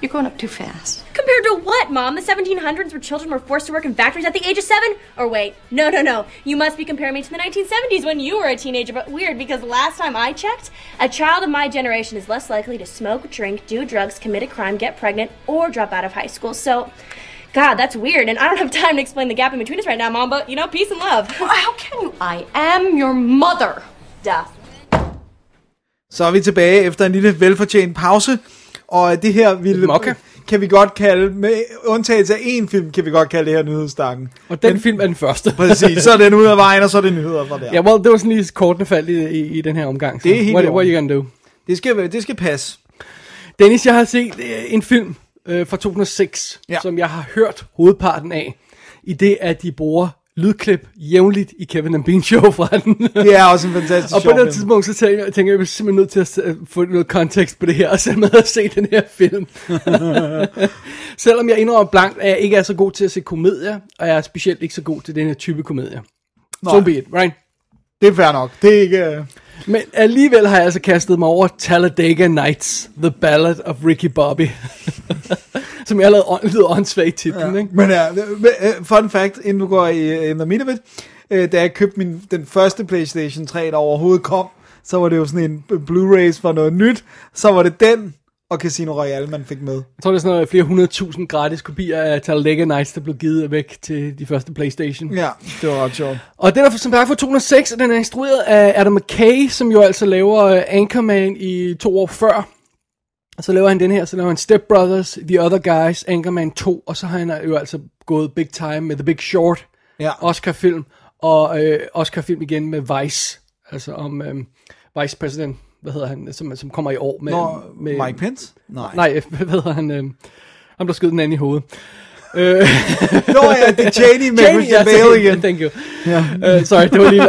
You're growing up too fast. Compared to what, Mom? The seventeen hundreds where children were forced to work in factories at the age of seven? Or wait, no, no, no. You must be comparing me to the nineteen seventies when you were a teenager. But weird, because last time I checked, a child of my generation is less likely to smoke, drink, do drugs, commit a crime, get pregnant, or drop out of high school. So, God, that's weird. And I don't have time to explain the gap in between us right now, Mom. But, you know, peace and love. Well, how can you? I am your mother. Duh. Så er vi tilbage efter en lille velfortjent pause. Og det her ville, okay. kan vi godt kalde, med undtagelse af én film, kan vi godt kalde det her nyhedsstakken. Og den, den film er den første. Præcis, så er den ud af vejen, og så er det nyheder fra der. Ja, yeah, well, det var sådan lige kortene faldt i, i, i den her omgang. Så. Det er helt what, what are you gonna do? Det skal, det skal passe. Dennis, jeg har set en film øh, fra to tusind og seks, ja. som jeg har hørt hovedparten af, i det at de bruger lydklip jævnligt i Kevin and Bean show fra den. Det er også en fantastisk og show. Og på det tidspunkt, så tænker jeg, tænker jeg, jeg er simpelthen nødt til at få noget kontekst på det her, og sætte med at se den her film. Selvom jeg indrømmer blankt, at jeg ikke er så god til at se komedier, og jeg er specielt ikke så god til den her type komedier. So be it, right? Det er fair nok. Det er ikke... Uh... Men alligevel har jeg altså kastet mig over Talladega Nights, The Ballad of Ricky Bobby. Som jeg allerede lyder åndssvagt titlen, ja, ikke? Men ja, fun fact, inden du går i in the middle of it, da jeg købte min, den første PlayStation tre, der overhovedet kom, så var det jo sådan en Blu-rays for noget nyt, så var det den og Casino Royale, man fik med. Jeg tror, det er sådan noget, flere hundredtusind gratis kopier af Talladega Nights, der blev givet væk til de første PlayStation. Ja, det var ret sjovt. Og den er som sagt fra to tusind og seks, og den er instrueret af Adam McKay, som jo altså laver Anchorman i to år før. Og så laver han den her, så laver han Step Brothers, The Other Guys, Anchorman to, og så har han jo altså gået big time med The Big Short, ja. Oscar-film, og øh, Oscar-film igen med Vice, altså om øh, Vice-præsident, hvad hedder han, som, som kommer i år med... Nå, med Mike Pence? Nej. Nej, hvad hedder han, øh, han blev skudt den anden i hovedet. Nå ja, det er Cheney med Christian Bale igen. Thank you. Yeah. Uh, sorry, det var lige...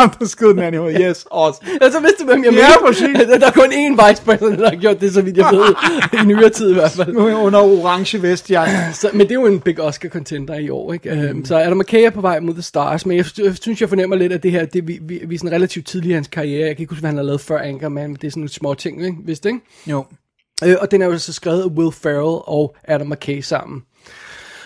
Han blev skudt den anden i hovedet, yes, også. Altså vidste du, hvem jeg mener? Ja, der er kun én vicepræsident, der har gjort det, så vidt jeg ved, i nyere tid i hvert fald. Under orange vest, ja. Så, men det er jo en big Oscar-contender i år, ikke? Mm. Uh, så Adam McKay er på vej mod The Stars, men jeg synes, jeg fornemmer lidt, at det her, det, vi, vi, vi er sådan relativt tidlig i hans karriere. Jeg kan ikke huske, hvad han har lavet før Anchorman, men det er sådan nogle små ting, ikke? Vist, ikke? Jo. Øh, og den er jo så skrevet af Will Ferrell og Adam McKay sammen.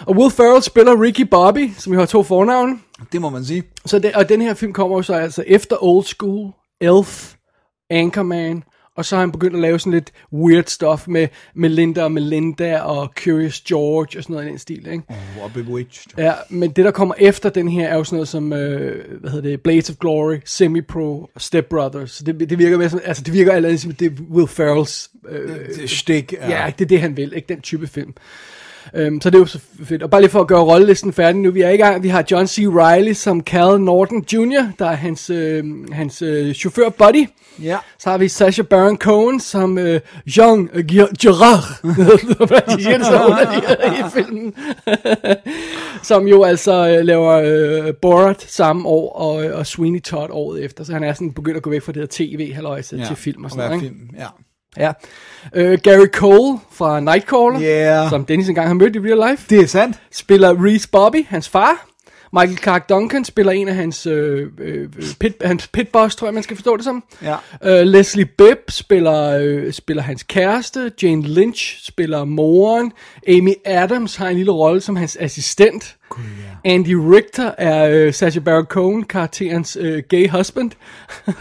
Og Will Ferrell spiller Ricky Bobby, som jo har to fornavne. Det må man sige. Så det, og den her film kommer jo så altså efter Old School, Elf, Anchorman, og så har han begyndt at lave sådan lidt weird stuff med Melinda og Melinda og Curious George og sådan noget i den stil, ikke? Oh, og Bewitched. Ja, men det der kommer efter den her er jo sådan noget som, øh, hvad hedder det, Blades of Glory, Semi-Pro og Step Brothers. Så det, det virker mere sådan, altså det virker allerede som det Will Ferrells... Øh, det er stik. Ja, det er det han vil, ikke? Den type film. Øhm, så det er jo så fedt. Og bare lige for at gøre rollelisten færdig nu, vi er i gang. Vi har John C. Reilly som Cal Norton junior, der er hans, øh, hans øh, chauffør-buddy. Ja. Så har vi Sacha Baron Cohen som øh, Jean Girard. De siger det så underligere i filmen. Som jo altså øh, laver øh, Borat samme år og, og Sweeney Todd året efter. Så han er sådan begyndt at gå væk fra det her tv-halløjse ja. Til film og sådan noget. Film, ja. Ja. Uh, Gary Cole fra Nightcrawler, yeah. som Dennis engang har mødt i real life. Det er sandt. Spiller Reese Bobby, hans far. Michael Clark Duncan spiller en af hans, øh, pit, hans pitboss, tror jeg, man skal forstå det som. Ja. Uh, Leslie Bibb spiller, øh, spiller hans kæreste. Jane Lynch spiller moren. Amy Adams har en lille rolle som hans assistent. God, ja. Andy Richter er øh, Sacha Baron Cohen, karakterens øh, gay husband. uh,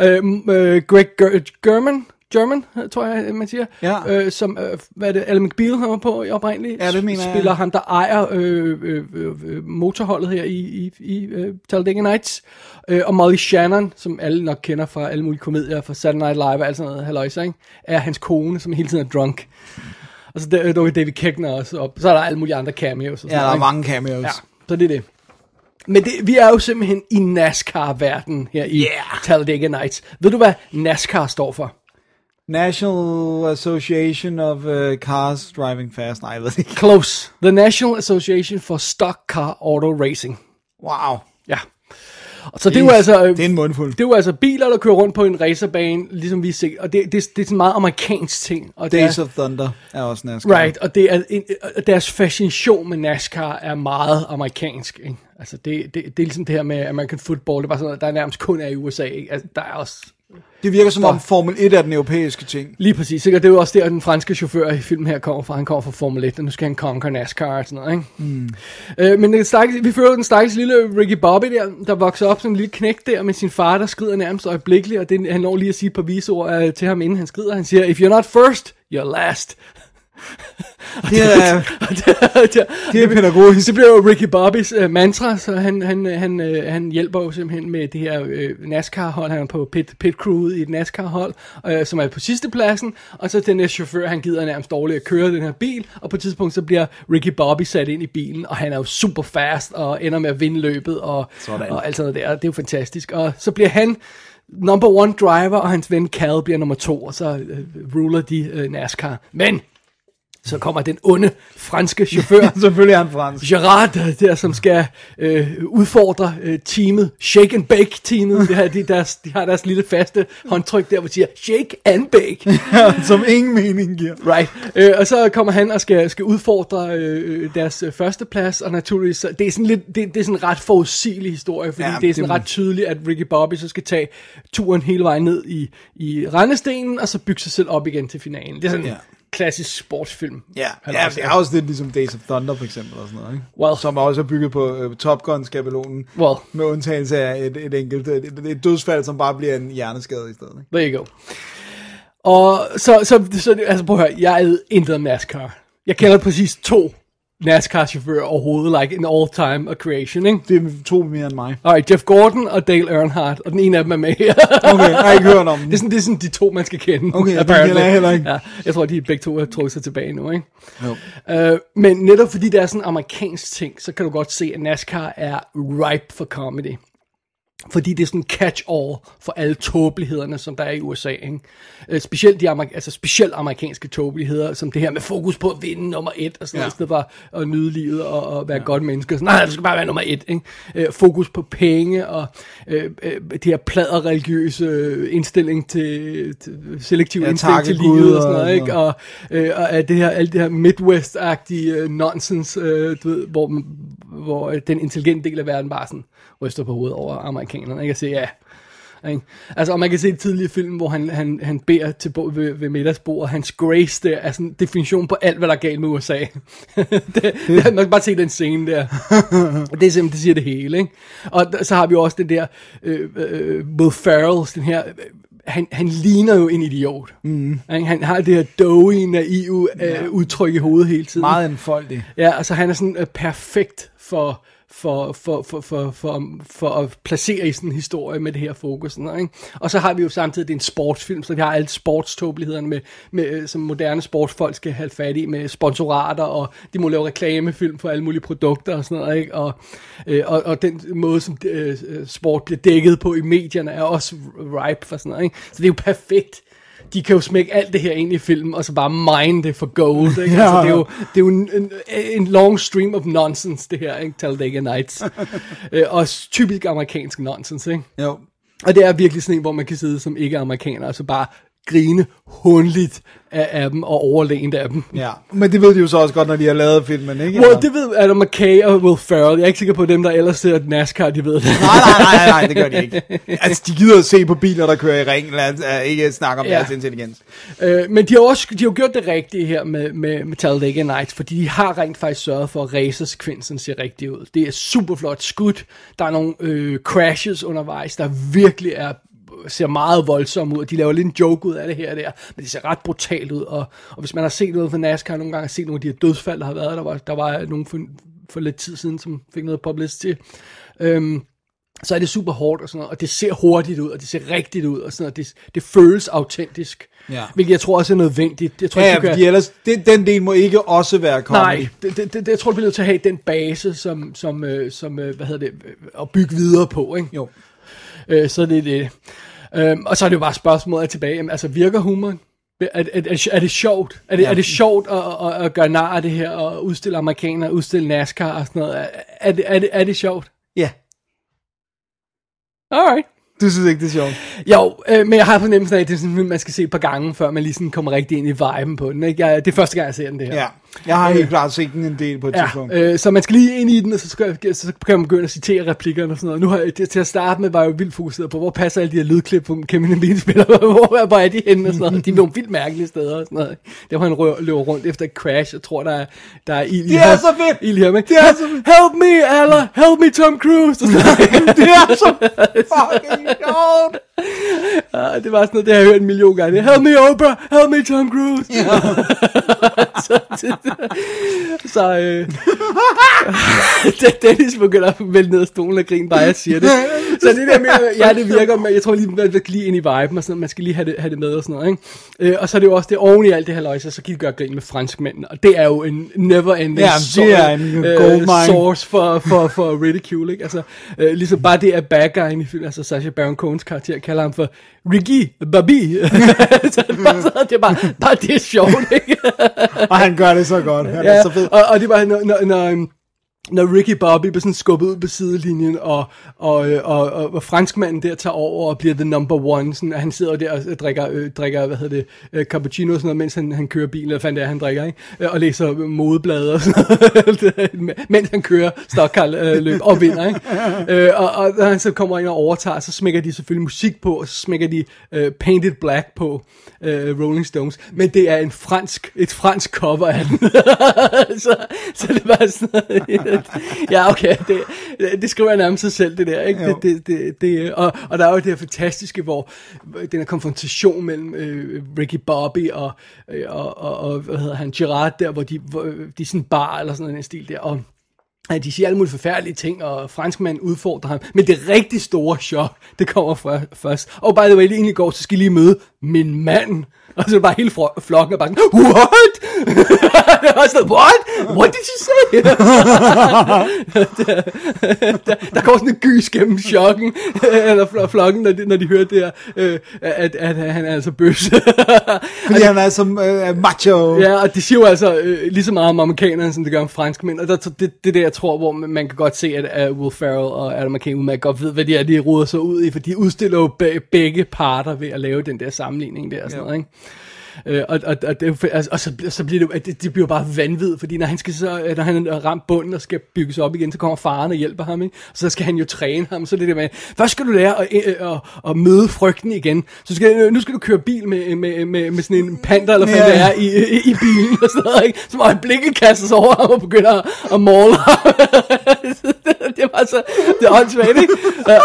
øh, Greg Ger- German... German, tror jeg, man siger, ja. øh, som, øh, hvad er det, Alan McBeal har været på oprindeligt, ja, det mener jeg. Spiller ham, der ejer øh, øh, øh, motorholdet her i, i, i uh, Talladega Nights, øh, og Molly Shannon, som alle nok kender fra alle mulige komedier, fra Saturday Night Live og alt sådan noget, halløjsa, ikke? Er hans kone, som hele tiden er drunk. Og så der, dukker David Koechner også op, så er der alle mulige andre cameos. Og sådan ja, der er mange cameos. Ja, så det er det. Men det, vi er jo simpelthen i NASCAR-verden her i yeah. Talladega Nights. Ved du, hvad NASCAR står for? National Association of uh, Cars Driving Fast. Nej, jeg ved ikke. Close. The National Association for Stock Car Auto Racing. Wow. Ja. Så det er jo altså, det er en mundfuld. Det er jo altså biler, der kører rundt på en racerbane, ligesom vi ser. Og det, det, det er sådan en meget amerikansk ting. Og Days der, of Thunder er også NASCAR. Right, og det er en, deres fascination med NASCAR er meget amerikansk, ikke? Altså det, det, det er ligesom det her med American football, det var sådan noget, der nærmest kun er i U S A, ikke? Altså, der er også... Det virker som om Formel et er den europæiske ting. Lige præcis, ikke? Og det er jo også der, at den franske chauffør i filmen her kommer fra. Han kommer fra Formel et, og nu skal han conquer NASCAR og sådan noget, ikke? Mm. Øh, men den stakkels, vi føler den stakkels lille Ricky Bobby der, der vokser op som en lille knægt der med sin far, der skrider nærmest øjeblikkeligt. Og det, han når lige at sige et par visord uh, til ham, inden han skrider. Han siger, if you're not first, you're last. Det er, det er pædagogisk. Det bliver jo Ricky Bobbys uh, mantra, så han, han, han, øh, han hjælper jo simpelthen med det her øh, NASCAR-hold. Han er på pit, pit crew i et NASCAR-hold, øh, som er på sidste pladsen, og så den her chauffør, han gider nærmest dårligt at køre den her bil, og på et tidspunkt så bliver Ricky Bobby sat ind i bilen, og han er jo super fast, og ender med at vinde løbet, og, og alt sådan noget der. Det er jo fantastisk, og så bliver han number one driver, og hans ven Cal bliver nummer to, og så øh, ruler de øh, NASCAR. Men så kommer den onde franske chauffør, selvfølgelig er han fransk, Gerard, der som skal øh, udfordre øh, teamet, shake and bake teamet. Det her, de, deres, de har deres lille faste håndtryk der, hvor de siger, shake and bake. Som ingen mening giver. Right. Øh, og så kommer han og skal, skal udfordre øh, deres øh, førsteplads, og naturligvis, så, det er sådan lidt, det, det er sådan en ret forudsigelig historie, fordi ja, det er sådan det ret tydeligt, at Ricky Bobby så skal tage turen hele vejen ned i, i rendestenen, og så bygge sig selv op igen til finalen. Det er sådan, ja. Klassisk sportsfilm. Ja, ja, det er også lidt ligesom Days of Thunder for eksempel og sådan noget, ikke? Well, som også er bygget på uh, Top Gun-skabelonen, well, med undtagelse af et, et enkelt et, et dødsfald, som bare bliver en hjerneskade i stedet, ikke? There you go. Og så, så, så altså prøv at høre, jeg er intet om NASCAR. Jeg kender præcis to NASCAR-chauffører overhovedet, like an all-time creation, ikke? Det er to mere end mig. Alright, Jeff Gordon og Dale Earnhardt, og den ene af dem er med her. Okay, jeg har ikke hørt om dem. Det er sådan, det er sådan de to, man skal kende. Okay, jeg kender heller ikke. Ja, jeg tror, de begge to har trukket sig tilbage nu, ikke? Jo. Uh, men netop fordi det er sådan en amerikansk ting, så kan du godt se, at NASCAR er ripe for comedy. Fordi det er sådan en catch-all for alle tåbelighederne, som der er i U S A, ikke? Øh, specielt, de amerik- altså specielt amerikanske tåbeligheder, som det her med fokus på at vinde nummer et, og sådan ja. Noget, bare at nyde livet og, og være ja. Godt menneske. Og sådan, nej, det skal bare være nummer et, ikke? Øh, fokus på penge, og øh, øh, det her plader religiøse indstilling til, til selektiv ja, indstilling til livet, og sådan noget, ikke? Og, øh, og det her, alt det her Midwest-agtige øh, nonsense, øh, du ved, hvor, hvor den intelligente del af verden bare sådan ryster på hovedet over amerikanerne. Kanerne, ikke? Se, ja. Ikke? Altså, og man kan se et tidligere film, hvor han, han, han beder til bo, ved, ved middagsbordet, og hans grace der er sådan en definition på alt, hvad der er galt med U S A. det, det, man kan bare se den scene der. Og det er simpelthen, det siger det hele. Ikke? Og så har vi også den der øh, øh, Will Ferrell, den her... Øh, Han, han ligner jo en idiot. Mm. Han har det her doughy, naive øh, udtryk i hovedet hele tiden. Meget enfoldig. Ja, altså han er sådan øh, perfekt for, for, for, for, for, for, for at placere i sådan en historie med det her fokus. Sådan noget, ikke? Og så har vi jo samtidig, det er en sportsfilm, så vi har alle sportståbelighederne, med, med, som moderne sportsfolk skal have fat i, med sponsorater, og de må lave reklamefilm for alle mulige produkter og sådan noget. Ikke? Og, og, og den måde, som sport bliver dækket på i medierne, er også ripe for sådan noget. Ikke? Så det er jo perfekt. De kan jo smække alt det her ind i filmen, og så bare mine det for gold, ikke? Altså, det er jo, det er jo en, en, en long stream of nonsense, det her, ikke? Talladega Nights. øh, og typisk amerikansk nonsense, ikke? Jo. Og det er virkelig sådan en, hvor man kan sidde som ikke-amerikaner, og så bare grine hundligt af, af dem, og overlænt af dem. Ja, men det ved de jo så også godt, når de har lavet filmen, ikke? Well, det ved Adam McKay og Will Ferrell. Jeg er ikke sikker på, dem, der ellers ser NASCAR, de ved det. Nej, nej, nej, nej, det gør de ikke. Altså, de gider at se på biler, der kører i ring, eller ikke snakke om ja. Deres intelligens. Øh, men de har, også, de har jo gjort det rigtige her med, med, med Talladega Nights, fordi de har rent faktisk sørget for, at racersekvensen ser rigtig ud. Det er super flot skudt. Der er nogle øh, crashes undervejs, der virkelig er ser meget voldsomme ud, og de laver lidt en joke ud af det her og der, men det ser ret brutalt ud, og, og hvis man har set noget fra NASCAR, nogle gange har set nogle af de her dødsfald, der har været, der var, der var nogen for, for lidt tid siden, som fik noget publicity, øhm, så er det super hårdt og sådan noget, og det ser hurtigt ud, og det ser rigtigt ud, og sådan noget, det, det føles autentisk, ja. Hvilket jeg tror også er nødvendigt. Jeg tror, ja, ja, ellers, det, den del må ikke også være kommet. Nej, det, det, det, jeg tror, det bliver nødt til at have den base, som, som, øh, som øh, hvad hedder det, at bygge videre på, ikke? Jo. Øh, så det er det. Øhm, og så er det jo bare spørgsmålet tilbage. Jamen, altså, virker humoren? Er, er, er, er det sjovt? Er det, ja. Er det sjovt at, at, at gøre nar af det her, og udstille amerikanere, udstille NASCAR og sådan noget? Er, er, det, er, det, er det sjovt? Ja. Alright. Du synes ikke, det er sjovt? Jo, øh, men jeg har fornemmelsen af, at det er sådan, man skal se et par gange, før man lige sådan kommer rigtig ind i viben på den. Ikke? Jeg, det er første gang, jeg ser den, det her. Ja, jeg har helt øh, klart set den en del på et ja, tidspunkt. Øh, så man skal lige ind i den, og så, skal, så kan man begynde at citere replikkerne og sådan noget. Nu har jeg, til at starte med, var jeg jo vildt fokuseret på, hvor passer alle de her lydklip på Kevin and Bean-spillere? Hvor, hvor er de henne og sådan noget? De er nogle vildt mærkelige steder og sådan noget. Der var han rø- løber rundt efter et crash, og tror, der er, der er ild i ham. Det er så fedt! Ild i ham, ikke? Det er så fedt! Help me, Allah! Help me, Tom Cruise! Det er så fucking god. Ah, det var sådan noget, det har jeg hørt en million gange. Help me, Oprah! Help me, Tom Cruise! Yeah. så så øh, Dennis begynder at vælge ned af stolen og grine, bare jeg siger det. Så det der med, ja, det virker, men jeg tror lige, man skal lige ind i viben og sådan noget. Man skal lige have det, have det med og sådan noget, ikke? Øh, og så er det jo også det oven i alt det her løjse, så kan de gøre grin med franskmændene. Og det er jo en never-ending yeah, sor- uh, source for, for, for ridicule, ikke? Altså, øh, ligesom bare det er bad guyen i filmen, altså Sacha Baron Cohens karakter, kalder ham for Ricky Bobby. Så det var sådan, det er bare, bare det er sjovt, ikke? Og han gør det så godt. Han ja, er så fed. Og, og det var, når, når, når, når Ricky Bobby bliver sådan skubbet ud på sidelinjen, og, og, og, og, og franskmanden der tager over og bliver the number one, sådan, og han sidder der og drikker, øh, drikker hvad hedder det, øh, cappuccino og sådan noget, mens han, han kører bilen, eller fandt det er, han drikker, ikke? Og læser modeblader og sådan noget, mens han kører Stockholm-løb øh, og vinder, ikke? Øh, og, og når han så kommer ind og overtager, så smækker de selvfølgelig musik på, og så smækker de øh, Painted Black på øh, Rolling Stones, men det er en fransk, et fransk cover af den. så, så det var sådan ja, okay, det, det skriver jeg nærmest sig selv, det der, ikke? Det, det, det, det, og, og der er jo det her fantastiske, hvor den her konfrontation mellem øh, Ricky Bobby og, øh, og, og, og, hvad hedder han, Gerard der, hvor de, hvor de sådan bar, eller sådan en stil der, og at de siger alle mulige forfærdelige ting, og franskmanden udfordrer ham. Men det rigtig store chok, det kommer fra først. Og by the way, det egentlig går, så skal I lige møde min mand. Og så er det bare hele flokken og bare, what? og så, what? What did you say? der, der, der går sådan en gys gennem chokken, eller flokken, når de, når de hører det her, at, at han er altså bøsse. Fordi han er så uh, macho. Ja, og de siger jo altså uh, lige så meget om amerikanerne, som det gør om franskmænd. Og der, det, det der, jeg tror, hvor man kan godt se, at Will Ferrell og Adam McKay udmærket godt ved, hvad de er, de ruder sig ud i, for de udstiller jo begge parter ved at lave den der sammenligning der og sådan noget, ikke? Øh, og, og, og, det, og så, så bliver det, det, det bliver bare vanvittigt, fordi når han, skal så, når han er ramt bunden og skal bygges op igen, så kommer faren og hjælper ham, ikke? Og så skal han jo træne ham, så det der med, først skal du lære at, at, at møde frygten igen, så skal, nu skal du køre bil med, med, med, med sådan en panter, eller hvad det er, i, i bilen og sådan noget, ikke? Så må han blikket kaste sig over ham og begynder at, at måle ham. Det var så, det er åndssvagt, ikke? Og,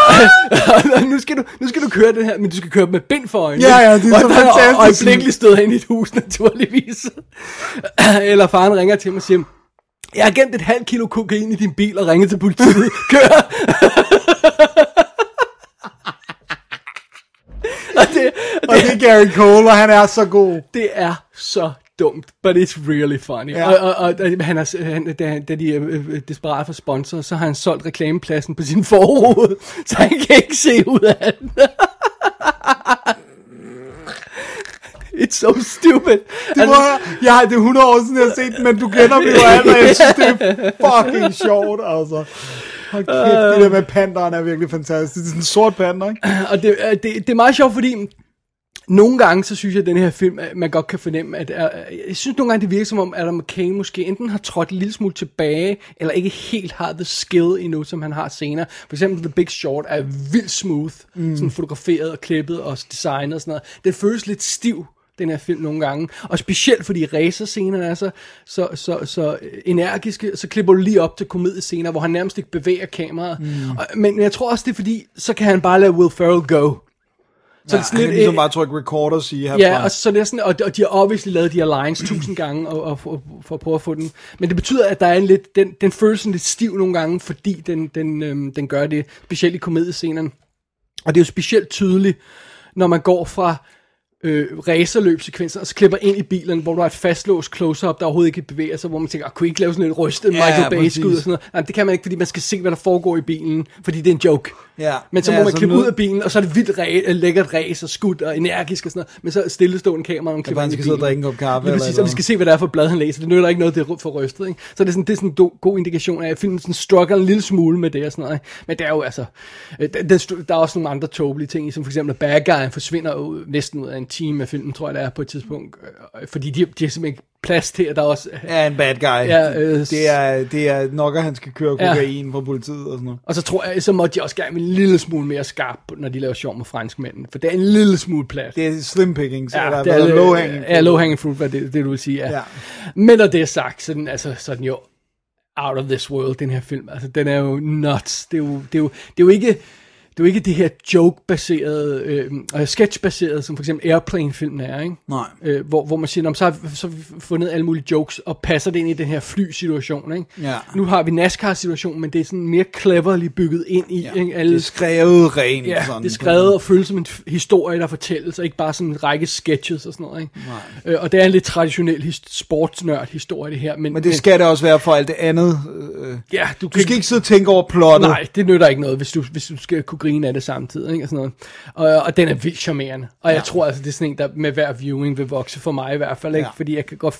og nu, skal du, nu skal du køre det her, men du skal køre med bind for øjnene. Ja, ja, det er og, så fantastisk. Og øjeblikkelig støder ind i et hus, naturligvis. Eller faren ringer til mig og siger, Jeg har gemt et halvt kilo kokain i din bil og ringet til politiet. Kør! og, det, og, og det, det er Gary Cole, og han er så god. Det er så dumt, but it's really funny. Ja. Og, og, og, og han er, han, da, da de er desperat for sponsor, så har han solgt reklamepladsen på sin forrude, så han kan ikke se ud af den. It's so stupid. Det altså, var, ja, det er hundrede år siden, jeg har set den, men du kender mig jo alt, og jeg synes, det er fucking sjovt, altså. Hold kæft, uh, det der med pandaen er virkelig fantastisk. Det er sådan en sort panda, ikke? Og det, det, det er meget sjovt, fordi nogle gange, så synes jeg, at den her film, man godt kan fornemme, at jeg synes nogle gange, det virker som om, Adam McKay måske enten har trådt en lille smule tilbage, eller ikke helt har the skill endnu, som han har senere. For eksempel The Big Short er vildt smooth, mm. sådan fotograferet og klippet og designet og sådan noget. Det føles lidt stiv, den her film nogle gange, og specielt fordi racerscenerne er så, så, så, så energiske, så klipper du lige op til komediescener, hvor han nærmest ikke bevæger kameraet, mm. og, men jeg tror også det er fordi, så kan han bare lade Will Ferrell go. Så ja, det er sådan lidt, han kan ligesom bare trykke record og sige herfra. Ja, og, så det er sådan, og, og de har obviously lavet de her lines tusind gange og, og, for, for at prøve at få den. Men det betyder, at der er en lidt, den, den føles sådan lidt stiv nogle gange, fordi den, den, øhm, den gør det, specielt i komediescenerne. Og det er jo specielt tydeligt, når man går fra Øh, racerløbsekvenser, og så klipper ind i bilen, hvor du har et fastlåst close-up, der overhovedet ikke bevæger sig, hvor man tænker, kunne I ikke lave sådan et rystet yeah, Michael Bay-skud og sådan noget? Nej, det kan man ikke, fordi man skal se, hvad der foregår i bilen, fordi det er en joke. Yeah. Men så må yeah, man klippe noget ud af bilen, og så er det vildt re- lækkert race og skud og energisk og sådan noget, men så stillestående kamera, og klipper ja, ind i bilen. Sidde og drikke en kop kaffe. Lige præcis, eller og vi skal se, hvad der er for blad, han læser. Det nytter ikke noget, det er for rystet, ikke? Så det er sådan, det er sådan en do- god indikation af, at filmen sådan struggler en lille smule med det og sådan noget, ikke? Men det er jo altså, øh, der, der er også nogle andre tåbelige ting, som for eksempel, at bad guyen forsvinder ud, næsten ud af en time af filmen, tror jeg, der er på et tidspunkt. Fordi de, de er simpelthen plads til, at der også er en bad guy. Ja, øh, det, er, det er nok, at han skal køre kokain ja. fra politiet og sådan noget. Og så tror jeg, så må de også gerne en lille smule mere skarp, når de laver sjov med franskmænden. For det er en lille smule plads. Det er slim pickings, ja, eller, det er eller low-hanging fruit. Ja, low-hanging fruit, hvad det, det du vil sige. Ja. Ja. Men når det er sagt, så er den, altså, så er den jo out of this world, den her film. Altså, den er jo nuts. Det er jo, det er jo, det er jo ikke... Det er jo ikke det her joke-baserede, øh, sketch-baserede, som for eksempel Airplane-filmen er, ikke? Nej. Øh, hvor, hvor man siger, så har, vi, så har vi fundet alle mulige jokes, og passer det ind i den her fly-situation, ikke? Ja. Nu har vi NASCAR-situationen, men det er sådan mere cleverly bygget ind i, ja. Ikke? Alle, det er skrevet rent. Ja, sådan det er skrevet og føles som en historie, der fortælles, og ikke bare sådan en række sketches og sådan noget, ikke? Nej. Øh, og det er en lidt traditionel his- sportsnørd-historie, det her. Men, men det skal men, det også være for alt det andet. Øh, ja, du, du skal ikke sidde og tænke over plottet. Nej, det nytter ikke noget, hvis du, hvis du skal kunne grine af det samtidig, ikke? Og sådan noget. Og, og den er vildt charmerende. Og jeg ja. tror altså, det er sådan en, der med hver viewing vil vokse for mig i hvert fald, ikke? Ja. Fordi jeg kan godt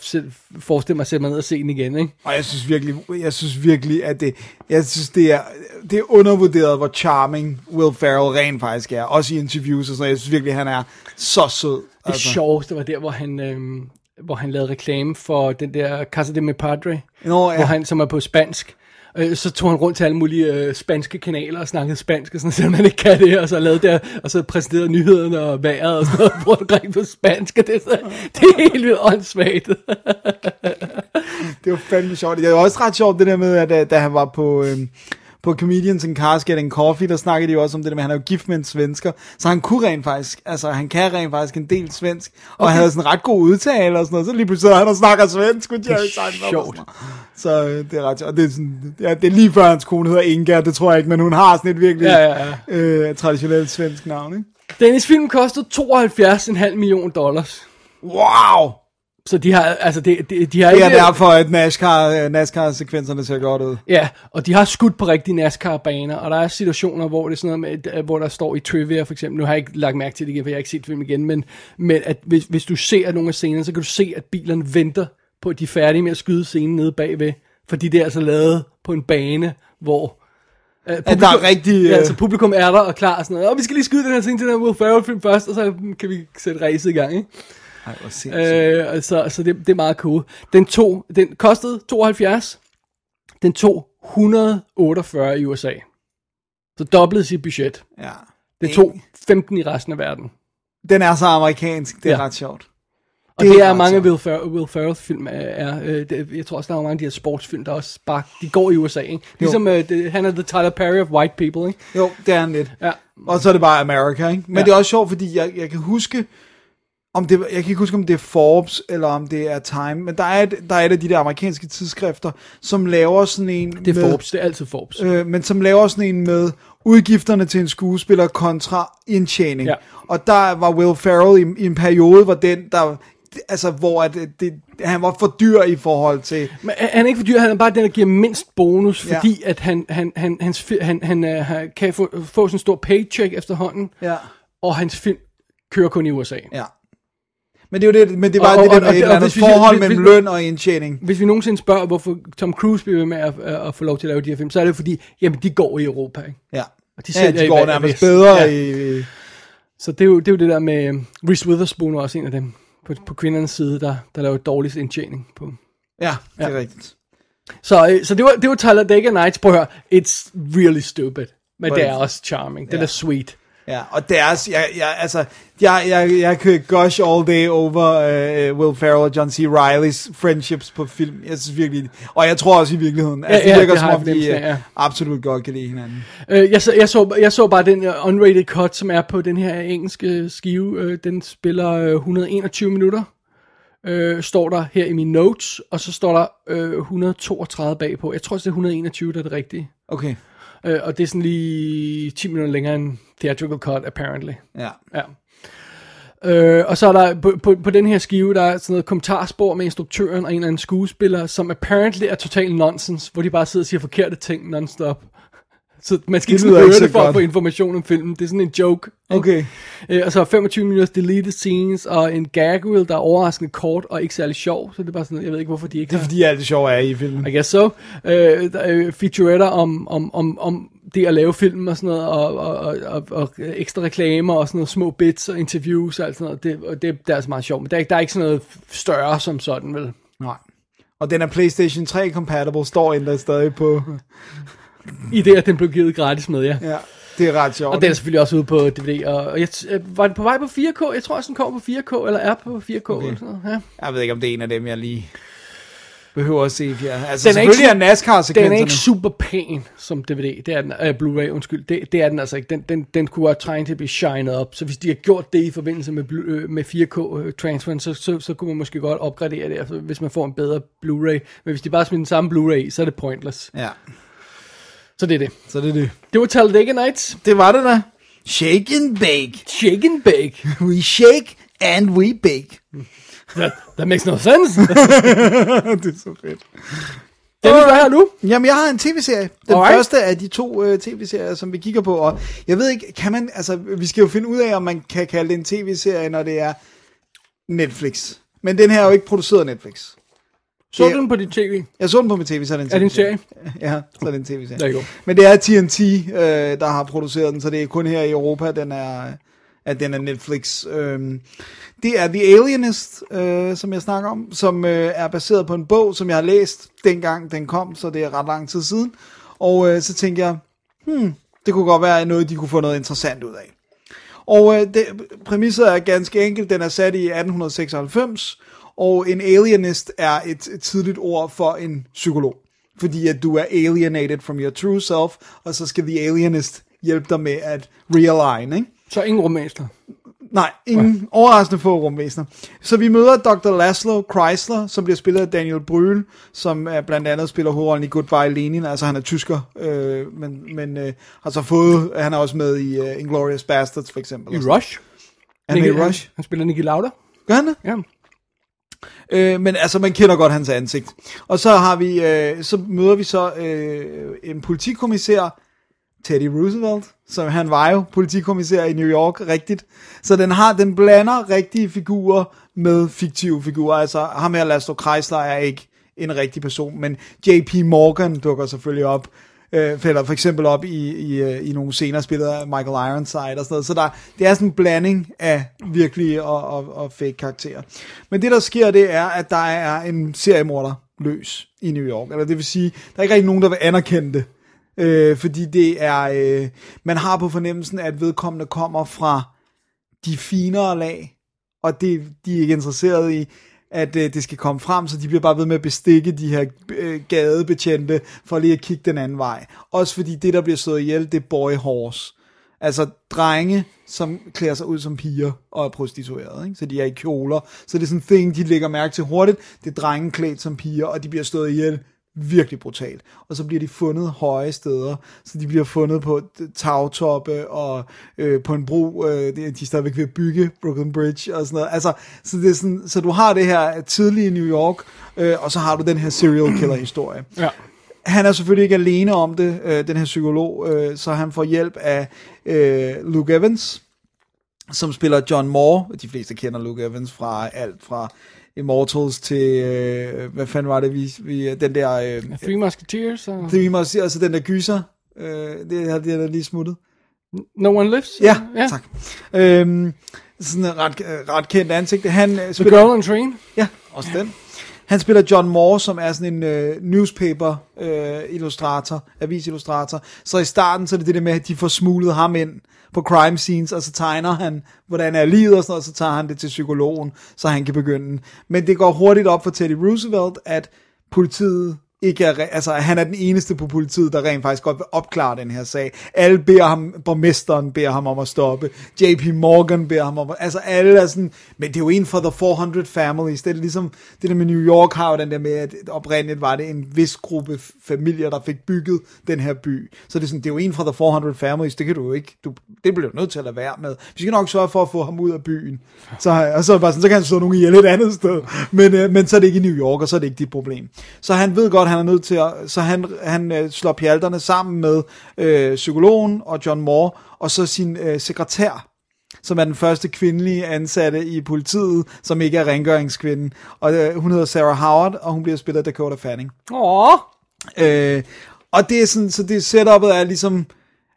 forestille mig at sætte mig ned og se den igen, ikke? Og jeg synes virkelig, jeg synes virkelig, at det, jeg synes, det er, det er undervurderet, hvor charming Will Ferrell rent faktisk er. Også i interviews og sådan noget. Jeg synes virkelig, han er så sød. Altså. Det sjoveste var der, hvor han... Øhm, hvor han lavede reklame for den der Casa de Mi Padre, Nå, ja. hvor han, som er på spansk. Så tog han rundt til alle mulige øh, spanske kanaler og snakkede spansk, og sådan, selvom han ikke kan det, og så lavede der, og så præsenterede nyhederne og vejret og sådan noget, brugt omkring på spansk, og det, så, det er helt vildt åndssvagt. Det var fandme sjovt. Det var også ret sjovt, det der med, at da, da han var på... Øh, på Comedians in Cars Getting Coffee, der snakkede de jo også om det der med, han er jo gift med en svensker, så han kunne rent faktisk, altså han kan rent faktisk en del svensk, og okay. havde sådan en ret god udtale og sådan noget, så lige pludselig han og snakker svensk, og de har ikke sagt noget. Så det er ret sjovt, og det er, sådan, ja, det er lige før hans kone hedder Inga, det tror jeg ikke, men hun har sådan et virkelig ja, ja, ja. Øh, traditionelt svensk navn, ikke? Dennis film kostede tooghalvfjerds komma fem millioner dollars. Wow! Så de har, altså de, de, de har det er ikke, derfor, at NASCAR, NASCAR-sekvenserne ser godt ud. Ja, og de har skudt på rigtige NASCAR-baner, og der er situationer, hvor det er sådan noget med, hvor der står i trivia for eksempel, nu har jeg ikke lagt mærke til det igen, for jeg har ikke set film igen, men, men at hvis, hvis du ser nogle af scenerne, så kan du se, at bilerne venter på, at de er færdige med at skyde scenen nede bagved, fordi det er altså lavet på en bane, hvor... Uh, publikum, der er rigtig, uh... ja, altså publikum er der og klar og sådan noget, og vi skal lige skyde den her scene til den her Will Ferrell-film først, og så kan vi sætte racet i gang, ikke? Ej, øh, så så det, det er meget cool. Den tog, den kostede tooghalvfjerds, den tog et hundrede otteogfyrre i U S A. Så doblede sit budget. Ja. Den tog femten i resten af verden. Den er så amerikansk, det er ja. ret sjovt. Og det, det er, er mange Will Ferrell, Will Ferrell film er, er øh, det, jeg tror også der er mange af de her sportsfilm, der også bare, de går i U S A, ikke? Ligesom øh, det, han er The Tyler Perry of white people, ikke? Jo, det er han lidt. Ja. Og så er det bare America, ikke? Men ja. det er også sjovt, fordi jeg, jeg kan huske om det, jeg kan ikke huske, om det er Forbes, eller om det er Time, men der er et, der er et af de der amerikanske tidsskrifter, som laver sådan en... Det er med, Forbes, det er altid Forbes. Øh, men som laver sådan en med udgifterne til en skuespiller kontra indtjening. Ja. Og der var Will Ferrell i, i en periode, hvor den, der... Altså, hvor at det, han var for dyr i forhold til... Men han er ikke for dyr, han er bare den, der giver mindst bonus, ja. Fordi at han, han, han, hans, han, han, han kan få, få sådan en stor paycheck efterhånden, ja. Og hans film kører kun i U S A. Ja. Men det er jo det, men det var det der med et eller andet forhold mellem løn og indtjening. Hvis vi nogensinde spørger, hvorfor Tom Cruise bliver med at, at få lov til at lave de her film, så er det fordi, jamen de går i Europa, ikke? Ja, og de, ja, de går nærmest bedre ja. i... Så det er, jo, det er jo det der med Reese Witherspoon, også en af dem. På, på kvindernes side, der, der laver dårligst indtjening på. Ja, det er ja. rigtigt. Så, så det var, det var Talladega Nights, prøv at høre. It's really stupid. Men But det er også charming. Yeah. Det er sweet. Ja, og deres, jeg, jeg, altså, jeg, jeg, jeg kan gush all day over uh, Will Ferrell og John C. Reillys friendships på film. Jeg synes virkelig, og jeg tror også i virkeligheden, altså, ja, ja, det virker som om, de ja. absolut godt kan lide hinanden. Uh, jeg, jeg, så, jeg, så, jeg så bare den uh, unrated cut, som er på den her engelske skive. Uh, den spiller uh, et hundrede og enogtyve minutter, uh, står der her i mine notes, og så står der uh, et hundrede og toogtredive bagpå. Jeg tror også, det er et hundrede og enogtyve, der er det rigtige. Okay. Uh, og det er sådan lige ti minutter længere end theatrical cut, apparently. Ja. ja. Uh, og så er der på, på, på den her skive, der er sådan noget kommentarspor med instruktøren og en eller anden skuespiller, som apparently er total nonsense, hvor de bare sidder og siger forkerte ting non-stop. Så man skal det ikke høre det for at få information om filmen. Det er sådan en joke. Okay. Uh, og så er femogtyve minutters deleted scenes, og en gag reel, der er overraskende kort og ikke særlig sjov. Så det er bare sådan, jeg ved ikke, hvorfor de ikke... Det er har... fordi alt det sjove er i filmen. I guess so. Uh, der er featuretter om, om, om, om det at lave film og sådan noget, og, og, og, og, og ekstra reklamer og sådan noget, små bits og interviews og alt sådan noget. Det, og det, det er altså meget sjovt, men der er, der er ikke sådan noget større som sådan, vel? Nej. Og den er PlayStation tre compatible, står endda stadig på... I det, at den blev givet gratis med, ja. Ja, det er ret sjovt. Og den er selvfølgelig også ude på D V D. Og jeg t- var den på vej på fire K? Jeg tror også, den kommer på fire K, eller er på fire K. Okay. Eller sådan noget. Ja. Jeg ved ikke, om det er en af dem, jeg lige behøver at se. Ja. Altså, den selvfølgelig er NASCAR-sekvenserne. Den er ikke super pæn som D V D. Det er den, øh, Blu-ray, undskyld. Det, det er den altså ikke. Den, den, den kunne godt trænge til at blive shined op. Så hvis de har gjort det i forbindelse med, øh, med fire K-transferen, så, så, så kunne man måske godt opgradere det, altså, hvis man får en bedre Blu-ray. Men hvis de bare smider den samme Blu-ray, så er det pointless. Ja. Så det er det. Så det er det. Det var Talladega Nights. Det var det da. Shake and bake. Shake and bake. We shake and we bake. That, that makes no sense. Det er så fedt. Dennis, hvad har du? Jamen, jeg har en tv-serie. Den Alright. første af de to uh, tv-serier, som vi kigger på. Og jeg ved ikke, kan man, altså, vi skal jo finde ud af, om man kan kalde det en tv-serie, når det er Netflix. Men den her er jo ikke produceret af Netflix. Så den på din tv? Jeg så den på min tv, så er det en tv-serie. Er det en serie? Ja, så er det en tv-serie. Det Men det er T N T, øh, der har produceret den, så det er kun her i Europa, den er, at den er Netflix. Øh, det er The Alienist, øh, som jeg snakker om, som øh, er baseret på en bog, som jeg har læst dengang den kom, så det er ret lang tid siden. Og øh, så tænkte jeg, hmm, det kunne godt være noget, de kunne få noget interessant ud af. Og øh, det, præmisset er ganske enkelt, den er sat i atten seksoghalvfems, og en alienist er et, et tidligt ord for en psykolog, fordi at du er alienated from your true self, og så skal the alienist hjælpe dig med at realign, ikke? Så ingen rumvæsner? Nej, ingen ja. Overraskende få rumvæsner. Så vi møder doktor Laszlo Kreisler, som bliver spillet af Daniel Brühl, som er blandt andet spiller hovedrollen i Goodbye Lenin, altså han er tysker, øh, men, men øh, har så fået, han er også med i uh, Inglourious Bastards for eksempel. I Rush? Han er i Rush. Han spiller Niki Lauda. Gør han det? Ja. Øh, men altså man kender godt hans ansigt. Og så har vi øh, så møder vi så øh, en politikommissær, Teddy Roosevelt, som han var jo politikommissær i New York, rigtigt. Så den har den blander rigtige figurer med fiktive figurer. Altså ham her Laszlo Kreisler er ikke en rigtig person, men J P Morgan dukker selvfølgelig op. Øh, fælder for eksempel op i, i, i nogle scener spillet af Michael Ironside og sådan noget. Så der, det er sådan en blanding af virkelige og, og, og fake karakterer. Men det der sker, det er, at der er en seriemorder løs i New York. Eller det vil sige, der er ikke rigtig nogen, der vil anerkende det. Øh, fordi det er, øh, man har på fornemmelsen, at vedkommende kommer fra de finere lag, og det de er ikke interesseret i, at øh, det skal komme frem, så de bliver bare ved med at bestikke de her øh, gadebetjente, for lige at kigge den anden vej. Også fordi det, der bliver slået ihjel, det er boy horse. Altså drenge, som klæder sig ud som piger og er prostitueret, ikke? Så de er i kjoler. Så det er sådan en ting, de lægger mærke til hurtigt. Det er drenge klædt som piger, og de bliver stået ihjel virkelig brutalt. Og så bliver de fundet høje steder, så de bliver fundet på tagtoppe og øh, på en bro. Øh, de er stadigvæk ved at bygge Brooklyn Bridge og sådan noget. Altså, så, det er sådan, så du har det her tidlige New York, øh, og så har du den her serial killer historie. Ja. Han er selvfølgelig ikke alene om det, øh, den her psykolog, øh, så han får hjælp af øh, Luke Evans, som spiller John Moore. De fleste kender Luke Evans fra alt fra Immortals til, øh, hvad fanden var det, vi, vi den der... Øh, Three Musketeers. Og... Three Musketeers, altså den der gyser, øh, det har det der lige smuttet. No One Lives? Ja, yeah. Tak. Øhm, sådan et ret, ret kendt ansigt. Han, øh, spiller... The Girl on Train? Ja, også den. Han spiller John Moore, som er sådan en øh, newspaper-illustrator, øh, avisillustrator. Så i starten, så er det det der med, at de får smuglet ham ind på crime scenes, og så tegner han, hvordan er livet og sådan noget, og så tager han det til psykologen, så han kan begynde. Men det går hurtigt op for Teddy Roosevelt, at politiet ikke er, altså han er den eneste på politiet, der rent faktisk godt vil opklare den her sag. Alle beder ham, borgmesteren beder ham om at stoppe, J P Morgan beder ham om at, altså alle er sådan, men det er jo en for the four hundred families, det er ligesom, det der med New York har jo den der med, at oprindeligt var det en vis gruppe familier, der fik bygget den her by, så det er sådan, det er jo en for the four hundred families, det kan du jo ikke, du, det bliver du nødt til at lade være med, vi skal nok sørge for at få ham ud af byen, så, og så, bare sådan, så kan han slå nogen ihjel et andet sted, men, øh, men så er det ikke i New York, og så er det ikke dit problem, så han ved godt, han er nødt til at, så han, han slår pjalterne sammen med øh, psykologen og John Moore, og så sin øh, sekretær, som er den første kvindelige ansatte i politiet, som ikke er rengøringskvinden, og øh, hun hedder Sarah Howard, og hun bliver spillet af Dakota Fanning. Åh. Øh, og det er sådan, så det setupet er ligesom,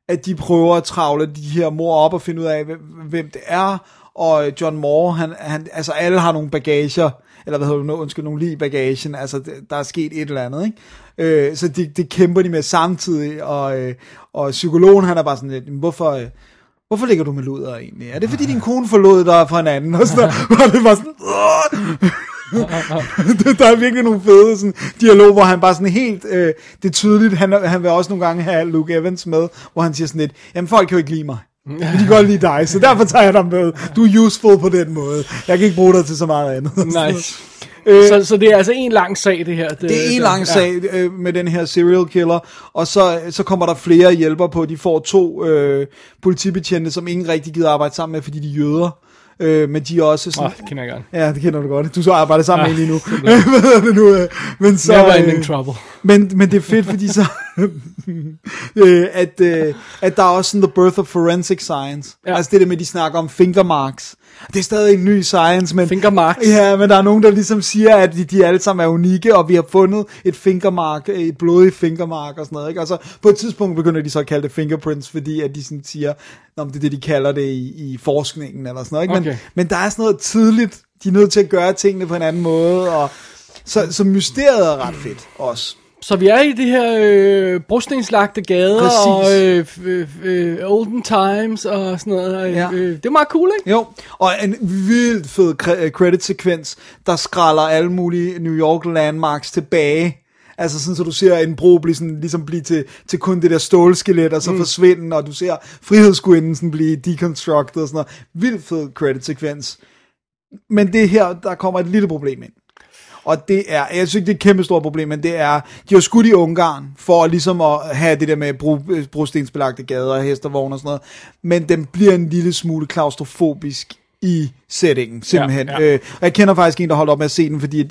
at de prøver at travle de her mor op og finde ud af, hvem det er, og John Moore, han, han, altså alle har nogle bagager, eller hvad hedder du, undskyld, nogle lige i bagagen, altså der er sket et eller andet, ikke? Øh, så det de kæmper de med samtidig, og, øh, og psykologen, han er bare sådan lidt, hvorfor, øh, hvorfor ligger du med luder egentlig? Er det fordi din kone forlod dig fra en anden? Og sådan der, det var sådan, der er virkelig nogle fede sådan, dialog, hvor han bare sådan helt, øh, det er tydeligt, han, han vil også nogle gange have Luke Evans med, hvor han siger sådan lidt, jamen folk kan jo ikke lide mig. Men de kan godt lide dig, så derfor tager jeg dig med. Du er useful på den måde. Jeg kan ikke bruge dig til så meget andet. Nice. øh, så, så det er altså en lang sag, det her? Det, det er en der, lang sag ja. Med den her serial killer. Og så, så kommer der flere hjælper på. De får to øh, politibetjente, som ingen rigtig gider arbejde sammen med, fordi de er jøder. Øh, men de er også sådan... Åh, oh, det kender jeg godt. Ja, det kender du godt. Du så arbejder sammen med lige nu. Hvad hedder det nu? Men så... Never ending trouble. Men, men det er fedt, fordi så... øh, at, øh, at der er også sådan the birth of forensic science. Ja. Altså det der med, de snakker om finger marks. Det er stadig en ny science, men... Finger marks. Ja, men der er nogen, der ligesom siger, at de, de alle sammen er unikke, og vi har fundet et fingermark, et blodigt fingermark og sådan noget, ikke? Og så på et tidspunkt begynder de så at kalde det fingerprints, fordi at de sådan siger, om det er det, de kalder det i, i forskningen eller sådan noget, ikke? Men, okay. Men der er sådan noget tidligt, de er nødt til at gøre tingene på en anden måde, og så, så mysteriet er ret fedt også. Så vi er i det her øh, brostningslagte gader. Præcis. Og øh, øh, olden times og sådan noget. Ja. Øh, det er meget cool, ikke? Jo, og en vildt fed credit-sekvens, der skralder alle mulige New York landmarks tilbage. Altså sådan, så du ser en bro blive sådan, ligesom blive til, til kun det der stålskelet, og så mm. forsvinde, og du ser frihedsgudinden blive deconstructed og sådan noget. Vildt fed credit-sekvens. Men det her, der kommer et lille problem ind. Og det er, jeg synes ikke, det er et kæmpe stort problem, men det er, de var skudt i Ungarn, for ligesom at have det der med bro, brostensbelagte gader og hestevogne og sådan noget, men den bliver en lille smule klaustrofobisk i settingen, simpelthen. Ja, ja. Øh, og jeg kender faktisk en, der holdt op med at se den, fordi at,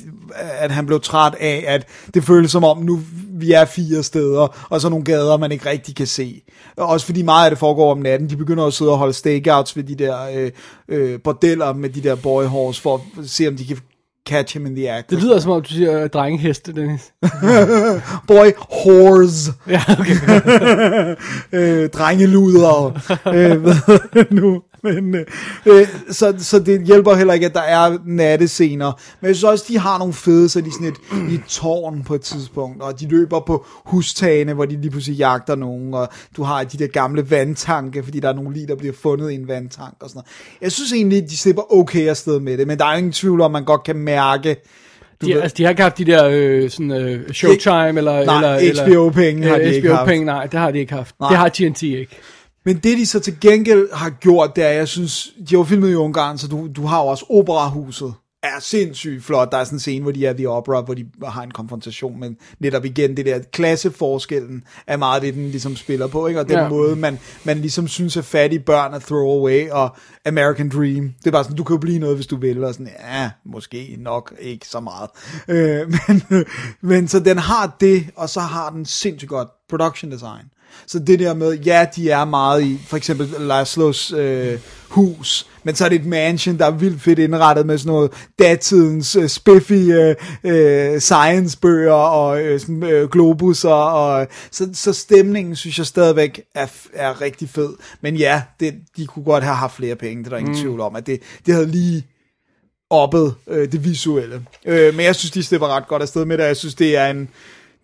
at han blev træt af, at det føles som om, nu vi er fire steder, og så nogle gader, man ikke rigtig kan se. Også fordi meget af det foregår om natten, de begynder at sidde og holde stakeouts ved de der øh, øh, bordeller med de der boy horse, for at se, om de kan catch him in the act. Det lyder som om, du siger drengeheste, Dennis. Boy, whores. Ja, okay. øh, drengeluder. øh, hvad nu? Men, øh, så, så det hjælper heller ikke, at der er nattescener. Men jeg synes også, de har nogle fede, så de sådan et, i tårn på et tidspunkt, og de løber på hustagene, hvor de lige pludselig jagter nogen, og du har de der gamle vandtanke, fordi der er nogle lig, der bliver fundet i en vandtank og sådan noget. Jeg synes egentlig, de slipper okay afsted med det, men der er ingen tvivl om, man godt kan mærke. De, altså, de har ikke haft de der øh, sådan, øh, Showtime, eller, nej, eller H B O-penge har de H B O ikke haft. Nej, det har de ikke haft. Nej. Det har T N T ikke. Men det de så til gengæld har gjort, det er, jeg synes, de har filmet i Ungarn, så du, du har jo også operahuset. Er sindssygt flot. Der er sådan en scene, hvor de er The Opera, hvor de har en konfrontation, men netop igen, det der klasseforskellen er meget det, den ligesom spiller på, ikke? Og den yeah. måde, man, man ligesom synes, at fattige børn er throwaway, og American Dream, det er bare sådan, du kan jo blive noget, hvis du vil, og sådan, ja, måske nok ikke så meget. Øh, men, men så den har det, og så har den sindssygt godt production design. Så det der med, ja, de er meget i, for eksempel Laszlos øh, hus, men så er det et mansion, der er vildt fedt indrettet med sådan noget datidens øh, spiffige øh, science-bøger og øh, sådan, øh, globusser, og, så, så stemningen synes jeg stadigvæk er, er rigtig fed. Men ja, det, de kunne godt have haft flere penge, det er der ingen mm. tvivl om, at det, det havde lige oppet øh, det visuelle. Øh, men jeg synes, de stepper ret godt afsted med det, og jeg synes, det er en,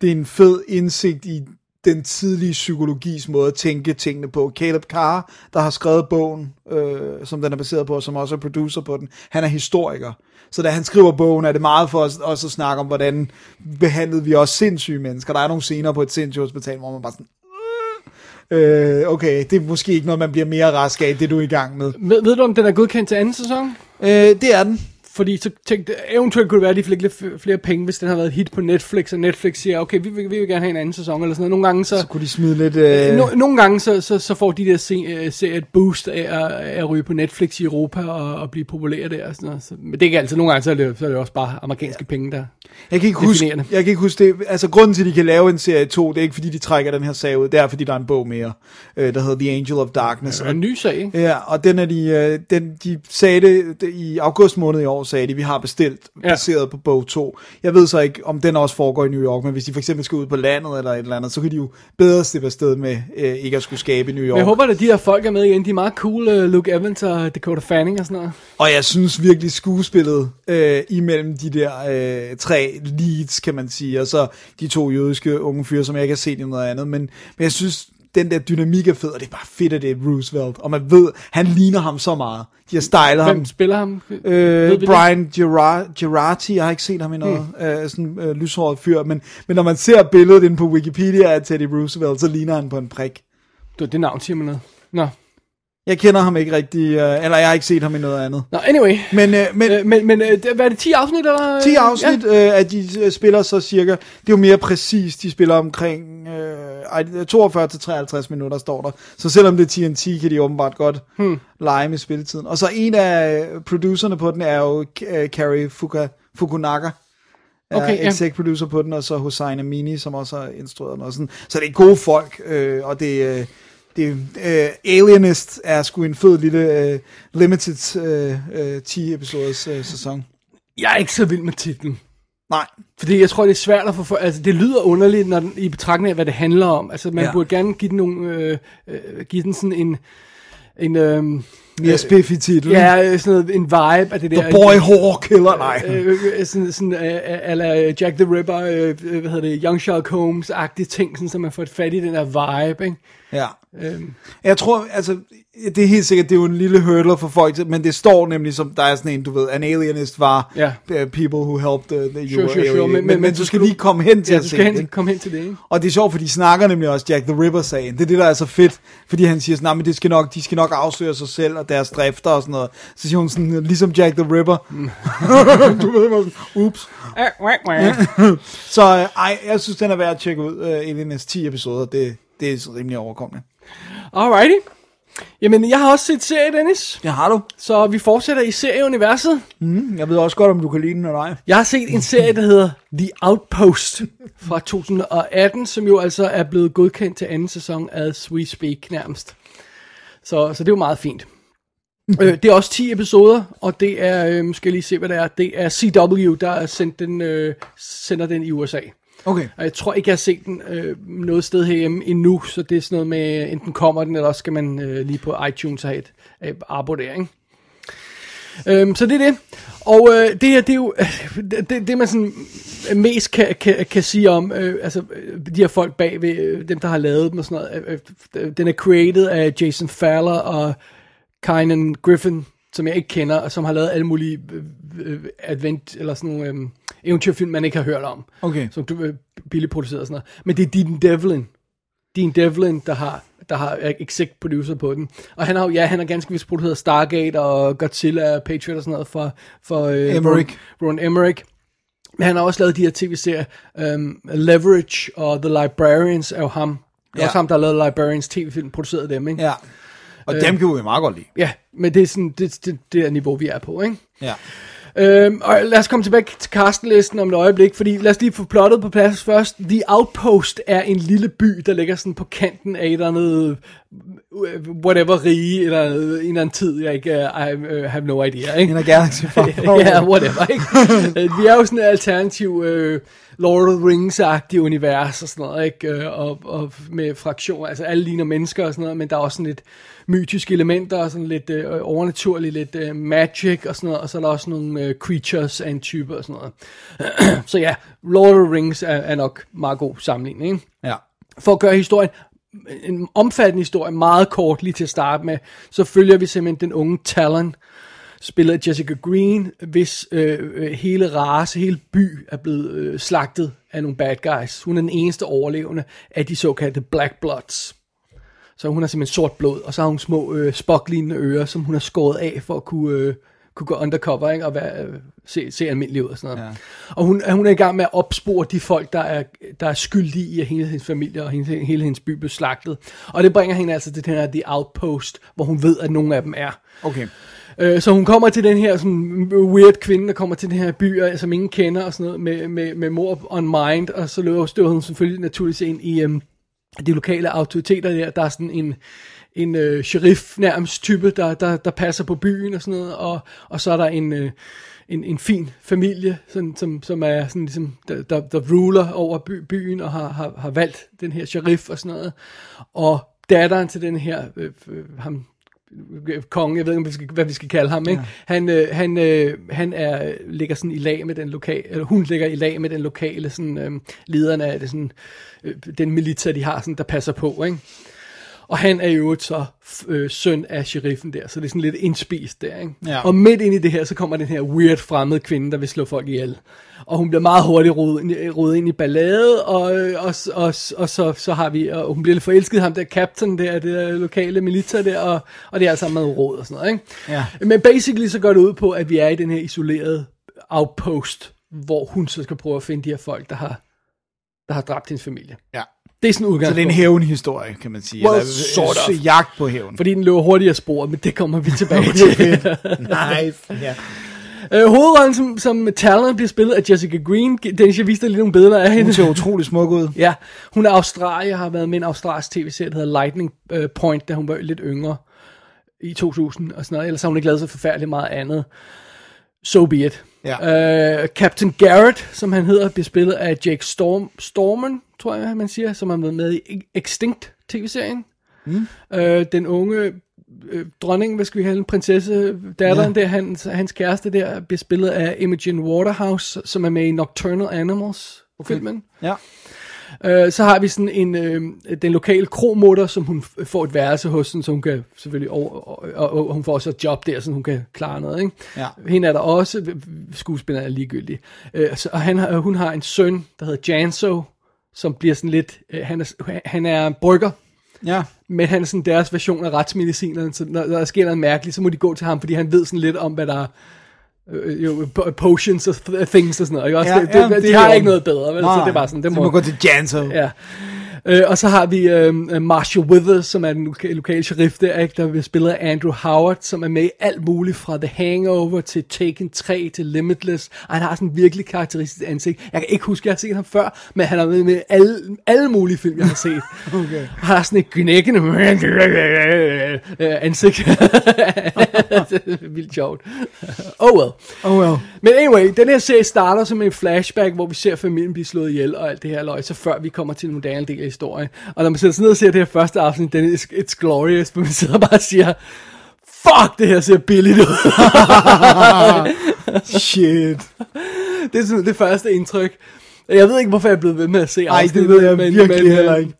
det er en fed indsigt i den tidlige psykologis måde at tænke tingene på. Caleb Carr, der har skrevet bogen, øh, som den er baseret på, og som også er producer på den, han er historiker. Så da han skriver bogen, er det meget for os også at snakke om, hvordan behandlede vi også sindssyge mennesker. Der er nogle scener på et sindssygehospital, hvor man bare sådan, øh, okay, det er måske ikke noget, man bliver mere rask af, det du er i gang med. Ved, ved du, om den er godkendt til anden sæson? Øh, det er den. Fordi så tænkte, eventuelt kunne det være, at de fik lidt flere penge, hvis den har været hit på Netflix, og Netflix siger, okay, vi vil, vi vil gerne have en anden sæson, eller sådan noget. Nogle gange så... Så kunne de smide lidt... Øh... No, nogle gange så, så, så får de der serier se et boost af at, at ryge på Netflix i Europa, og, og blive populære der, og sådan noget. Så, men det er ikke altid. Nogle gange så er det, så er det også bare amerikanske ja. penge, der jeg kan ikke huske, Jeg kan ikke huske det. Altså, grunden til, at de kan lave en serie to, det er ikke, fordi de trækker den her sag ud. Det er, fordi der er en bog mere, der hedder The Angel of Darkness. Ja, en ny sag, ikke? Ja, og den er de... Den, de sagde det i august måned i år, sagde de, vi har bestilt, baseret ja. på bog to. Jeg ved så ikke, om den også foregår i New York, men hvis de for eksempel skal ud på landet eller et eller andet, så kan de jo bedre slippe afsted med øh, ikke at skulle skabe i New York. Men jeg håber, at de der folk er med igen. De er meget cool, uh, Luke Evans og Dakota Fanning og sådan noget. Og jeg synes virkelig skuespillet øh, imellem de der øh, tre leads, kan man sige, og så de to jødiske unge fyre, som jeg ikke har set i noget andet, men, men jeg synes, den der dynamik er fed, og det er bare fedt, at det er Roosevelt. Og man ved, han ligner ham så meget. De har stylet ham. Hvem spiller ham? Øh, Brian Gerard- Gerardi, jeg har ikke set ham i noget. Hmm. Øh, sådan øh, lyshåret fyr. Men, men når man ser billedet inde på Wikipedia af Teddy Roosevelt, så ligner han på en prik. Du, det navn siger man noget. Nå. Jeg kender ham ikke rigtig, øh, eller jeg har ikke set ham i noget andet. Nå, anyway. Men, øh, men, øh, men, men øh, hvad er det, ti afsnit? Eller? ti afsnit, ja. øh, at de spiller så cirka, det er jo mere præcist, de spiller omkring øh, toogfyrre til treoghalvtreds minutter, står der. Så selvom det er T N T, kan de åbenbart godt hmm. lege med spilletiden. Og så en af producerne på den er jo øh, Cary Fuku- Fukunaga. Okay, ja. Exec producer på den, og så Hossein Amini, som også har instrueret den. Og sådan. Så det er gode folk, øh, og det er... Øh, Det, uh, Alienist er sgu en fed lille uh, limited uh, uh, ti-episodes uh, sæson. Jeg er ikke så vild med titlen. Nej. Fordi jeg tror, det er svært at få... Altså, det lyder underligt, når den, i betragtning af, hvad det handler om. Altså, man ja. burde gerne give den, nogle, øh, øh, give den sådan en... en øh, mere spiffig titel. Ja, sådan noget, en vibe af det der... The Boy Hawk, eller nej. Øh, øh, sådan, sådan, øh, eller Jack the Ripper, øh, hvad hedder det, Young Sherlock Holmes-agtige ting, sådan, så man får et fat i den der vibe, ikke? Ja. Øhm. Jeg tror, altså, det er helt sikkert, det er jo en lille hurdler for folk, men det står nemlig som, der er sådan en, du ved, an alienist var, ja. people who helped uh, the sure, sure, sure. Men, men, men, men du skal du, lige komme hen til ja, at se hen, det. komme hen til det, ikke? Og det er sjovt, for de snakker nemlig også Jack the Ripper-sagen. Det er det, der er så fedt, fordi han siger sådan, nah, men det skal nok, de skal nok afsløre sig selv, og deres drifter og sådan noget. Så siger hun sådan, ligesom Jack the Ripper. Mm. Du ved ikke, ups. Så ej, jeg synes, den er værd at tjekke ud, uh, i de næste ti episoder. Det, det er rimelig overkommende. Alrighty. Jamen, jeg har også set serie, Dennis. Ja, har du. Så vi fortsætter i serieuniverset. Mm, jeg ved også godt, om du kan lide den eller ej. Jeg har set en serie, der hedder The Outpost fra to tusind og atten, som jo altså er blevet godkendt til anden sæson as we speak nærmest. Så, så det er jo meget fint. øh, det er også ti episoder, og det er, øh, skal jeg lige se, hvad det er, det er C W, der sender den, øh, sender den i U S A. Okay. Og jeg tror ikke, jeg har set den øh, noget sted herhjemme endnu, så det er sådan noget med, enten kommer den, eller også skal man øh, lige på iTunes have et øh, abo der, ikke? Øhm, så det er det. Og øh, det her, det er jo det, det man sådan mest kan, kan, kan sige om øh, altså de her folk bag ved øh, dem der har lavet dem og sådan noget, øh, den er created af Jason Faller og Kieran Griffin, som jeg ikke kender, og som har lavet alle mulige øh, advent eller sådan nogle øh, eventyrfilm man ikke har hørt om, okay. Som du øh, billigt produceret og sådan noget. Men det er Dean Devlin, Dean Devlin, der har, der har exec producer på den. Og han har ja, han har ganske vist produceret Stargate og Godzilla, Patriot og sådan noget for, for øh, Emmerich. Ron Emmerich. Men han har også lavet de her tv-serier. Um, Leverage og The Librarians er jo ham. Det er ja. også ham, der har lavet Librarians tv-film, produceret dem, ikke? Ja. Og øh, dem kan vi meget godt lide. Ja, men det er sådan det, det, det der niveau, vi er på, ikke? Ja. Øhm, og lad os komme tilbage til castlisten om et øjeblik, fordi lad os lige få plottet på plads først. The Outpost er en lille by, der ligger sådan på kanten af et eller andet whatever rige, eller en eller anden tid, jeg ikke uh, have no idea, ikke? In a galaxy far far. Ja, whatever, ikke? Vi er jo sådan et alternativ uh, Lord of the Rings-agtig univers og sådan noget, ikke? Og, og med fraktioner, altså alle ligner mennesker og sådan noget, men der er også sådan lidt mytiske elementer og sådan lidt øh, overnaturligt, lidt øh, magic og sådan noget, og så er der også nogle øh, creatures and typer og sådan noget. Så ja, Lord of the Rings er, er nok meget god sammenligning, ikke? Ja. For at gøre historien, en omfattende historie, meget kort lige til at starte med, så følger vi simpelthen den unge Talon, spiller Jessica Green, hvis øh, hele race, hele by er blevet øh, slagtet af nogle bad guys. Hun er den eneste overlevende af de såkaldte Black Bloods. Så hun har simpelthen sort blod, og så har hun små øh, spoklignende ører, som hun har skåret af for at kunne, øh, kunne gå undercover, ikke? Og være, øh, se, se almindelig ud og sådan noget. Ja. Og hun, hun er i gang med at opspore de folk, der er, der er skyldige i, at hele hendes familie og hele, hele hendes by blev slagtet. Og det bringer hende altså til den her The Outpost, hvor hun ved, at nogle af dem er. Okay. Øh, så hun kommer til den her sådan, weird kvinde, der kommer til den her by, som ingen kender og sådan noget, med, med, med mor on mind, og så løber støver hun selvfølgelig naturligvis ind i... Øh, de lokale autoriteter der, der er sådan en, en øh, sheriff nærmest type, der, der, der passer på byen og sådan noget, og, og så er der en, øh, en, en fin familie, sådan, som, som er sådan ligesom, der, der, der ruler over by, byen og har, har, har valgt den her sheriff og sådan noget, og datteren til den her, øh, ham, konge, jeg ved ikke, hvad vi skal kalde ham, ikke? Ja. Han, øh, han, øh, han er, ligger sådan i lag med den lokale, eller hun ligger i lag med den lokale, sådan, øh, lederen af det, sådan, øh, den militser, de har, sådan, der passer på, ikke? Og han er jo så øh, søn af sheriffen der, så det er sådan lidt indspist der, ikke? Ja. Og midt ind i det her, så kommer den her weird fremmede kvinde, der vil slå folk ihjel. Og hun bliver meget hurtigt rodet, rodet ind i ballade, og, og, og, og så, så har vi, og hun bliver lidt forelsket ham der, captain der, det der lokale militser der, og, og det er altså meget rod og sådan noget, ikke? Ja. Men basically så går det ud på, at vi er i den her isolerede outpost, hvor hun så skal prøve at finde de her folk, der har, der har dræbt hendes familie. Ja. Det er sådan en udgangspunkt. Så det er en hævnhistorie, kan man sige. Well, eller sort of. En jagt på hævn. Fordi den løber hurtigere spor, men det kommer vi tilbage til. Nice. Yeah. Øh, hovedrollen som, som Talon bliver spillet af Jessica Green. Dennis, jeg viste dig lige nogle billeder af hende. Hun ser utrolig smuk ud. Ja, hun er australier, har været med en australisk tv-serie, der hedder Lightning Point, da hun var lidt yngre i to tusind og sådan noget. Ellers har hun ikke lavet så forfærdeligt meget andet. So be it. Ja. Øh, Captain Garrett, som han hedder, bliver spillet af Jake Storm, Stormen, tror jeg, man siger, som har været med i Extinct tv-serien. Mm. Øh, den unge øh, dronning, hvad skal vi kalde, prinsesse, datteren ja. der, hans, hans kæreste der, bliver spillet af Imogen Waterhouse, som er med i Nocturnal Animals filmen. Okay. Ja. Øh, så har vi sådan en, øh, den lokale kromutter, som hun får et værelse hos, sådan, så hun kan selvfølgelig, og, og, og, og hun får også et job der, så hun kan klare noget, ikke? Ja. Hende er der også, skuespilleren er ligegyldig. Øh, så, og han, øh, hun har en søn, der hedder Janso, som bliver sådan lidt, øh, han, er, han er brygger, ja. Men han er sådan deres version af retsmedicineren, så når der sker noget mærkeligt, så må de gå til ham, fordi han ved sådan lidt om, hvad der er, øh, jo, potions og things og sådan noget, ikke? Også, ja, det, ja, det, det, de har jo ikke noget bedre, vel? Nej, så det er bare sådan, det må, må gå til Janso. Ja. Øh, og så har vi øh, Marshall Withers, som er den loka- lokale sheriff der, ikke? Der bliver spillet af Andrew Howard, som er med i alt muligt fra The Hangover til Taken tre til Limitless, og han har sådan en virkelig karakteristisk ansigt. Jeg kan ikke huske, jeg har set ham før, men han er med med alle, alle mulige film, jeg har set. Okay. Han har sådan et gnækkende ansigt. Vildt sjovt. Oh well. Oh well. Men anyway, den her serie starter som en flashback, hvor vi ser familien blive slået ihjel og alt det her løg, så før vi kommer til den moderne del af historien. Og når man sidder sådan ned og ser det her første afsnit, it's, it's glorious, men man sidder bare og siger, fuck, det her ser billigt ud. Shit. Det er sådan det første indtryk. Jeg ved ikke, hvorfor jeg er blevet ved med at se afsnit. Ej, det ved jeg men, virkelig men, heller ikke.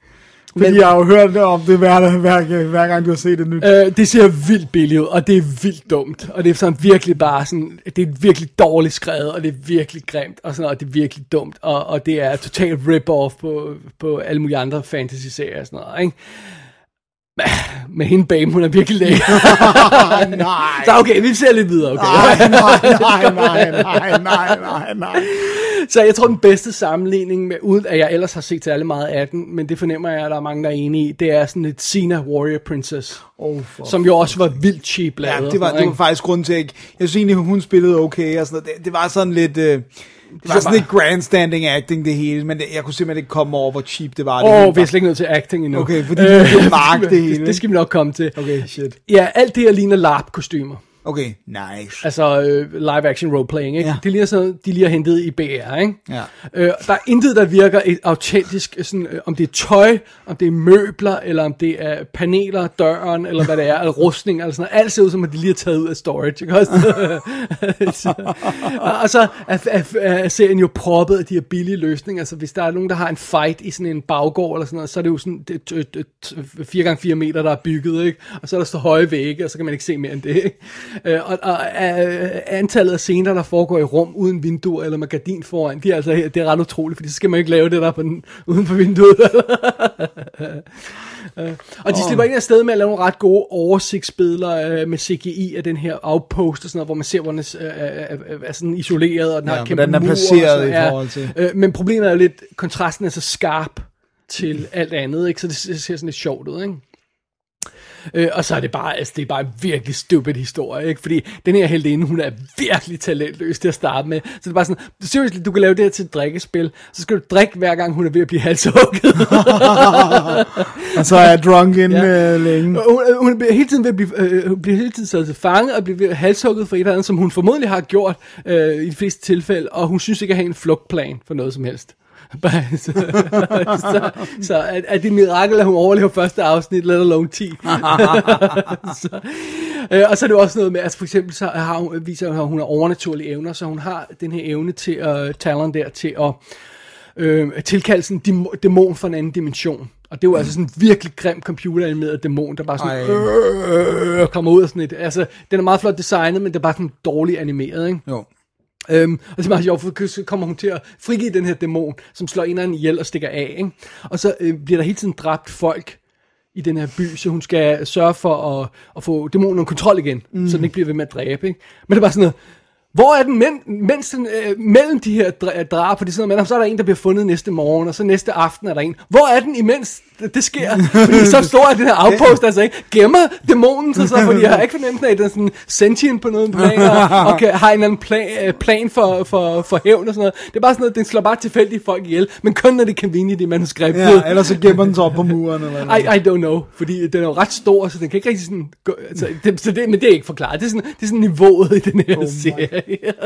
Fordi men, jeg har jo hørt om det hver, hver, hver gang, du har set det nyt. Øh, det ser vildt billigt ud, og det er vildt dumt. Og det er sådan virkelig bare sådan, det er virkelig dårligt skrevet, og det er virkelig grimt, og sådan, og det er virkelig dumt. Og, og det er totalt rip-off på, på alle mulige andre fantasy-serier og sådan noget, ikke? Men hende bame, hun er virkelig lækker. Nej. Så okay, vi ser lidt videre, okay? Nej, nej, nej, nej, nej, nej, nej. Så jeg tror, den bedste sammenligning med, uden at jeg ellers har set til alle meget af den, men det fornemmer jeg, at der er mange, der er enige i, det er sådan et Xena Warrior Princess, oh, som jo også var vildt cheap lavet. Ja, det var, det var faktisk grunden til, at jeg synes egentlig, hun spillede okay og sådan noget. Det, det var sådan lidt... Øh... Det var sådan lidt grandstanding acting det hele, men det, jeg kunne simpelthen ikke komme over, hvor cheap det var. Åh, oh, vi er slet ikke nødt til acting endnu. Okay, fordi øh, det mark det hele. Det, det skal vi nok komme til. Okay, shit. Ja, alt det her ligner LARP-kostymer. Okay, nice. Altså øh, live-action role-playing, ikke? Ja. Det ligner sådan, de lige har hentet i B R, ikke? Ja. Øh, der er intet, der virker et autentisk, sådan, øh, om det er tøj, om det er møbler, eller om det er paneler, døren, eller hvad det er, eller rustning, eller sådan noget. Alt ser ud, som at de lige har taget ud af storage, ikke også? Og så er, er, er serien jo proppet af de her billige løsninger. Altså, hvis der er nogen, der har en fight i sådan en baggård, eller sådan noget, så er det jo sådan fire gange fire meter, der er bygget, ikke? Og så er der så høje vægge, og så kan man ikke se mere end det, ikke? Øh, og, og øh, antallet af scener, der foregår i rum uden vinduer eller med gardin foran, de er altså, det er ret utroligt, fordi så skal man ikke lave det der på den, uden for vinduet. øh, og de oh. slipper ikke afsted med at lave nogle ret gode oversigtsbilleder øh, med C G I af den her outpost og sådan noget, hvor man ser, hvor den er, øh, øh, er sådan isoleret, og den ja, har kæmpe den er mur, placeret og sådan, i forhold til. Øh, men problemet er jo lidt, kontrasten er så skarp til alt andet, ikke? Så det ser sådan lidt sjovt ud, ikke? Øh, og så er det bare, altså det er bare en virkelig stupid historie, ikke? Fordi den her heltinde, hun er virkelig talentløs til at starte med. Så det er bare sådan, seriously, du kan lave det her til et drikkespil, så skal du drikke hver gang hun er ved at blive halshugget. Og så er jeg drunk in ja. uh, længe. Hun, hun bliver hele tiden ved at blive, øh, hun bliver hele tiden sat til fange og bliver halshugget for et eller andet, som hun formodentlig har gjort øh, i de fleste tilfælde, og hun synes ikke at have en flugtplan for noget som helst. så, så, så er, er det et mirakel, at hun overlever første afsnit, let alone ti. så, øh, og så er det også noget med, altså for eksempel så har hun, viser hun, at hun har overnaturlige evner, så hun har den her evne til at, uh, talent der, til at øh, tilkalde sådan en dæmon fra en anden dimension. Og det er jo altså sådan en virkelig grim computeranimeret dæmon, der bare sådan øh, øh, kommer ud af sådan et, altså den er meget flot designet, men det er bare sådan dårligt animeret, ikke? Jo. Øhm, og det er meget sjovt, for så kommer hun til at frigive den her dæmon, som slår en eller anden ihjel og stikker af, ikke? Og så øh, bliver der hele tiden dræbt folk i den her by, så hun skal sørge for at, at få dæmonen under kontrol igen, mm. så den ikke bliver ved med at dræbe, ikke? Men det er bare sådan noget, hvor er den, men, mens den øh, mellem de her drab på de sådan noget, så er der en, der bliver fundet næste morgen, og så næste aften er der en. Hvor er den, imens det sker? Fordi så står at den her outpost, altså ikke gemmer dæmonen sig så, fordi jeg har ikke fornemt, at den er sådan sentient på noget plan, og kan, har en eller anden plan, plan for, for, for hævn og sådan noget. Det er bare sådan noget, den slår bare tilfældigt folk ihjel, men kun når det kan vinde i det manuskript. Ja, eller så gemmer den sig op på muren. Eller noget. I, I don't know, fordi den er jo ret stor, så den kan ikke rigtig sådan gå, altså, det, så det, men det er ikke forklaret. Det er sådan, det er sådan niveauet i den her oh serie.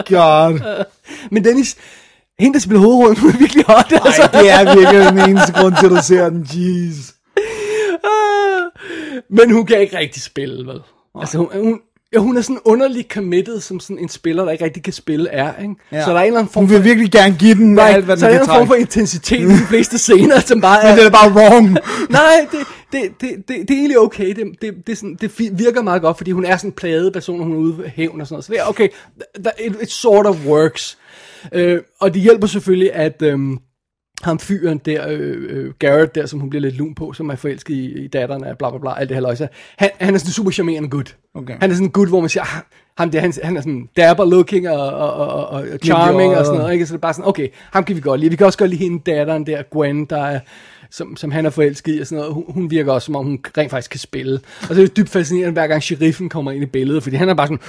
God. Men Dennis, hende der spiller hovedrollen, hun er virkelig hot. Nej, altså. Det er virkelig den eneste grund til at du ser den. Jeez. Men hun kan ikke rigtig spille, vel? Altså hun, hun, ja, hun er sådan underligt committed, som sådan en spiller der ikke rigtig kan spille er, ikke? Ja. Så der er en eller anden form. Hun vil for, virkelig gerne give den nej, alt hvad den kan trække. Så der er en eller anden form for intensitet i de fleste scener, som bare er. Men det er bare wrong. Nej, det Det, det, det, det er egentlig okay, det, det, det, sådan, det virker meget godt, fordi hun er sådan en plaget person, hun er ude ved hævn og sådan noget, så det er okay, it, it sort of works. Øh, og det hjælper selvfølgelig, at øh, ham fyren der, øh, Garrett der, som hun bliver lidt lun på, som er forelsket i, i datteren af bla bla bla, alt det her løjse, han, han er sådan super charmerende gut. Okay. Han er sådan en gut, hvor man siger, ah, ham der, han, han er sådan dapper looking og, og, og, og charming og, og sådan noget, ikke? Så det er bare sådan, okay, ham kan vi godt lide, vi kan også godt lide hende datteren der, Gwen, der er... Som, som han er forelsket i og sådan noget. Hun, hun virker også, som om hun rent faktisk kan spille. Og så er det dybt fascinerende, hver gang sheriffen kommer ind i billedet, fordi han er bare sådan...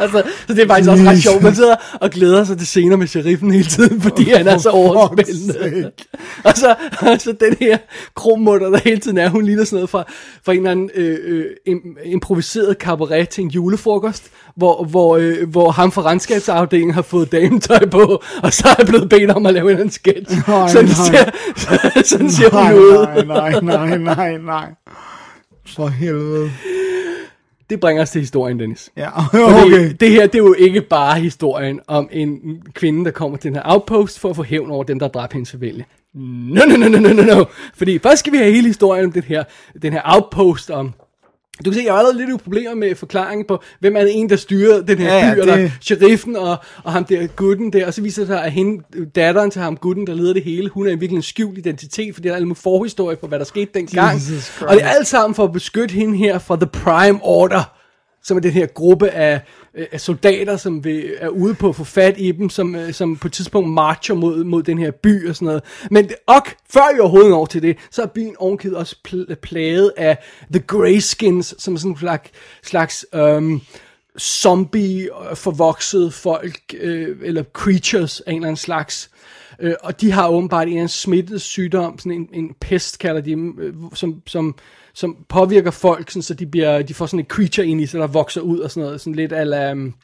så, så det er faktisk også ret sjovt. Man sidder og glæder sig til scener med sheriffen hele tiden, fordi han er så overspændende. Og så, så den her krummutter, der hele tiden er, hun ligner sådan noget fra, fra en eller anden øh, øh, improviseret cabaret til en julefrokost, hvor, hvor, øh, hvor ham fra regnskabsafdelingen har fået dametøj på, og så er jeg blevet bedt om at lave en anden sketch. Nej, sådan nej. Ser, sådan ser nej, hun ud. Nej, nej, nej, nej, nej. For helvede. det bringer os til historien, Dennis. Ja, okay. Det her, det er jo ikke bare historien om en kvinde, der kommer til den her outpost for at få hævn over dem, der dræbte hendes familie. No, no, no, no, no, no. Fordi først skal vi have hele historien om den her, den her outpost om... Du kan se, jeg har allerede lidt problemer med forklaringen på, hvem er det en, der styrer den her ja, by, eller det... sheriffen og, og ham der gutten der, og så viser det sig, at hende, datteren til ham gutten, der leder det hele, hun er virkelig en skjult identitet, fordi der er alle mulige forhistorier på, hvad der skete dengang, og det er alt sammen for at beskytte hende her fra The Prime Order, som er den her gruppe af, af soldater, som vil, er ude på at få fat i dem, som, som på et tidspunkt marcher mod, mod den her by og sådan noget. Men ok, før vi overhovedet når til det, så er byen ovenkid også plaget af The Greyskins, som er sådan en slags, slags øhm, zombie-forvoksede folk, øh, eller creatures af en eller anden slags. Øh, og de har åbenbart en smittet sygdom, sådan en, en pest kalder de dem, øh, som... som som påvirker folk, sådan, så de bliver, de får sådan et creature ind i sig, der vokser ud og sådan noget, sådan lidt ala, um...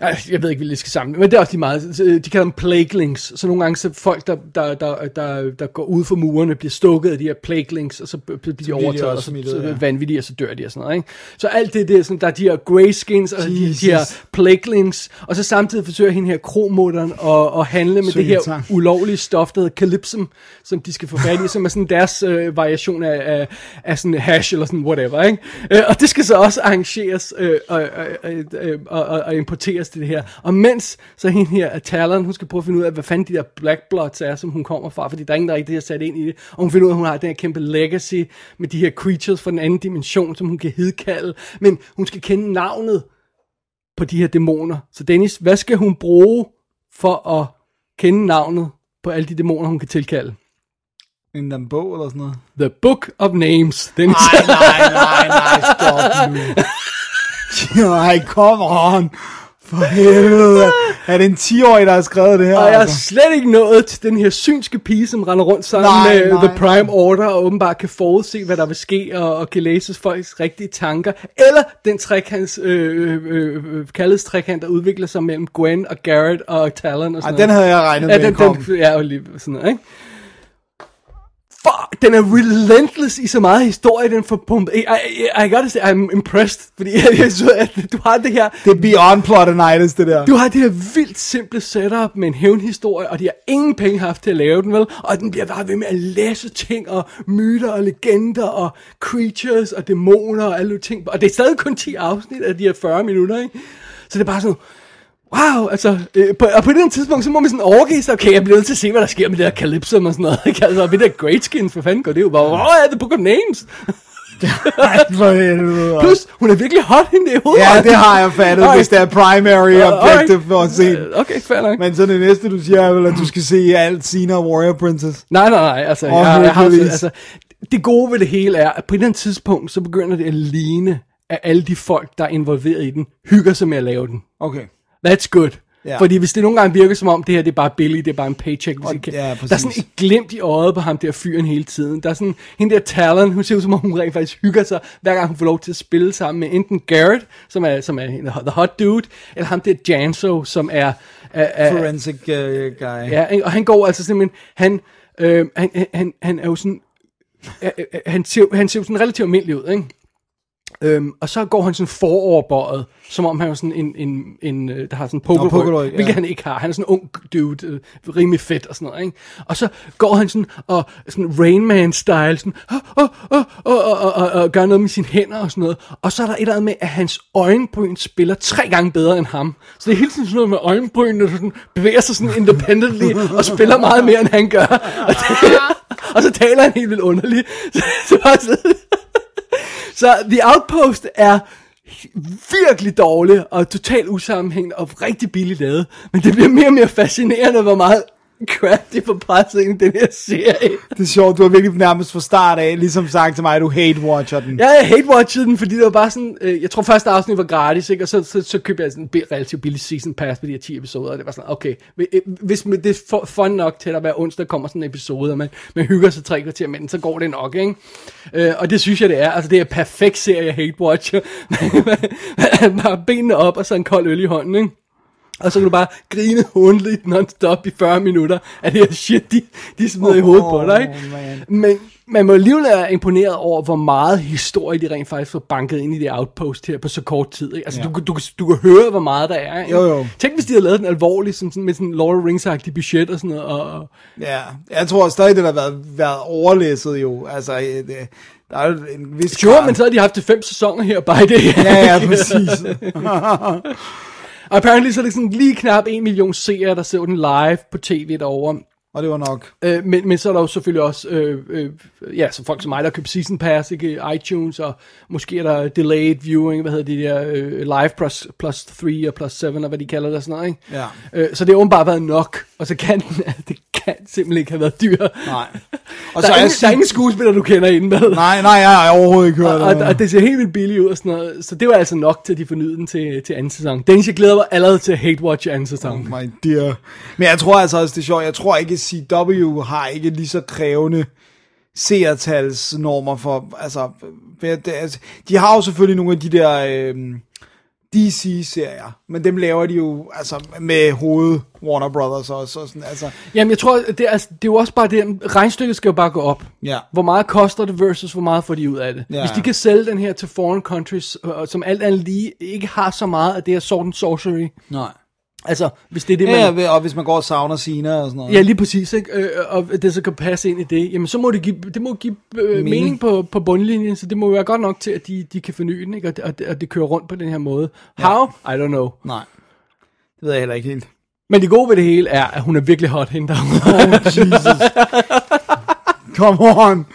jeg ved ikke, hvad det skal sammen, men det er også lige meget, de kalder dem plagelings, så nogle gange så folk, der, der, der, der, der går ud for murene, bliver stukket af de her plagelings, og så bliver de overtaget, og så, smittet, så, så ja. vanvittige, og så dør de og sådan noget, ikke? Så alt det der, sådan, der er de her greyskins, og de, de her plagelings, og så samtidig forsøger hende her kromotteren at, at handle med Søg det her tak. ulovlige stof, der hedder calypsum, som de skal få fat i, som er sådan deres øh, variation af, af, af sådan hash, eller sådan whatever, ikke? Øh, og det skal så også arrangeres, øh, og, øh, øh, og, og importeres til det her. Og mens så hende her Talon, hun skal prøve at finde ud af, hvad fanden de der Black Bloods er, som hun kommer fra, fordi der er ingen, der rigtig har sat ind i det. Og hun finder ud af, at hun har den her kæmpe legacy med de her creatures fra den anden dimension, som hun kan hedkalde. Men hun skal kende navnet på de her dæmoner. Så Dennis, hvad skal hun bruge for at kende navnet på alle de dæmoner, hun kan tilkalde? En eller bog eller sådan noget? The Book of Names. Dennis. Nej, nej, nej, nej, stop nu. Nej, come on. For helvede, er det en ti-årig, der har skrevet det her? Og jeg er altså slet ikke nået til den her synske pige, som render rundt sammen nej, med nej. The Prime Order, og åbenbart kan forudse, hvad der vil ske, og, og kan læse folks rigtige tanker. Eller den trekant, øh, øh, kaldes trekant, der udvikler sig mellem Gwen og Garrett og Talon og sådan Ej, noget. Den havde jeg regnet ja, med, den kom. Ja, og lige sådan noget, ikke? Den er relentless i så meget historie, den får pumpet. I, I, I gotta say, I'm impressed, fordi jeg, jeg synes, at du har det her... Det er beyond plotinitis, det der. Du har det her vildt simple setup med en hævnhistorie, og de har ingen penge haft til at lave den, vel? Og den bliver bare ved med at læse ting, og myter, og legender, og creatures, og dæmoner, og alle de ting. Og det er stadig kun ti afsnit af de her fyrre minutter, ikke? Så det er bare sådan... Wow, altså, øh, på, og på det tidspunkt, så må man sådan overgive sig, okay, jeg bliver nødt til at se, hvad der sker med det der calypsum og sådan noget, ikke? Altså, og det der Greatskins, for fanden går det jo bare, hvor er The Book of Names? Plus, hun er virkelig hot, hende i hovedet. Ja, det har jeg fattet, okay. Hvis det er primary uh, objective for at se. Uh, okay, fair nok. Men så det næste, du siger, er vel, at du skal se alt Xena Warrior Princess. Nej, nej, nej, altså, oh, jeg, jeg har altså, det gode ved det hele er, at på det tidspunkt, så begynder det at ligne, at alle de folk, der er involveret i den, hygger sig med at lave den. Okay. That's good. Yeah. Fordi hvis det nogle gange virker som om, det her det er bare billigt, det er bare en paycheck. Hvis oh, kan. Yeah, der er sådan et glimt i øjet på ham der fyren hele tiden. Der er sådan, hende der Talon, hun ser ud som om, hun rent faktisk hygger sig, hver gang hun får lov til at spille sammen med enten Garrett, som er, som er the hot dude, eller ham der Janso, som er... er, er forensic uh, guy. Ja, og han går altså simpelthen, han, øh, han, han, han er jo sådan, øh, han, ser, han ser jo sådan relativt almindelig ud, ikke? Øhm, og så går han sådan foroverbøjet, som om han er sådan en, en, en, en der har sådan en Pokéball, hvilket ja. han ikke har. Han er sådan en ung dude, øh, rimelig fedt og sådan noget, ikke? Og så går han sådan, og sådan Rain Man-style, sådan, oh, oh, oh, oh, oh, oh, oh, og gør noget med sine hænder og sådan noget. Og så er der et eller andet med, at hans øjenbryn spiller tre gange bedre end ham. Så det er hele tiden sådan noget med øjenbrynene, der sådan bevæger sig sådan independently, og spiller meget mere, end han gør. Og, det, og så taler han helt vildt underligt. Så, så bare sådan... Så The Outpost er virkelig dårlig og totalt usammenhængende og rigtig billigt lavet. Men det bliver mere og mere fascinerende, hvor meget crap de får presset ind i den her serie. Det er sjovt, du har virkelig nærmest fra start af ligesom sagt til mig, at du hate-watcher den. Ja, jeg hate-watchede den, fordi det var bare sådan, øh, jeg tror første afsnit var gratis, ikke? Og så, så, så købte jeg sådan en relativt billig season pass på de her ti episoder, og det var sådan, okay, hvis det er fun nok til at hver onsdag kommer sådan en episode, og man, man hygger sig tre kvarter med den, så går det nok, ikke? Øh, og det synes jeg, det er. Altså, det er en perfekt serie, jeg hate-watcher. Man har benene op, og så en kold øl i hånden, ikke? Og så kan du bare grine håndligt non-stop i fyrre minutter af det her shit, de, de smider oh, i hovedet på dig, ikke? Man. Men man må alligevel være imponeret over, hvor meget historie de rent faktisk får banket ind i det outpost her på så kort tid. Ikke? Altså, ja. du, du, du kan høre, hvor meget der er. Ikke? Jo, jo. Tænk, hvis de havde lavet den alvorlig, sådan, sådan, med sådan Lord of the Rings-agtig budget og sådan noget. Og... Ja, jeg tror stadig, det har været, været overlæsset jo. Altså, det, der er jo en vis... Jo, grad. Men så har de haft fem sæsoner her bare i det. Ja, ja, præcis. Og apparently så er det sådan lige knap en million seere, der ser den live på tv derovre. Og det var nok. Øh, men, men så er der jo selvfølgelig også, øh, øh, ja, så folk som mig, der køber season pass, ikke? iTunes, og måske er der delayed viewing, hvad hedder de der, øh, live plus, plus tre og plus syv, og hvad de kalder det sådan noget, ikke? Ja. Øh, så det har åbenbart været nok, og så kan den, det kan simpelthen ikke have været dyr. Nej. Og der, så er ingen, sig- der er ingen skuespiller, du kender inden med. Nej, nej, jeg har overhovedet ikke hørt det. Og, og, og det ser helt vildt billigt ud og sådan noget, så det var altså nok til, at de fornyede den til, til anden sæson. Dennis, jeg glæder mig allerede til Hate Watch anden sæson. Oh my dear. Men jeg tror altså også, det er sjovt, jeg tror ikke, C W har ikke lige så krævende seertalsnormer for, altså, de har jo selvfølgelig nogle af de der øh, D C-serier, men dem laver de jo, altså, med hovedet Warner Brothers også, og sådan, altså. Jamen, jeg tror, det er, altså, det er jo også bare det, regnstykket skal jo bare gå op. Ja. Hvor meget koster det versus, hvor meget får de ud af det. Ja. Hvis de kan sælge den her til foreign countries, som alt andet lige ikke har så meget af det her sword and sorcery. Nej. Altså, hvis det er det, man... Ja, og hvis man går og savner scener og sådan noget. Ja, lige præcis, ikke? Øh, og det så kan passe ind i det. Jamen, så må det give, det må give øh, mening, mening på, på bundlinjen, så det må være godt nok til, at de, de kan forny den, ikke? Og, og, og det kører rundt på den her måde. Ja. How? I don't know. Nej, det ved jeg heller ikke helt. Men det gode ved det hele er, at hun er virkelig hot hende derude. Oh, Jesus. Come on.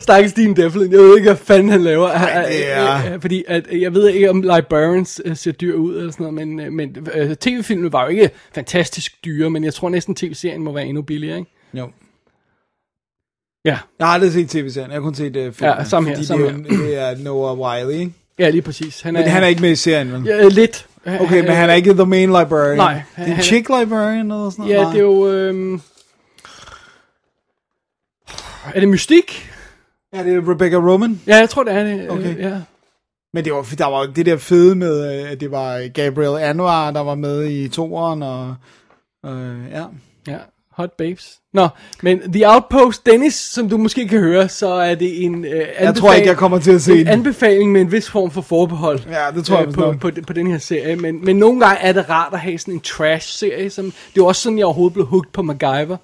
Stakkels Dean Devlin, jeg ved ikke, hvad fanden han laver. Ej, yeah. Fordi at, jeg ved ikke, om Librarians ser dyr ud eller sådan noget, men, men tv-filmen var jo ikke fantastisk dyre, men jeg tror næsten tv-serien må være endnu billigere, ikke? Jo. Ja. Jeg har aldrig set tv-serien, jeg har kun set uh, filmen. Ja, sammen her. Fordi sammen det, her. Det er Noah Wiley, ikke? Ja, lige præcis. Han er, men han er ikke med i serien, vel? Ja, lidt. Okay, han, men han er ikke the main librarian. Nej. Han, the chick librarian eller sådan noget? Ja, det er jo... Øhm... Er det Mystik? Ja, det er Rebecca Roman. Ja, jeg tror, det er det. Okay. Øh, ja. Men det var, der var det der fede med, at det var Gabriel Anwar, der var med i toeren, og øh, ja. Ja, hot babes. Nå, men The Outpost, Dennis, som du måske kan høre, så er det en, øh, anbefaling, jeg tror ikke, jeg kommer til at se en anbefaling med en vis form for forbehold. Ja, det tror jeg øh, på, på, på den her serie. Men, men nogle gange er det rart at have sådan en trash-serie. Som, det er også sådan, jeg overhovedet blev hooked på MacGyver,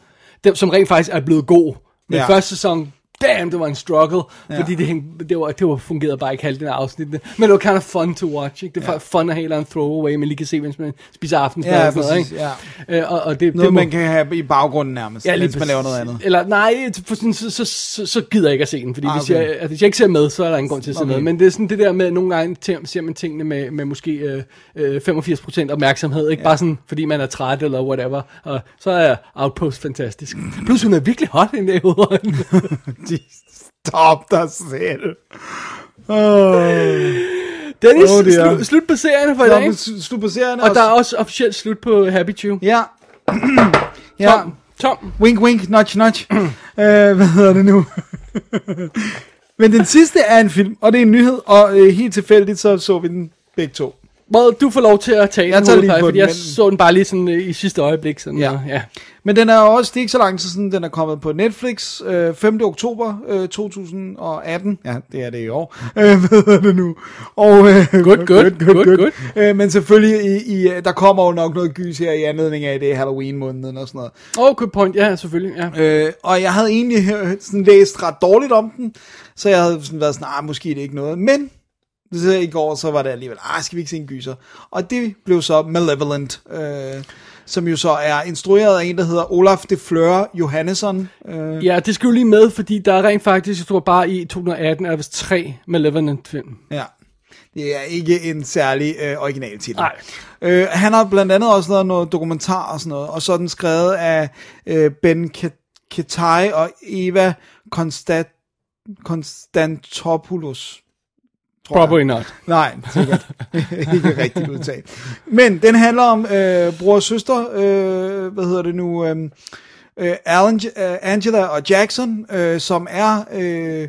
dem, som rent faktisk er blevet god. Den ja. første sæson... Damn, det var en struggle, ja. fordi det, det, var, det var fungerede bare ikke halvdelen af afsnittene. Men det var kind of fun to watch, ikke? Det var ja. fun at have en throwaway, man lige kan se, mens man spiser aftensmad ja, og sådan noget, ikke? Ja. Og, og det, noget, det må... man kan have i baggrunden nærmest, ja, mens man laver noget andet. Eller nej, så, så, så, så gider jeg ikke at se den, fordi ah, okay. hvis, jeg, altså, hvis jeg ikke ser med, så er der ingen grund til at se okay. med. Men det er sådan det der med, nogle gange ser man tingene med, med måske øh, femogfirs procent opmærksomhed, ikke? Ja. Bare sådan, fordi man er træt eller whatever, og så er Outpost fantastisk. Plus hun er virkelig hot den der i hovedrønden. Stop dig selv. Oh. Dennis, oh slu, slut på serierne for i dag. Slut på serierne. Og også. Der er også officielt slut på Happy Chew. Ja. ja. Tom. Tom. Wink, wink, nudge, nudge. uh, hvad hedder det nu? Men den sidste er en film, og det er en nyhed, og uh, helt tilfældigt så så vi den begge to. Well, du får lov til at tage jeg den hovedpege, fordi den, jeg men... så den bare lige sådan i sidste øjeblik. Sådan ja. Og, ja. Men den er også, det er ikke så langt siden, den er kommet på Netflix, øh, femte oktober to tusind atten. Ja, det er det i år. Øh, hvad er det nu? Godt, godt, godt, godt. Men selvfølgelig, i, i, der kommer jo nok noget gys her i anledning af, det Halloween-måneden og sådan noget. Oh, good point. Ja, selvfølgelig. Ja. Øh, og jeg havde egentlig sådan læst ret dårligt om den, så jeg havde sådan været sådan, ah, måske er det ikke noget, men... Så i går, så var det alligevel, ah, skal vi ikke se en gyser? Og det blev så Malevolent, øh, som jo så er instrueret af en, der hedder Olaf de Fleur Johannesson. Øh. Ja, det skal jo lige med, fordi der er rent faktisk, jeg tror bare i to tusind atten, er der vist tre Malevolent-film. Ja, det er ikke en særlig øh, original titel. Øh, han har blandt andet også lavet noget dokumentar og sådan noget, og så er den skrevet af øh, Ben Ketai og Eva Konstat- Konstantopoulos. Probably not. Nej, sikkert. Ikke rigtigt udtalt. Men den handler om øh, bror og søster, øh, hvad hedder det nu, øh, Alan, øh, Angela og Jackson, øh, som er øh, øh,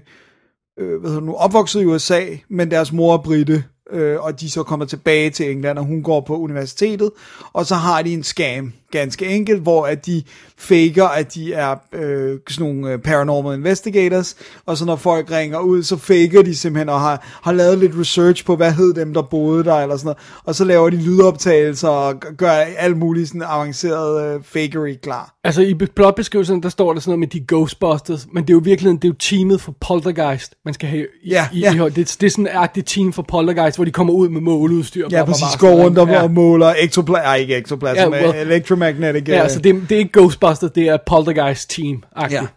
hvad hedder det nu, opvokset i U S A, men deres mor er brite. øh, og de så kommer tilbage til England, og hun går på universitetet, og så har de en scam, ganske enkelt, hvor at de faker, at de er øh, sådan nogle paranormal investigators, og så når folk ringer ud, så faker de simpelthen, og har, har lavet lidt research på, hvad hed dem, der boede der, eller sådan noget, og så laver de lydoptagelser, og gør alt muligt sådan avanceret øh, fakery klar. Altså i plotbeskrivelsen, der står der sådan noget med de Ghostbusters, men det er jo virkelig, det er jo teamet for Poltergeist, man skal have i, yeah, i, yeah. i det, det er sådan et agtigt team for Poltergeist, hvor de kommer ud med måleudstyr. Ja, præcis, går rundt om og måler ektoplasma, nej ikke ektoplasma, yeah, well, elektromagnetic. Ja, yeah, uh, så det, det er ikke Ghostbusters, det er Poltergeist team agtigt. Yeah.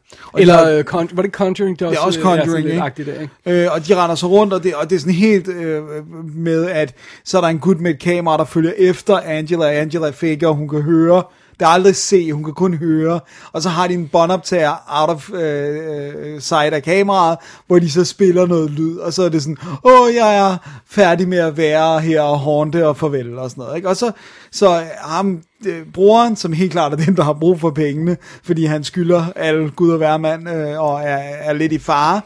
Eller, uh, con- var det Conjuring? Det er også, det er også Conjuring, er agtigt, der, ikke? Øh, og de render så rundt, og det, og det er sådan helt øh, med, at så er der en gut med et kamera, der følger efter Angela, Angela faker, hun kan høre. Der er aldrig se, hun kan kun høre. Og så har de en båndoptager out of øh, sight af kameraet, hvor de så spiller noget lyd. Og så er det sådan, åh, jeg er færdig med at være her og håndte og farvel og sådan noget. Ikke? Og så, så ham, øh, brugeren, som helt klart er dem, der har brug for pengene, fordi han skylder alle gud og hvermand øh, og er, er lidt i fare.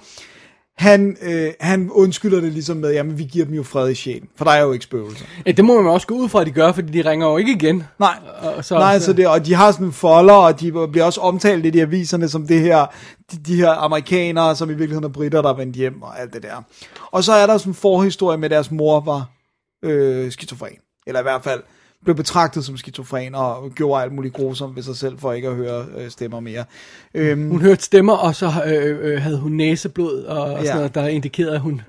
Han, øh, han undskylder det ligesom med, jamen vi giver dem jo fred i sjælen, for der er jo ikke spøgelser. Ja, det må man også gå ud fra, at de gør, fordi de ringer jo ikke igen. Nej, og, så, Nej så. Så det, og de har sådan en folder, og de bliver også omtalt i de aviserne som det her, de, de her amerikanere, som i virkeligheden er britter, der er vendt hjem og alt det der. Og så er der sådan en forhistorie med, at deres mor var øh, skizofren, eller i hvert fald blev betragtet som skizofren og gjorde alt muligt grusomt ved sig selv for ikke at høre øh, stemmer mere. Øhm, hun hørte stemmer, og så øh, øh, havde hun næseblod og, og ja. sådan noget, der indikerede, at hun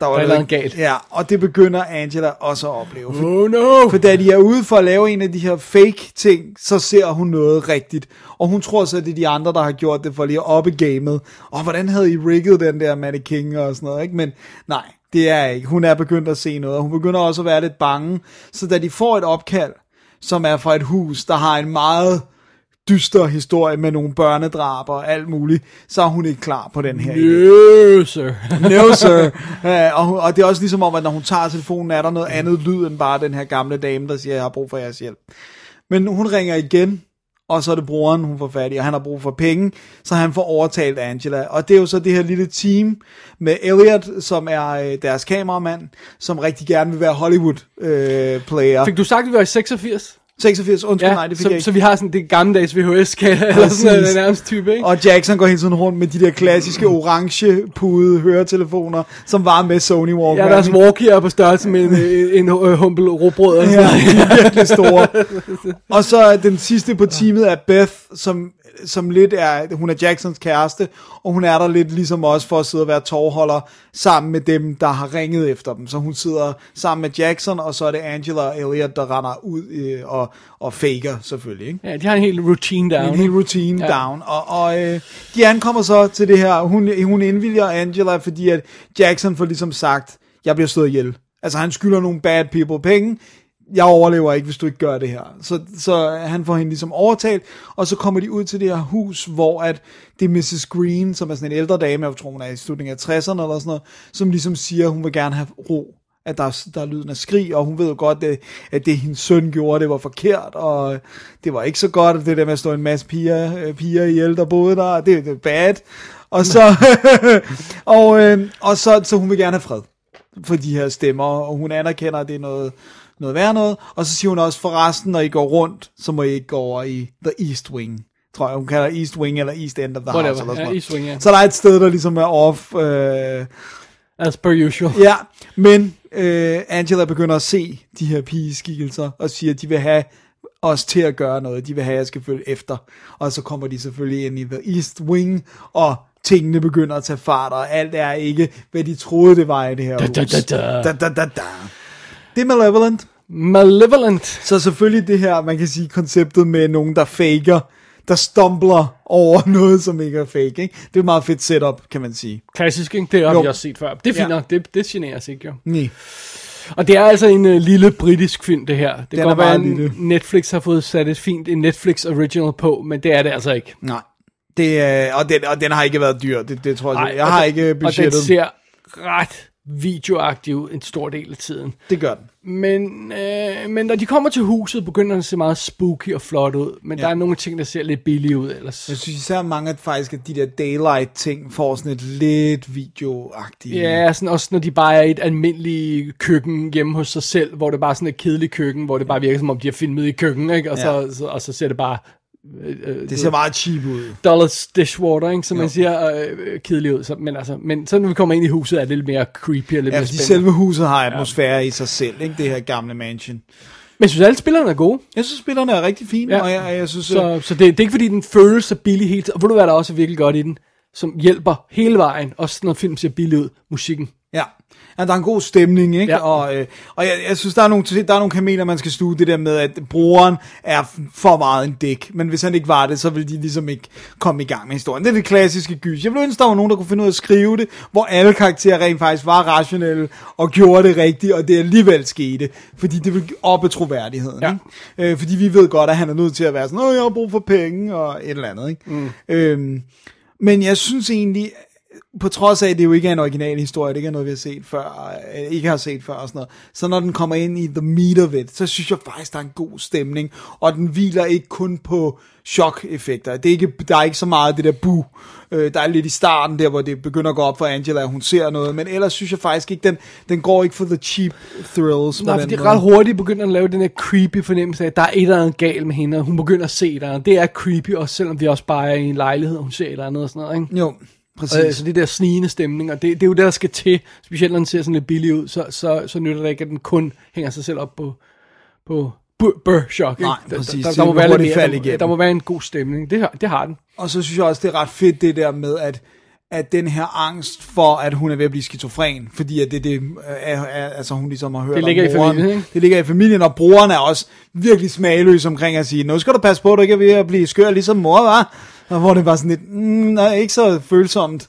der var noget galt. Ja, og det begynder Angela også at opleve. For, oh no! For da de er ude for at lave en af de her fake ting, så ser hun noget rigtigt. Og hun tror så, at det er de andre, der har gjort det for lige at oppe gamet. Og hvordan havde I rigget den der Maddie King og sådan noget, ikke? Men nej. Det er ikke. Hun er begyndt at se noget, og hun begynder også at være lidt bange. Så da de får et opkald, som er fra et hus, der har en meget dyster historie med nogle børnedrab og alt muligt, så er hun ikke klar på den her. No, sir. No, sir. Ja, og, hun, og det er også ligesom om, at når hun tager telefonen, er der noget andet lyd end bare den her gamle dame, der siger, jeg har brug for jeres hjælp. Men hun ringer igen, og så er det broren, hun får fat i, og han har brug for penge, så han får overtalt Angela. Og det er jo så det her lille team med Elliot, som er deres kameramand, som rigtig gerne vil være Hollywood-player. Øh, Fik du sagt, at vi var i seksogfirs? seksogfirs, undskyld, ja, nej, det fik så, jeg ikke. Så vi har sådan det gammeldags V H S-kald, eller sådan en nærmest type, ikke? Og Jackson går hele tiden rundt med de der klassiske orange-pude høretelefoner, som var med Sony Walkman. Ja, deres walkie er på størrelse med en, en, en humpel råbrød, og sådan noget. Ja, de er virkelig store. Og så den sidste på teamet er Beth, som, som lidt er, hun er Jacksons kæreste, og hun er der lidt ligesom også for at sidde og være tovholder sammen med dem, der har ringet efter dem. Så hun sidder sammen med Jackson, og så er det Angela og Elliot, der render ud øh, og og faker selvfølgelig, ikke? Ja, de har en hel routine down. En hel routine ja. down. Og, og øh, de ankommer så til det her. Hun, hun indvilger Angela, fordi at Jackson får ligesom sagt, jeg bliver slået ihjel. Altså han skylder nogle bad people penge. Jeg overlever ikke, hvis du ikke gør det her. Så, så han får hende ligesom overtalt, og så kommer de ud til det her hus, hvor at det er missus Green, som er sådan en ældre dame, jeg tror hun er i slutningen af tresserne eller sådan noget, som ligesom siger, hun vil gerne have ro. At der, der er lyden af skrig, og hun ved jo godt, det, at det hendes søn gjorde, det var forkert, og det var ikke så godt, det der med at stå en masse piger, piger ihjel, der boede der, det er bad, og så, og, øh, og så, så hun vil gerne have fred for de her stemmer, og hun anerkender, at det er noget, noget værd noget, og så siger hun også, forresten, når I går rundt, så må I ikke gå over i The East Wing. Tror jeg, hun kalder East Wing, eller East End of the House, eller sådan East Wing, yeah. Så der er et sted, der ligesom er off, øh, as per usual. Ja, men øh, Angela begynder at se de her pigeskikkelser og siger, at de vil have os til at gøre noget. De vil have, at jeg skal følge efter. Og så kommer de selvfølgelig ind i The East Wing, og tingene begynder at tage fart, og alt er ikke, hvad de troede, det var i det her da, da, da, da. Da, da, da, da. Det er malevolent. Malevolent. Så selvfølgelig det her, man kan sige, konceptet med nogen, der faker, der stumbler over noget, som ikke er fake, ikke? Det er et meget fedt setup, kan man sige. Klassisk, ikke? Det har jo. Vi også set før. Det finder, ja. det, det generes ikke, jo. Nej. Og det er altså en uh, lille britisk film, det her. Det kan godt være, at Netflix har fået sat et fint en Netflix original på, men det er det altså ikke. Nej. Det, øh, og, den, og den har ikke været dyr, det, det tror jeg. Nej, jeg har den, ikke budgettet. Og den ser ret videoaktiv en stor del af tiden. Det gør den. Men, øh, men når de kommer til huset, begynder den at se meget spooky og flot ud, men ja. Der er nogle ting, der ser lidt billige ud ellers. Jeg synes især mange, at faktisk at de der daylight-ting får sådan et lidt videoagtigt. Ja, sådan også når de bare er i et almindeligt køkken hjemme hos sig selv, hvor det bare er sådan et kedeligt køkken, hvor det bare virker som om, de har filmet i køkken, ikke? Og, ja. så, så, og så ser det bare... Det ser meget cheap ud. Dollars dishwater, ikke, som jo. Man siger, øh, kedeligt ud. Så, men, altså, men så når vi kommer ind i huset, er det lidt mere creepy og lidt ja, mere spændende. Selve huset har atmosfære ja. I sig selv, ikke, det her gamle mansion. Men jeg synes, alle spillerne er gode. Jeg synes, spillerne er rigtig fine. Ja. Og jeg, jeg synes, så øh... så det, det er ikke, fordi den føles så billig helt. Og ved du, hvad der også er virkelig godt i den? Som hjælper hele vejen, også når film ser billig ud. Musikken. Ja. Ja, der er en god stemning, ikke? Ja. Og, øh, og jeg, jeg synes, der er, nogle, der er nogle kameler, man skal sluge det der med, at brugeren er for meget en dæk. Men hvis han ikke var det, så ville de ligesom ikke komme i gang med historien. Det er det klassiske gys. Jeg ville ønske, der var nogen, der kunne finde ud af at skrive det, hvor alle karakterer rent faktisk var rationelle og gjorde det rigtigt, og det alligevel skete. Fordi det ville oppe troværdigheden. Ja. Ikke? Øh, fordi vi ved godt, at han er nødt til at være sådan, åh, jeg har brug for penge, og et eller andet. Ikke? Mm. Øhm, men jeg synes egentlig... På trods af, at det jo ikke er en original historie, det ikke er noget, vi har set før, ikke har set før og sådan noget, så når den kommer ind i the meat of it, så synes jeg faktisk, der er en god stemning, og den hviler ikke kun på chok-effekter. Det er ikke, der er ikke så meget det der bu. Der er lidt i starten der, hvor det begynder at gå op for Angela, hun ser noget, men ellers synes jeg faktisk ikke, den, den går ikke for the cheap thrills. Nej, fordi ret hurtigt begynder at lave den der creepy fornemmelse af, at der er et eller andet galt med hende, og hun begynder at se der. Det er creepy, også selvom vi også bare er i en lejlighed, og hun ser et eller andet og sådan noget, ikke? Jo. Præcis. Og, altså det der snigende stemning, og det, det er jo det, der skal til, specielt når den ser sådan lidt billig ud, så, så, så nytter det ikke, at den kun hænger sig selv op på, på bør-chok. Nej, præcis. Der, der, der, må være mere, der, der må være en god stemning, det, det har den. Og så synes jeg også, det er ret fedt det der med, at, at den her angst for, at hun er ved at blive skizofren, fordi at det, det er, altså hun ligesom har hørt det ligger om broren, i familien, ikke? Det ligger i familien, og broren er også virkelig smagløs omkring at sige, nu skal du passe på, at du ikke er ved at blive skør, ligesom mor, var. Og hvor det var sådan lidt, mm, nej, ikke så følsomt.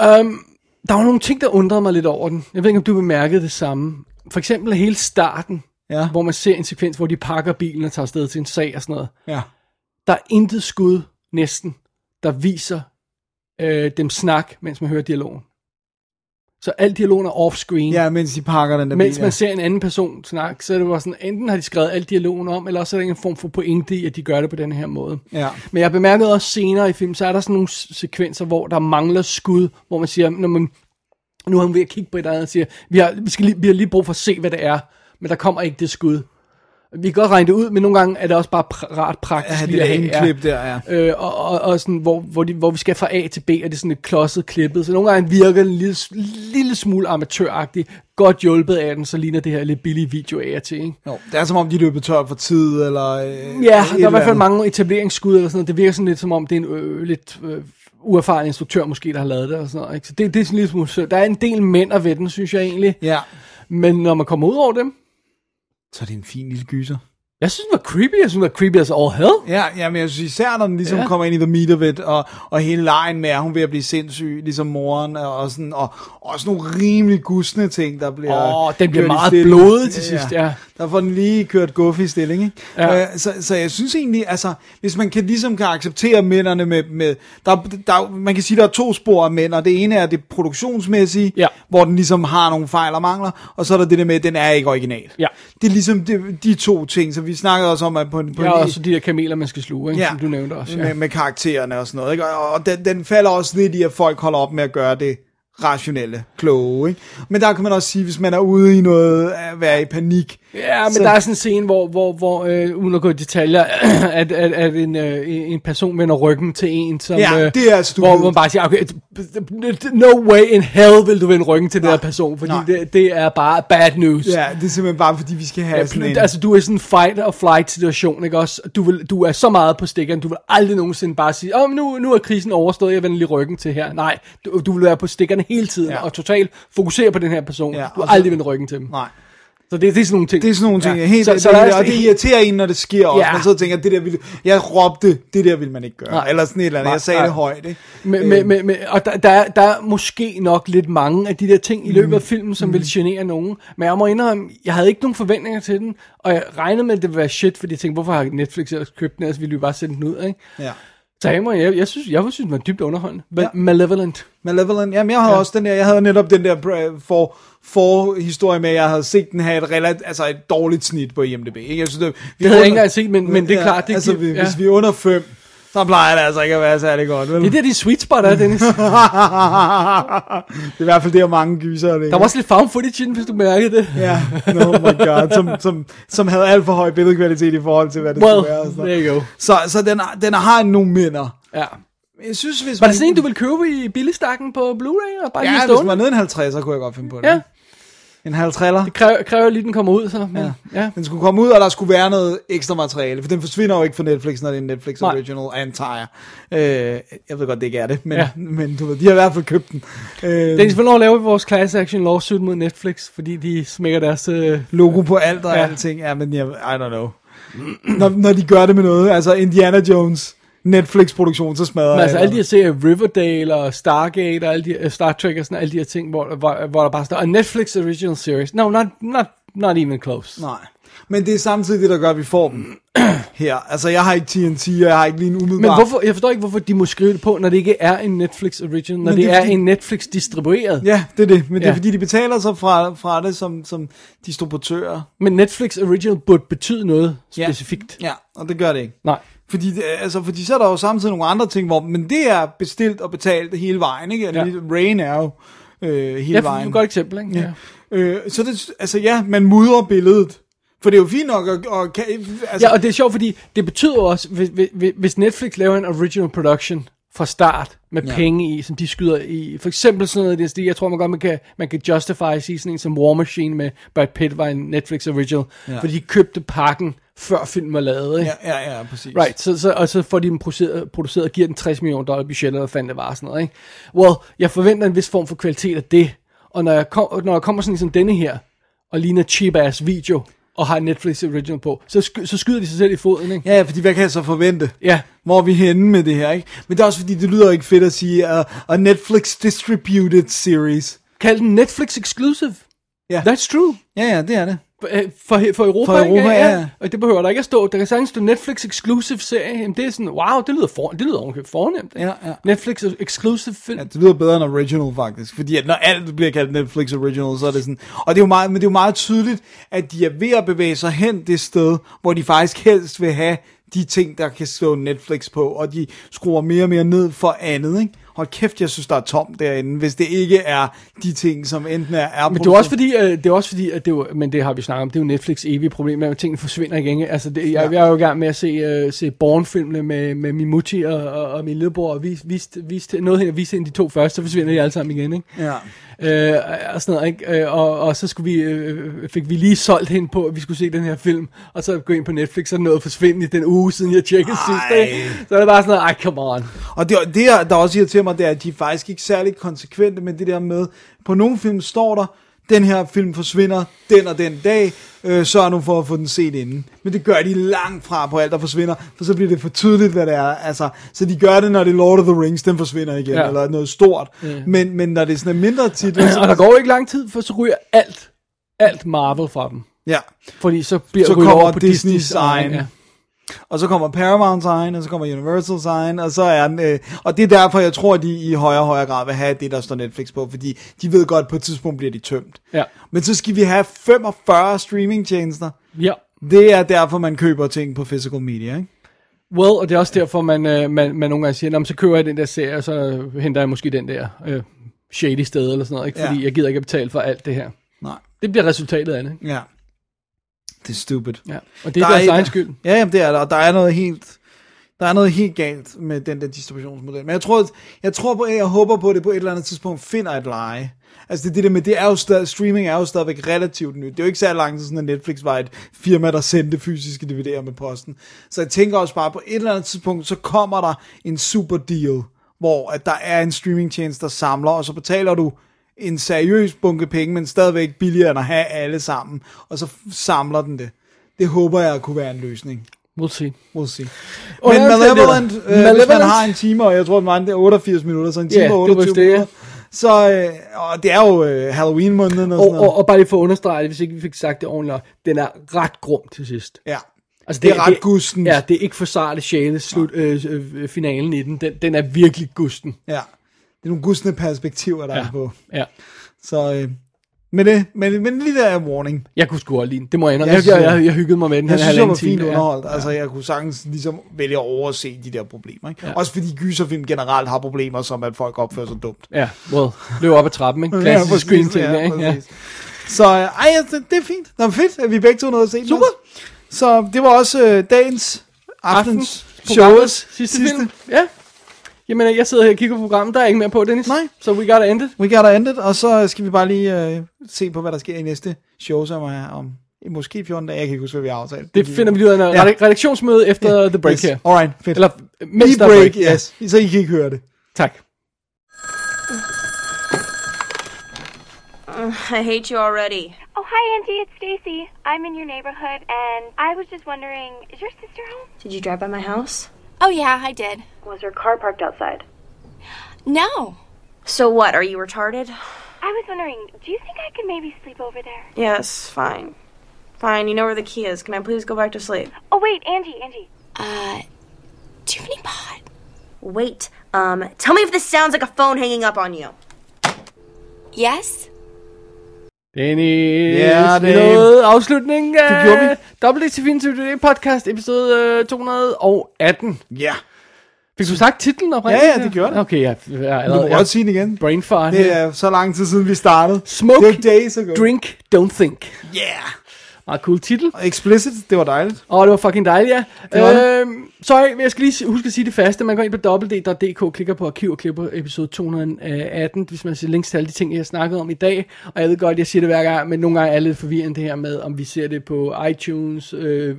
um, der var nogle ting, der undrede mig lidt over den. Jeg ved ikke, om du bemærkede det samme. For eksempel hele starten, ja. Hvor man ser en sekvens, hvor de pakker bilen og tager afsted til en sag og sådan noget. Ja. Der er intet skud, næsten, der viser øh, dem snak, mens man hører dialogen. Så alt dialogen er off-screen. Ja, mens de pakker den der bil. Mens man ser en anden person snakke, så er det bare sådan, enten har de skrevet alt dialogen om, eller også er der en form for pointe i, at de gør det på den her måde. Ja. Men jeg bemærkede også senere i filmen, så er der sådan nogle sekvenser, hvor der mangler skud, hvor man siger, når man, nu har man ved at kigge på et andet, og siger, vi har, vi, skal lige, vi har lige brug for at se, hvad det er, men der kommer ikke det skud. Vi kan godt regne det ud, men nogle gange er det også bare pr- ret praktisk. Ja, det der hængklip der, ja. Øh, og og, og sådan, hvor, hvor, de, hvor vi skal fra A til B, og det er sådan et klodset klippet. Så nogle gange virker en lille, lille smule amatøragtigt. Godt hjulpet af den, så ligner det her lidt billige video af til, ikke? Jo, det er som om, de løber tør for tid, eller... Øh, ja, der er i hvert fald andet. Mange etableringsskud, eller sådan noget. Det virker sådan lidt som om, det er en øh, lidt øh, uerfaren instruktør, måske, der har lavet det, og sådan noget, ikke? Så det, det er sådan lidt smule. Der er en del mænd og ved den, synes jeg egentlig. Ja. Men når man kommer ud over dem... Så det er en fin lille gyser. Jeg synes, det var creepy. Jeg synes, det var creepy as all hell. Ja, ja, men jeg synes især, når den ligesom ja. Kommer ind i the meat of it, og, og hele lejen med, at hun ved at blive sindssyg, ligesom moren, og, sådan, og, og også nogle rimelig gusne ting, der bliver... Åh, oh, den bliver meget blodet til sidst, ja. Ja. Der får den lige kørt guffe i stilling, ikke? Ja. Så, så jeg synes egentlig, altså, hvis man kan ligesom kan acceptere mændene med... med der, der, man kan sige, der er to spor af mænd, og det ene er det produktionsmæssige, ja. Hvor den ligesom har nogle fejl og mangler, og så er der det der med, at den er ikke original. Ja. Det er ligesom de, de to ting, så vi snakkede også om, at på en... På ja, en, også de der kameler, man skal sluge, ikke? Ja, som du nævnte også. Ja. Med, med karaktererne og sådan noget, ikke? Og, og den, den falder også lidt i, at folk holder op med at gøre det rationelle, kloge, ikke? Men der kan man også sige, hvis man er ude i noget, at være i panik. Ja, men så... der er sådan en scene, hvor, hvor, hvor øh, uden at gå i detaljer, at, at, at en, øh, en person vender ryggen til en, som, ja, det er øh, hvor man bare siger, okay, no way in hell vil du vende ryggen til den her person, fordi det, det er bare bad news. Ja, det er simpelthen bare, fordi vi skal have ja, sådan en... Altså, du er sådan en fight or flight situation, ikke også? Du, vil, du er så meget på stikkeren, du vil aldrig nogensinde bare sige, åh, oh, nu, nu er krisen overstået, jeg vender lige ryggen til her. Nej, du, du vil være på stikkerne hele tiden, ja. Og totalt fokusere på den her person. Ja, du vil aldrig vende ryggen til dem. Nej. Så det, det er sådan nogle ting. Det er sådan nogle ting, ja. Helt, så, så det, er, og det irriterer en, når det sker også. Ja. Man så tænker, det der ville, jeg råbte, det der vil man ikke gøre. Nej. Eller sådan et eller andet, jeg sagde nej. Det højt. Ikke? Men, men, men, men, og der, der, er, der er måske nok lidt mange af de der ting i løbet af filmen, som mm. vil genere nogen. Men jeg må indrømme, jeg havde ikke nogen forventninger til den, og jeg regnede med, at det ville være shit, fordi jeg tænkte, hvorfor har Netflix ellers købt den, altså ville vi bare sende den ud, ikke? Ja. Damer, jeg, jeg synes, jeg synes, den var dybt underholdende. Ja. Malevolent. Malevolent, jamen jeg havde ja. også den der, jeg havde netop den der for, for historie med, at jeg havde set den have et relativt, altså et dårligt snit på I M D B. Ikke? Jeg synes, det, vi det havde under, jeg ikke engang set, men, men det er ja, klart. Det altså, giver, vi, ja. Hvis vi er under fem, så plejer det altså ikke at være særlig godt, vel? Det er der, de sweet spot er, Dennis. Det er i hvert fald det, at mange gyser. Der var også lidt found footage i den, hvis du mærkede det. Ja, yeah. No, oh my god. Som, som, som havde alt for høj billedkvalitet i forhold til, hvad det well, skulle være. Altså. There you go. Så, så den, den har nogle minder. Ja. Jeg synes, hvis var man... det sådan en, du ville købe i billigstakken på Blu-ray? Og bare ja, lige hvis man var nede en halvtreds, så kunne jeg godt finde på det. Ja. En halv triller. Det kræver, kræver lige, den kommer ud, så. Men, ja. Ja. Den skulle komme ud, og der skulle være noget ekstra materiale, for den forsvinder jo ikke fra Netflix, når det er en Netflix Nej. Original, antager. Øh, jeg ved godt, det ikke er det, men, ja. men du ved, de har i hvert fald købt den. Øh, Dennis, hvornår laver vi vores class action lawsuit mod Netflix, fordi de smækker deres øh, logo på alt og ja. alting. Ja, men jeg, I don't know. Når, når de gør det med noget, altså Indiana Jones... Netflix-produktion, så smadrer jeg. Men altså, alle de her serier, Riverdale og Stargate og alle de, uh, Star Trek og sådan alle de her ting, hvor, hvor, hvor der bare står, og Netflix original series. No, not, not, not even close. Nej. Men det er samtidig det, der gør, at vi får dem her. Altså, jeg har ikke T N T, og jeg har ikke lige en umiddelbar... Men hvorfor, jeg forstår ikke, hvorfor de må skrive det på, når det ikke er en Netflix original, når det, det er fordi... en Netflix distribueret. Ja, det er det. Men det er ja. fordi, de betaler sig fra, fra det som, som distributører. Men Netflix original burde betyde noget ja. specifikt. Ja, og det gør det ikke. Nej. Fordi, altså, fordi så er der jo samtidig nogle andre ting, hvor, men det er bestilt og betalt hele vejen, ikke? Ja. Rain er jo øh, hele ja, vejen. Ja, et godt eksempel, ikke? Ja. Ja. Øh, så det, altså ja, man mudrer billedet, for det er jo fint nok. Og, og, altså. Ja, og det er sjovt, fordi det betyder også, hvis, hvis Netflix laver en original production fra start, med ja. penge i, som de skyder i, for eksempel sådan noget, det, jeg tror man godt, man kan, man kan justify sig sådan en som War Machine med Brad Pitt var en Netflix original, ja. fordi de købte pakken, før filmen var lavet, ikke? Ja, ja, ja, præcis. Right, så, så, og så får de den produceret, produceret og giver den tres millioner dollar budget, eller fandt det var sådan noget, ikke? Well, jeg forventer en vis form for kvalitet af det, og når jeg, kom, når jeg kommer sådan som denne her, og ligner cheap-ass video, og har Netflix original på, så, sk- så skyder de sig selv i foden, ikke? Ja, ja, fordi hvad kan jeg så forvente? Ja. Hvor er vi henne med det her, ikke? Men det er også fordi, det lyder ikke fedt at sige, og uh, uh, Netflix distributed series. Kald den Netflix exclusive. Ja. Yeah. That's true. Ja, ja, det er det. For, for Europa, for Europa ja, ja. Og det behøver der ikke at stå. Der kan sagtens stå Netflix exclusive serie. Jamen, det er sådan, wow, det lyder, for, det lyder ovenkøbt fornemt. Ja, ja. Netflix exclusive film. Ja, det lyder bedre end original faktisk, fordi at når alt bliver kaldt Netflix original, så er det sådan. Og det er jo meget, men det er jo meget tydeligt, at de er ved at bevæge sig hen det sted, hvor de faktisk helst vil have de ting, der kan stå Netflix på, og de skruer mere og mere ned for andet, ikke? Hold kæft, jeg synes, der er tom derinde, hvis det ikke er de ting, som enten er... er men det er også fordi, øh, det er også fordi at det var, men det har vi snakket om, det er jo Netflix' evige problem, at tingene forsvinder igen. Altså, det, jeg, ja. jeg er jo i gang med at se, øh, se Bourne-filmene med, med min mutti og, og, og min lillebror, og vis, vis, vis, noget hen og vise hende de to første, så forsvinder de alle sammen igen, ikke? Ja. Øh, og sådan noget, ikke? Og, og så skulle vi, øh, fik vi lige solgt hende på, at vi skulle se den her film, og så gå ind på Netflix, så er noget forsvindende den uge, siden jeg tjekkede sidste. Så er det bare sådan noget, ej, come on. Og det, det der også irriterer mig, det er, at de er faktisk ikke særlig konsekvente med det der med, på nogle film står der, den her film forsvinder den og den dag, øh, sørg nu for at få den set inden. Men det gør de langt fra på alt, der forsvinder, for så bliver det for tydeligt, hvad det er. Altså, så de gør det, når det er Lord of the Rings, den forsvinder igen, ja. Eller noget stort. Ja. Men, men når det er sådan en mindre titler... Ja, og der går ikke lang tid, for så ryger alt, alt Marvel fra dem. Ja. Fordi så bliver så kommer på Disney's, Disney's egen... Ja. Og så kommer Paramount's egen, og så kommer Universal's egen, og så er den, øh, og det er derfor, jeg tror, at de i højere og højere grad vil have det, der står Netflix på, fordi de ved godt, at på et tidspunkt bliver de tømt. Ja. Men så skal vi have femogfyrre streamingtjenester. Ja. Det er derfor, man køber ting på physical media, ikke? Well, og det er også derfor, man, øh, man, man nogle gange siger, nå, så køber jeg den der serie, og så henter jeg måske den der øh, shady sted, eller sådan noget, ikke? Fordi ja. Jeg gider ikke at betale for alt det her. Nej. Det bliver resultatet af det. Ja. Det er stupid. Ja. Og det er der deres er, egen skyld. Ja, jamen det er der, og der er noget helt, der er noget helt galt med den der distributionsmodel. Men jeg tror, jeg tror på, jeg håber på, at det på et eller andet tidspunkt finder et leje. Altså det, det der med, det er jo stadig, streaming er jo stadigvæk relativt nyt. Det er jo ikke så langt siden, at Netflix var et firma, der sendte fysiske D V D'er med posten. Så jeg tænker også bare, på et eller andet tidspunkt, så kommer der en super deal, hvor at der er en streamingtjeneste, der samler, og så betaler du en seriøs bunke penge, men stadigvæk billigere end at have alle sammen, og så samler den det. Det håber jeg kunne være en løsning. We'll see. We'll see. Men oh, Malevolent, øh, Malevolent, hvis man har en time, og jeg tror, det er otteogfirs minutter, så en time yeah, og otteogtyve minutter. Så øh, og det er jo øh, Halloween-måneden og, og sådan noget. Og, og bare lige for at understrege det, hvis ikke vi fik sagt det ordentligt, den er ret grum til sidst. Ja. Altså, det, det er ret gusten. Ja, det er ikke for sarte sjæle slut, øh, øh, finalen i den. den. Den er virkelig gusten. Ja, det er nogle gustende perspektiver, der ja. er på. Ja. Så, øh, men det, men, men lige der er warning. Jeg kunne sgu lide den, det må jeg indrømme. Jeg, jeg, jeg, jeg hyggede mig med den. Jeg synes, jeg var fint underholdt. Ja. Altså, jeg kunne sagtens ligesom vælge at overse de der problemer. Ikke? Ja. Også fordi gyserfilm generelt har problemer, som at folk opfører sig dumt. Ja, well, løb op ad trappen, ikke? Klassisk ja, screen ting, ja, ikke? Ja. Så, øh, ej, det, det er fint. Nå, fedt, at vi begge to noget at se. Super! Så det var også øh, dagens, aftens, aftens shows sidste, sidste film. Ja. Jamen, jeg sidder her og kigger på programmet. Der er ikke mere på, Dennis. Nej. Så so we gotta end it. We gotta end it. Og så skal vi bare lige øh, se på, hvad der sker i næste show, som er om måske fjorten dage. Jeg kan ikke huske, hvad vi har aftalt. Det finder vi lige ud af en ja. redaktionsmøde efter yeah. the break yes. her. Alright, fedt. Eller mens der break, break, yes. Ja. Så I kan ikke høre det. Tak. I hate you already. Oh, hi, Auntie. It's Stacy. I'm in your neighborhood, and I was just wondering, is your sister home? Did you drive by my house? Oh, yeah, I did. Was her car parked outside? No. So what, are you retarded? I was wondering, do you think I could maybe sleep over there? Yes, fine. Fine, you know where the key is. Can I please go back to sleep? Oh, wait, Angie, Angie. Uh, do you have any pot? Wait, um, tell me if this sounds like a phone hanging up on you. Yes? Dennis, yeah, noget afslutning af W D's Definitive D V D-podcast, episode to hundrede og atten. Ja. Yeah. Fik du sagt titlen oprindeligt? Ja, ja, det gjorde det. Okay, ja. Du må godt sige den igen. Brain fart. Det er så lang tid siden, vi startede. Smoke, days ago. Drink, don't think. Yeah. Meget cool titel. Explicit, det var dejligt. Åh, oh, det var fucking dejligt, ja. Øhm, sorry, jeg skal lige huske at sige det faste. Man går ind på w d punktum d k, klikker på arkiv og klipper episode to hundrede og atten, hvis man ser links til alle de ting, jeg har snakket om i dag. Og jeg ved godt, jeg siger det hver gang, men nogle gange er det lidt forvirrende det her med, om vi ser det på iTunes, øh,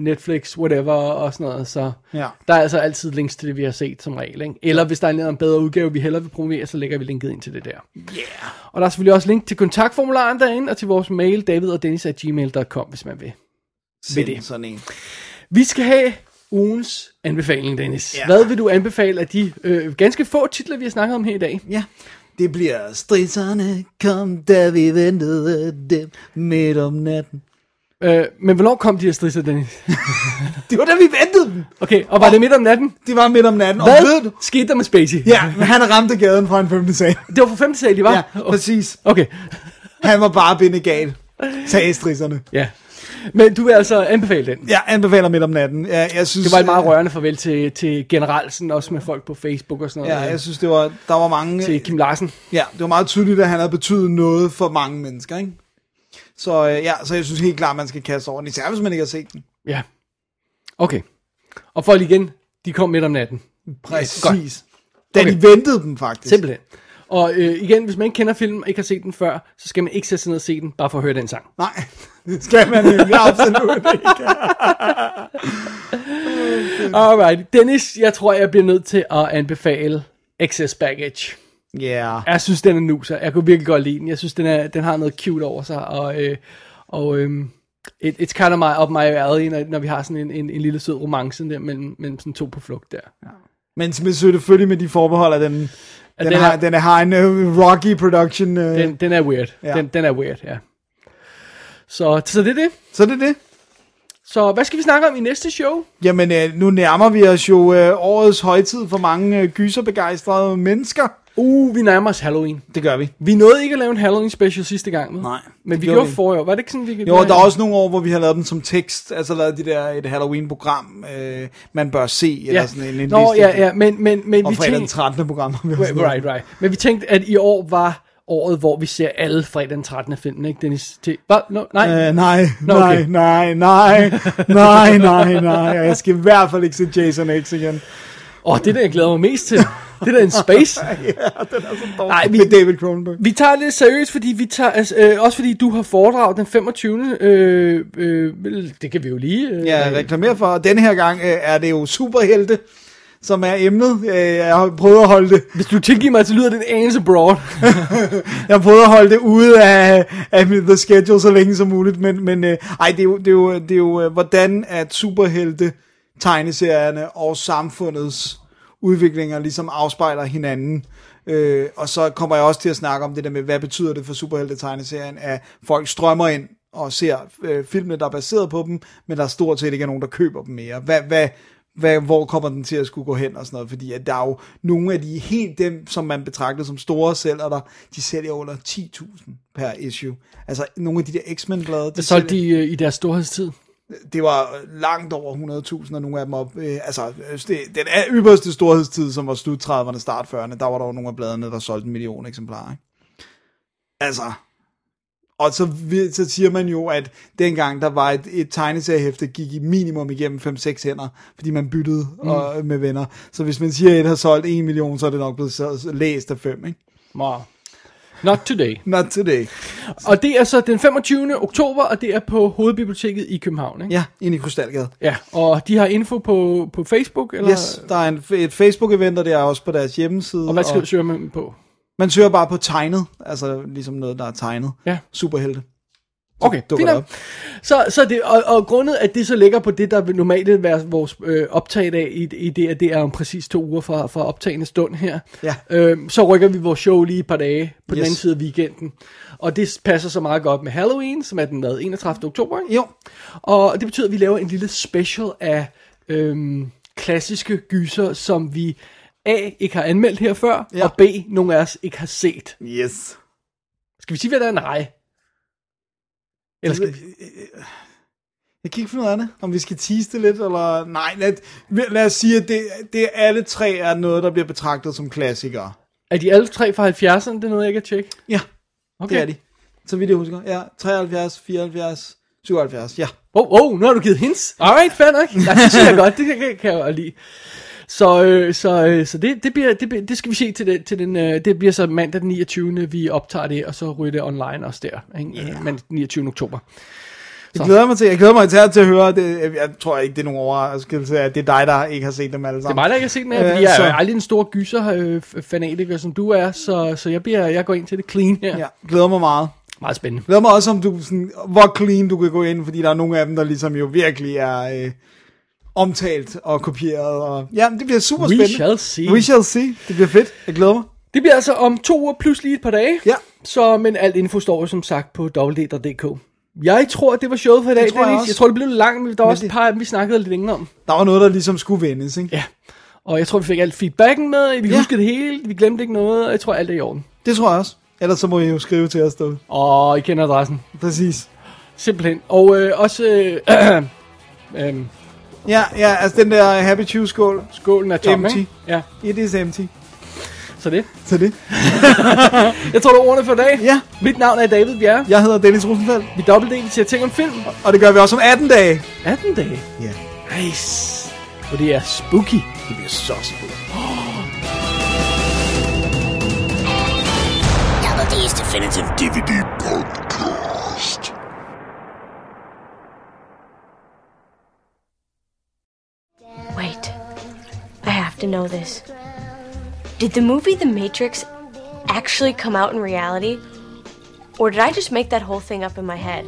Netflix, whatever og sådan noget. Så ja. Der er altså altid links til det, vi har set som regel, ikke? Eller hvis der er en bedre udgave, vi hellere vil promovere, så lægger vi linket ind til det der. Yeah. Og der er selvfølgelig også link til kontaktformularen derinde og til vores mail, David og Dennis at gmail. Der kom, hvis man vil. Send det. Sådan en. Vi skal have ugens anbefaling, Dennis. Ja. Hvad vil du anbefale af de øh, ganske få titler, vi har snakket om her i dag? Ja, det bliver Stridserne kom, da vi ventede dem midt om natten. Øh, men hvornår kom de her stridser, Dennis? Det var da vi ventede dem. Okay, og var og det midt om natten? Det var midt om natten. Hvad og ved du? Skete der med Spacey? Ja, han ramte gaden fra en femte sal. Det var fra femte sal, de var? Ja, præcis. Okay. Han var bare bindegal. Sagstrisserne. Ja. Men du vil altså anbefale den? Jeg anbefaler midt om natten. Jeg, jeg synes, det var et meget rørende farvel til, til generalsen, også med folk på Facebook og sådan noget. Ja, jeg synes, det var, der var mange... Til Kim Larsen. Ja, det var meget tydeligt, at han havde betydet noget for mange mennesker, ikke? Så, ja, så jeg synes helt klart, man skal kaste over den, især hvis man ikke har set den. Ja. Okay. Og folk igen, de kom midt om natten. Præcis. Godt. Da okay. De ventede dem faktisk. Simpelthen. Og øh, igen, hvis man ikke kender filmen og ikke har set den før, så skal man ikke sætte sig ned og se den, bare for at høre den sang. Nej, det skal man jo absolut ikke. Alright, Dennis, jeg tror, jeg bliver nødt til at anbefale Excess Baggage. Ja. Yeah. Jeg synes, den er nuser. Jeg kunne virkelig godt lide den. Jeg synes, den, er, den har noget cute over sig, og... Øh, og øh, It, it's kind of my, up my alley, når, når vi har sådan en, en, en lille sød romance der, mellem, mellem sådan to på flugt der. Ja. Men selvfølgelig med de forbehold af den... Den, den, har, er, den har en uh, rocky production. Uh... Den, den er weird. Ja. Den, den er weird, ja. Så, så det er det. Så det er det. Så hvad skal vi snakke om i næste show? Jamen, uh, nu nærmer vi os jo uh, årets højtid for mange uh, gyserbegejstrede mennesker. Uh, vi nærmer os Halloween. Det gør vi. Vi nåede ikke at lave en Halloween special sidste gang. Med. Nej. Men vi gjorde, gjorde forrige år. Var det ikke sådan, vi gjorde? Jo, der er også nogle år, hvor vi har lavet dem som tekst. Altså lavet de der et Halloween-program, øh, man bør se. Eller ja. Sådan en, en Nå, liste. Nå, ja, ja. Men, men, men, og fredag tænkte... den trettende program. Right, right, right. Men vi tænkte, at i år var året, hvor vi ser alle fredag den trettende film, ikke, Dennis? T- no, nej. Øh, nej, Nå, okay. nej, nej, nej, nej, nej, nej. Jeg skal i hvert fald ikke se Jason X igen. Åh, oh, det der jeg glæder mig mest til. Det der en space. Ja, den er så dårlig. Nej, vi, med David Cronenberg. Vi tager det lidt seriøst, fordi vi tager, altså, øh, også fordi du har foredrag den femogtyvende Øh, øh, det kan vi jo lige. Øh, ja, reklamere for. Denne her gang øh, er det jo superhelte, som er emnet. Øh, jeg har prøvet at holde det. Hvis du tilgiver mig, så lyder det en anelse broad. Jeg har prøvet at holde det ude af, af the schedule så længe som muligt. Men, men øh, ej, det er jo, det er jo, det er jo øh, hvordan at superhelte... tegneserierne og samfundets udviklinger ligesom afspejler hinanden. Øh, og så kommer jeg også til at snakke om det der med, hvad betyder det for superhelte tegneserien, at folk strømmer ind og ser øh, filmene, der er baseret på dem, men der er stort set ikke er nogen, der køber dem mere. Hvad, hvad, hvad, hvor kommer den til at skulle gå hen og sådan noget? Fordi at der er jo nogle af de helt dem, som man betragter som store sælger, der, de sælger under ti tusind per issue. Altså nogle af de der X-Men-blade. Hvad solgte de øh, i deres storhedstid? Det var langt over hundrede tusind, og nogle af dem op, øh, altså det, den ypperste storhedstid, som var slut trediverne, start fyrrerne, der var der jo nogle af bladene, der solgte en million eksemplarer, ikke? Altså, og så, så siger man jo, at dengang der var et, et tegneseriehæfte, gik i minimum igennem fem seks hænder, fordi man byttede mm. og, med venner. Så hvis man siger, at et har solgt en million, så er det nok blevet læst af fem, ikke? Wow. Not today. Not today. Og det er så den femogtyvende oktober, og det er på Hovedbiblioteket i København, ikke? Ja, inde i Krystalgade. Ja, og de har info på, på Facebook, eller? Yes, der er en, et Facebook-event, og det er også på deres hjemmeside. Og hvad skal og... søger man på? Man søger bare på tegnet, altså ligesom noget, der er tegnet. Ja. Superhelte. Okay, fint op. Så, så det, og, og grundet, at det så ligger på det, der normalt vil være vores øh, optag af, i, i det, at det er om præcis to uger fra, fra optagende stund her, ja. øhm, så rykker vi vores show lige et par dage på yes. den anden side af weekenden. Og det passer så meget godt med Halloween, som er den hvad, enogtredivte oktober, ikke? Jo. Og det betyder, at vi laver en lille special af øhm, klassiske gyser, som vi A, ikke har anmeldt her før, ja. Og B, nogen af os ikke har set. Yes. Skal vi sige, hvad der er? Nej. Eller skal vi... Jeg kan ikke finde ud af det, om vi skal tease det lidt, eller... Nej, lad, lad os sige, at det, det alle tre er noget, der bliver betragtet som klassikere. Er de alle tre fra halvfjerdserne? Det er noget, jeg kan tjekke. Ja, okay. Det er de. Så vidt jeg husker. Ja, treoghalvfjerds, fireoghalvfjerds, syvoghalvfjerds, ja. Åh, oh, oh, nu har du givet hints. Alright, fair nok. Ja, det synes jeg godt, det kan, kan jeg jo lide. Så, øh, så, øh, så det, det, bliver, det, bliver, det skal vi se til, det, til den, øh, det bliver så mandag den niogtyvende vi optager det, og så ryger det online også der, ikke? Yeah. Mandag den niogtyvende oktober. Så. Jeg glæder mig til, jeg glæder mig til at, til at høre det. Jeg tror ikke, det er nogen overraskelse, at det er dig, der ikke har set dem alle sammen. Det er mig, der ikke har set dem, fordi jeg er aldrig en stor gyserfanatiker, som du er, så, så jeg, bliver, jeg går ind til det clean her. Ja, glæder mig meget. Meget spændende. Glæder mig også, om du, sådan, hvor clean du kan gå ind, fordi der er nogle af dem, der ligesom jo virkelig er... Øh, omtalt og kopieret. Og... Ja, det bliver super spændende. We shall see. We shall see. Det bliver fedt. Jeg glæder mig. Det bliver altså om to uger plus lige et par dage. Ja. Så, men alt info står jo som sagt på w d punktum d k. Jeg tror, det var showet for i dag. Det tror jeg, jeg, jeg tror, det blev lidt langt, men der var også et par af dem, vi snakkede lidt længere om. Der var noget, der ligesom skulle vendes, ikke? Ja. Og jeg tror, vi fik alt feedbacken med. Vi ja. huskede det hele. Vi glemte ikke noget. Og jeg tror, alt er i orden. Det tror jeg også. Ellers så må I jo skrive til os derude. Og I kender adressen. Præcis. Simpelthen. Og øh, også... Øh, øh, øh, Ja, ja, altså den der Happy Chew-skål. Skålen er tom, empty. Ikke? Ja. It is empty. Så det. Så det. Jeg tror, det er ordene for i dag. Ja. Mit navn er David Bjerre. Jeg hedder Dennis Rosenfeldt. Vi dobbeltdeler til at tænke om film. Og det gør vi også om atten dage. atten dage? Ja. Nice. Og det er spooky. Det bliver så spooky. W D's Definitive D V D-podcast. Wait, I have to know this. Did the movie The Matrix actually come out in reality? Or did I just make that whole thing up in my head?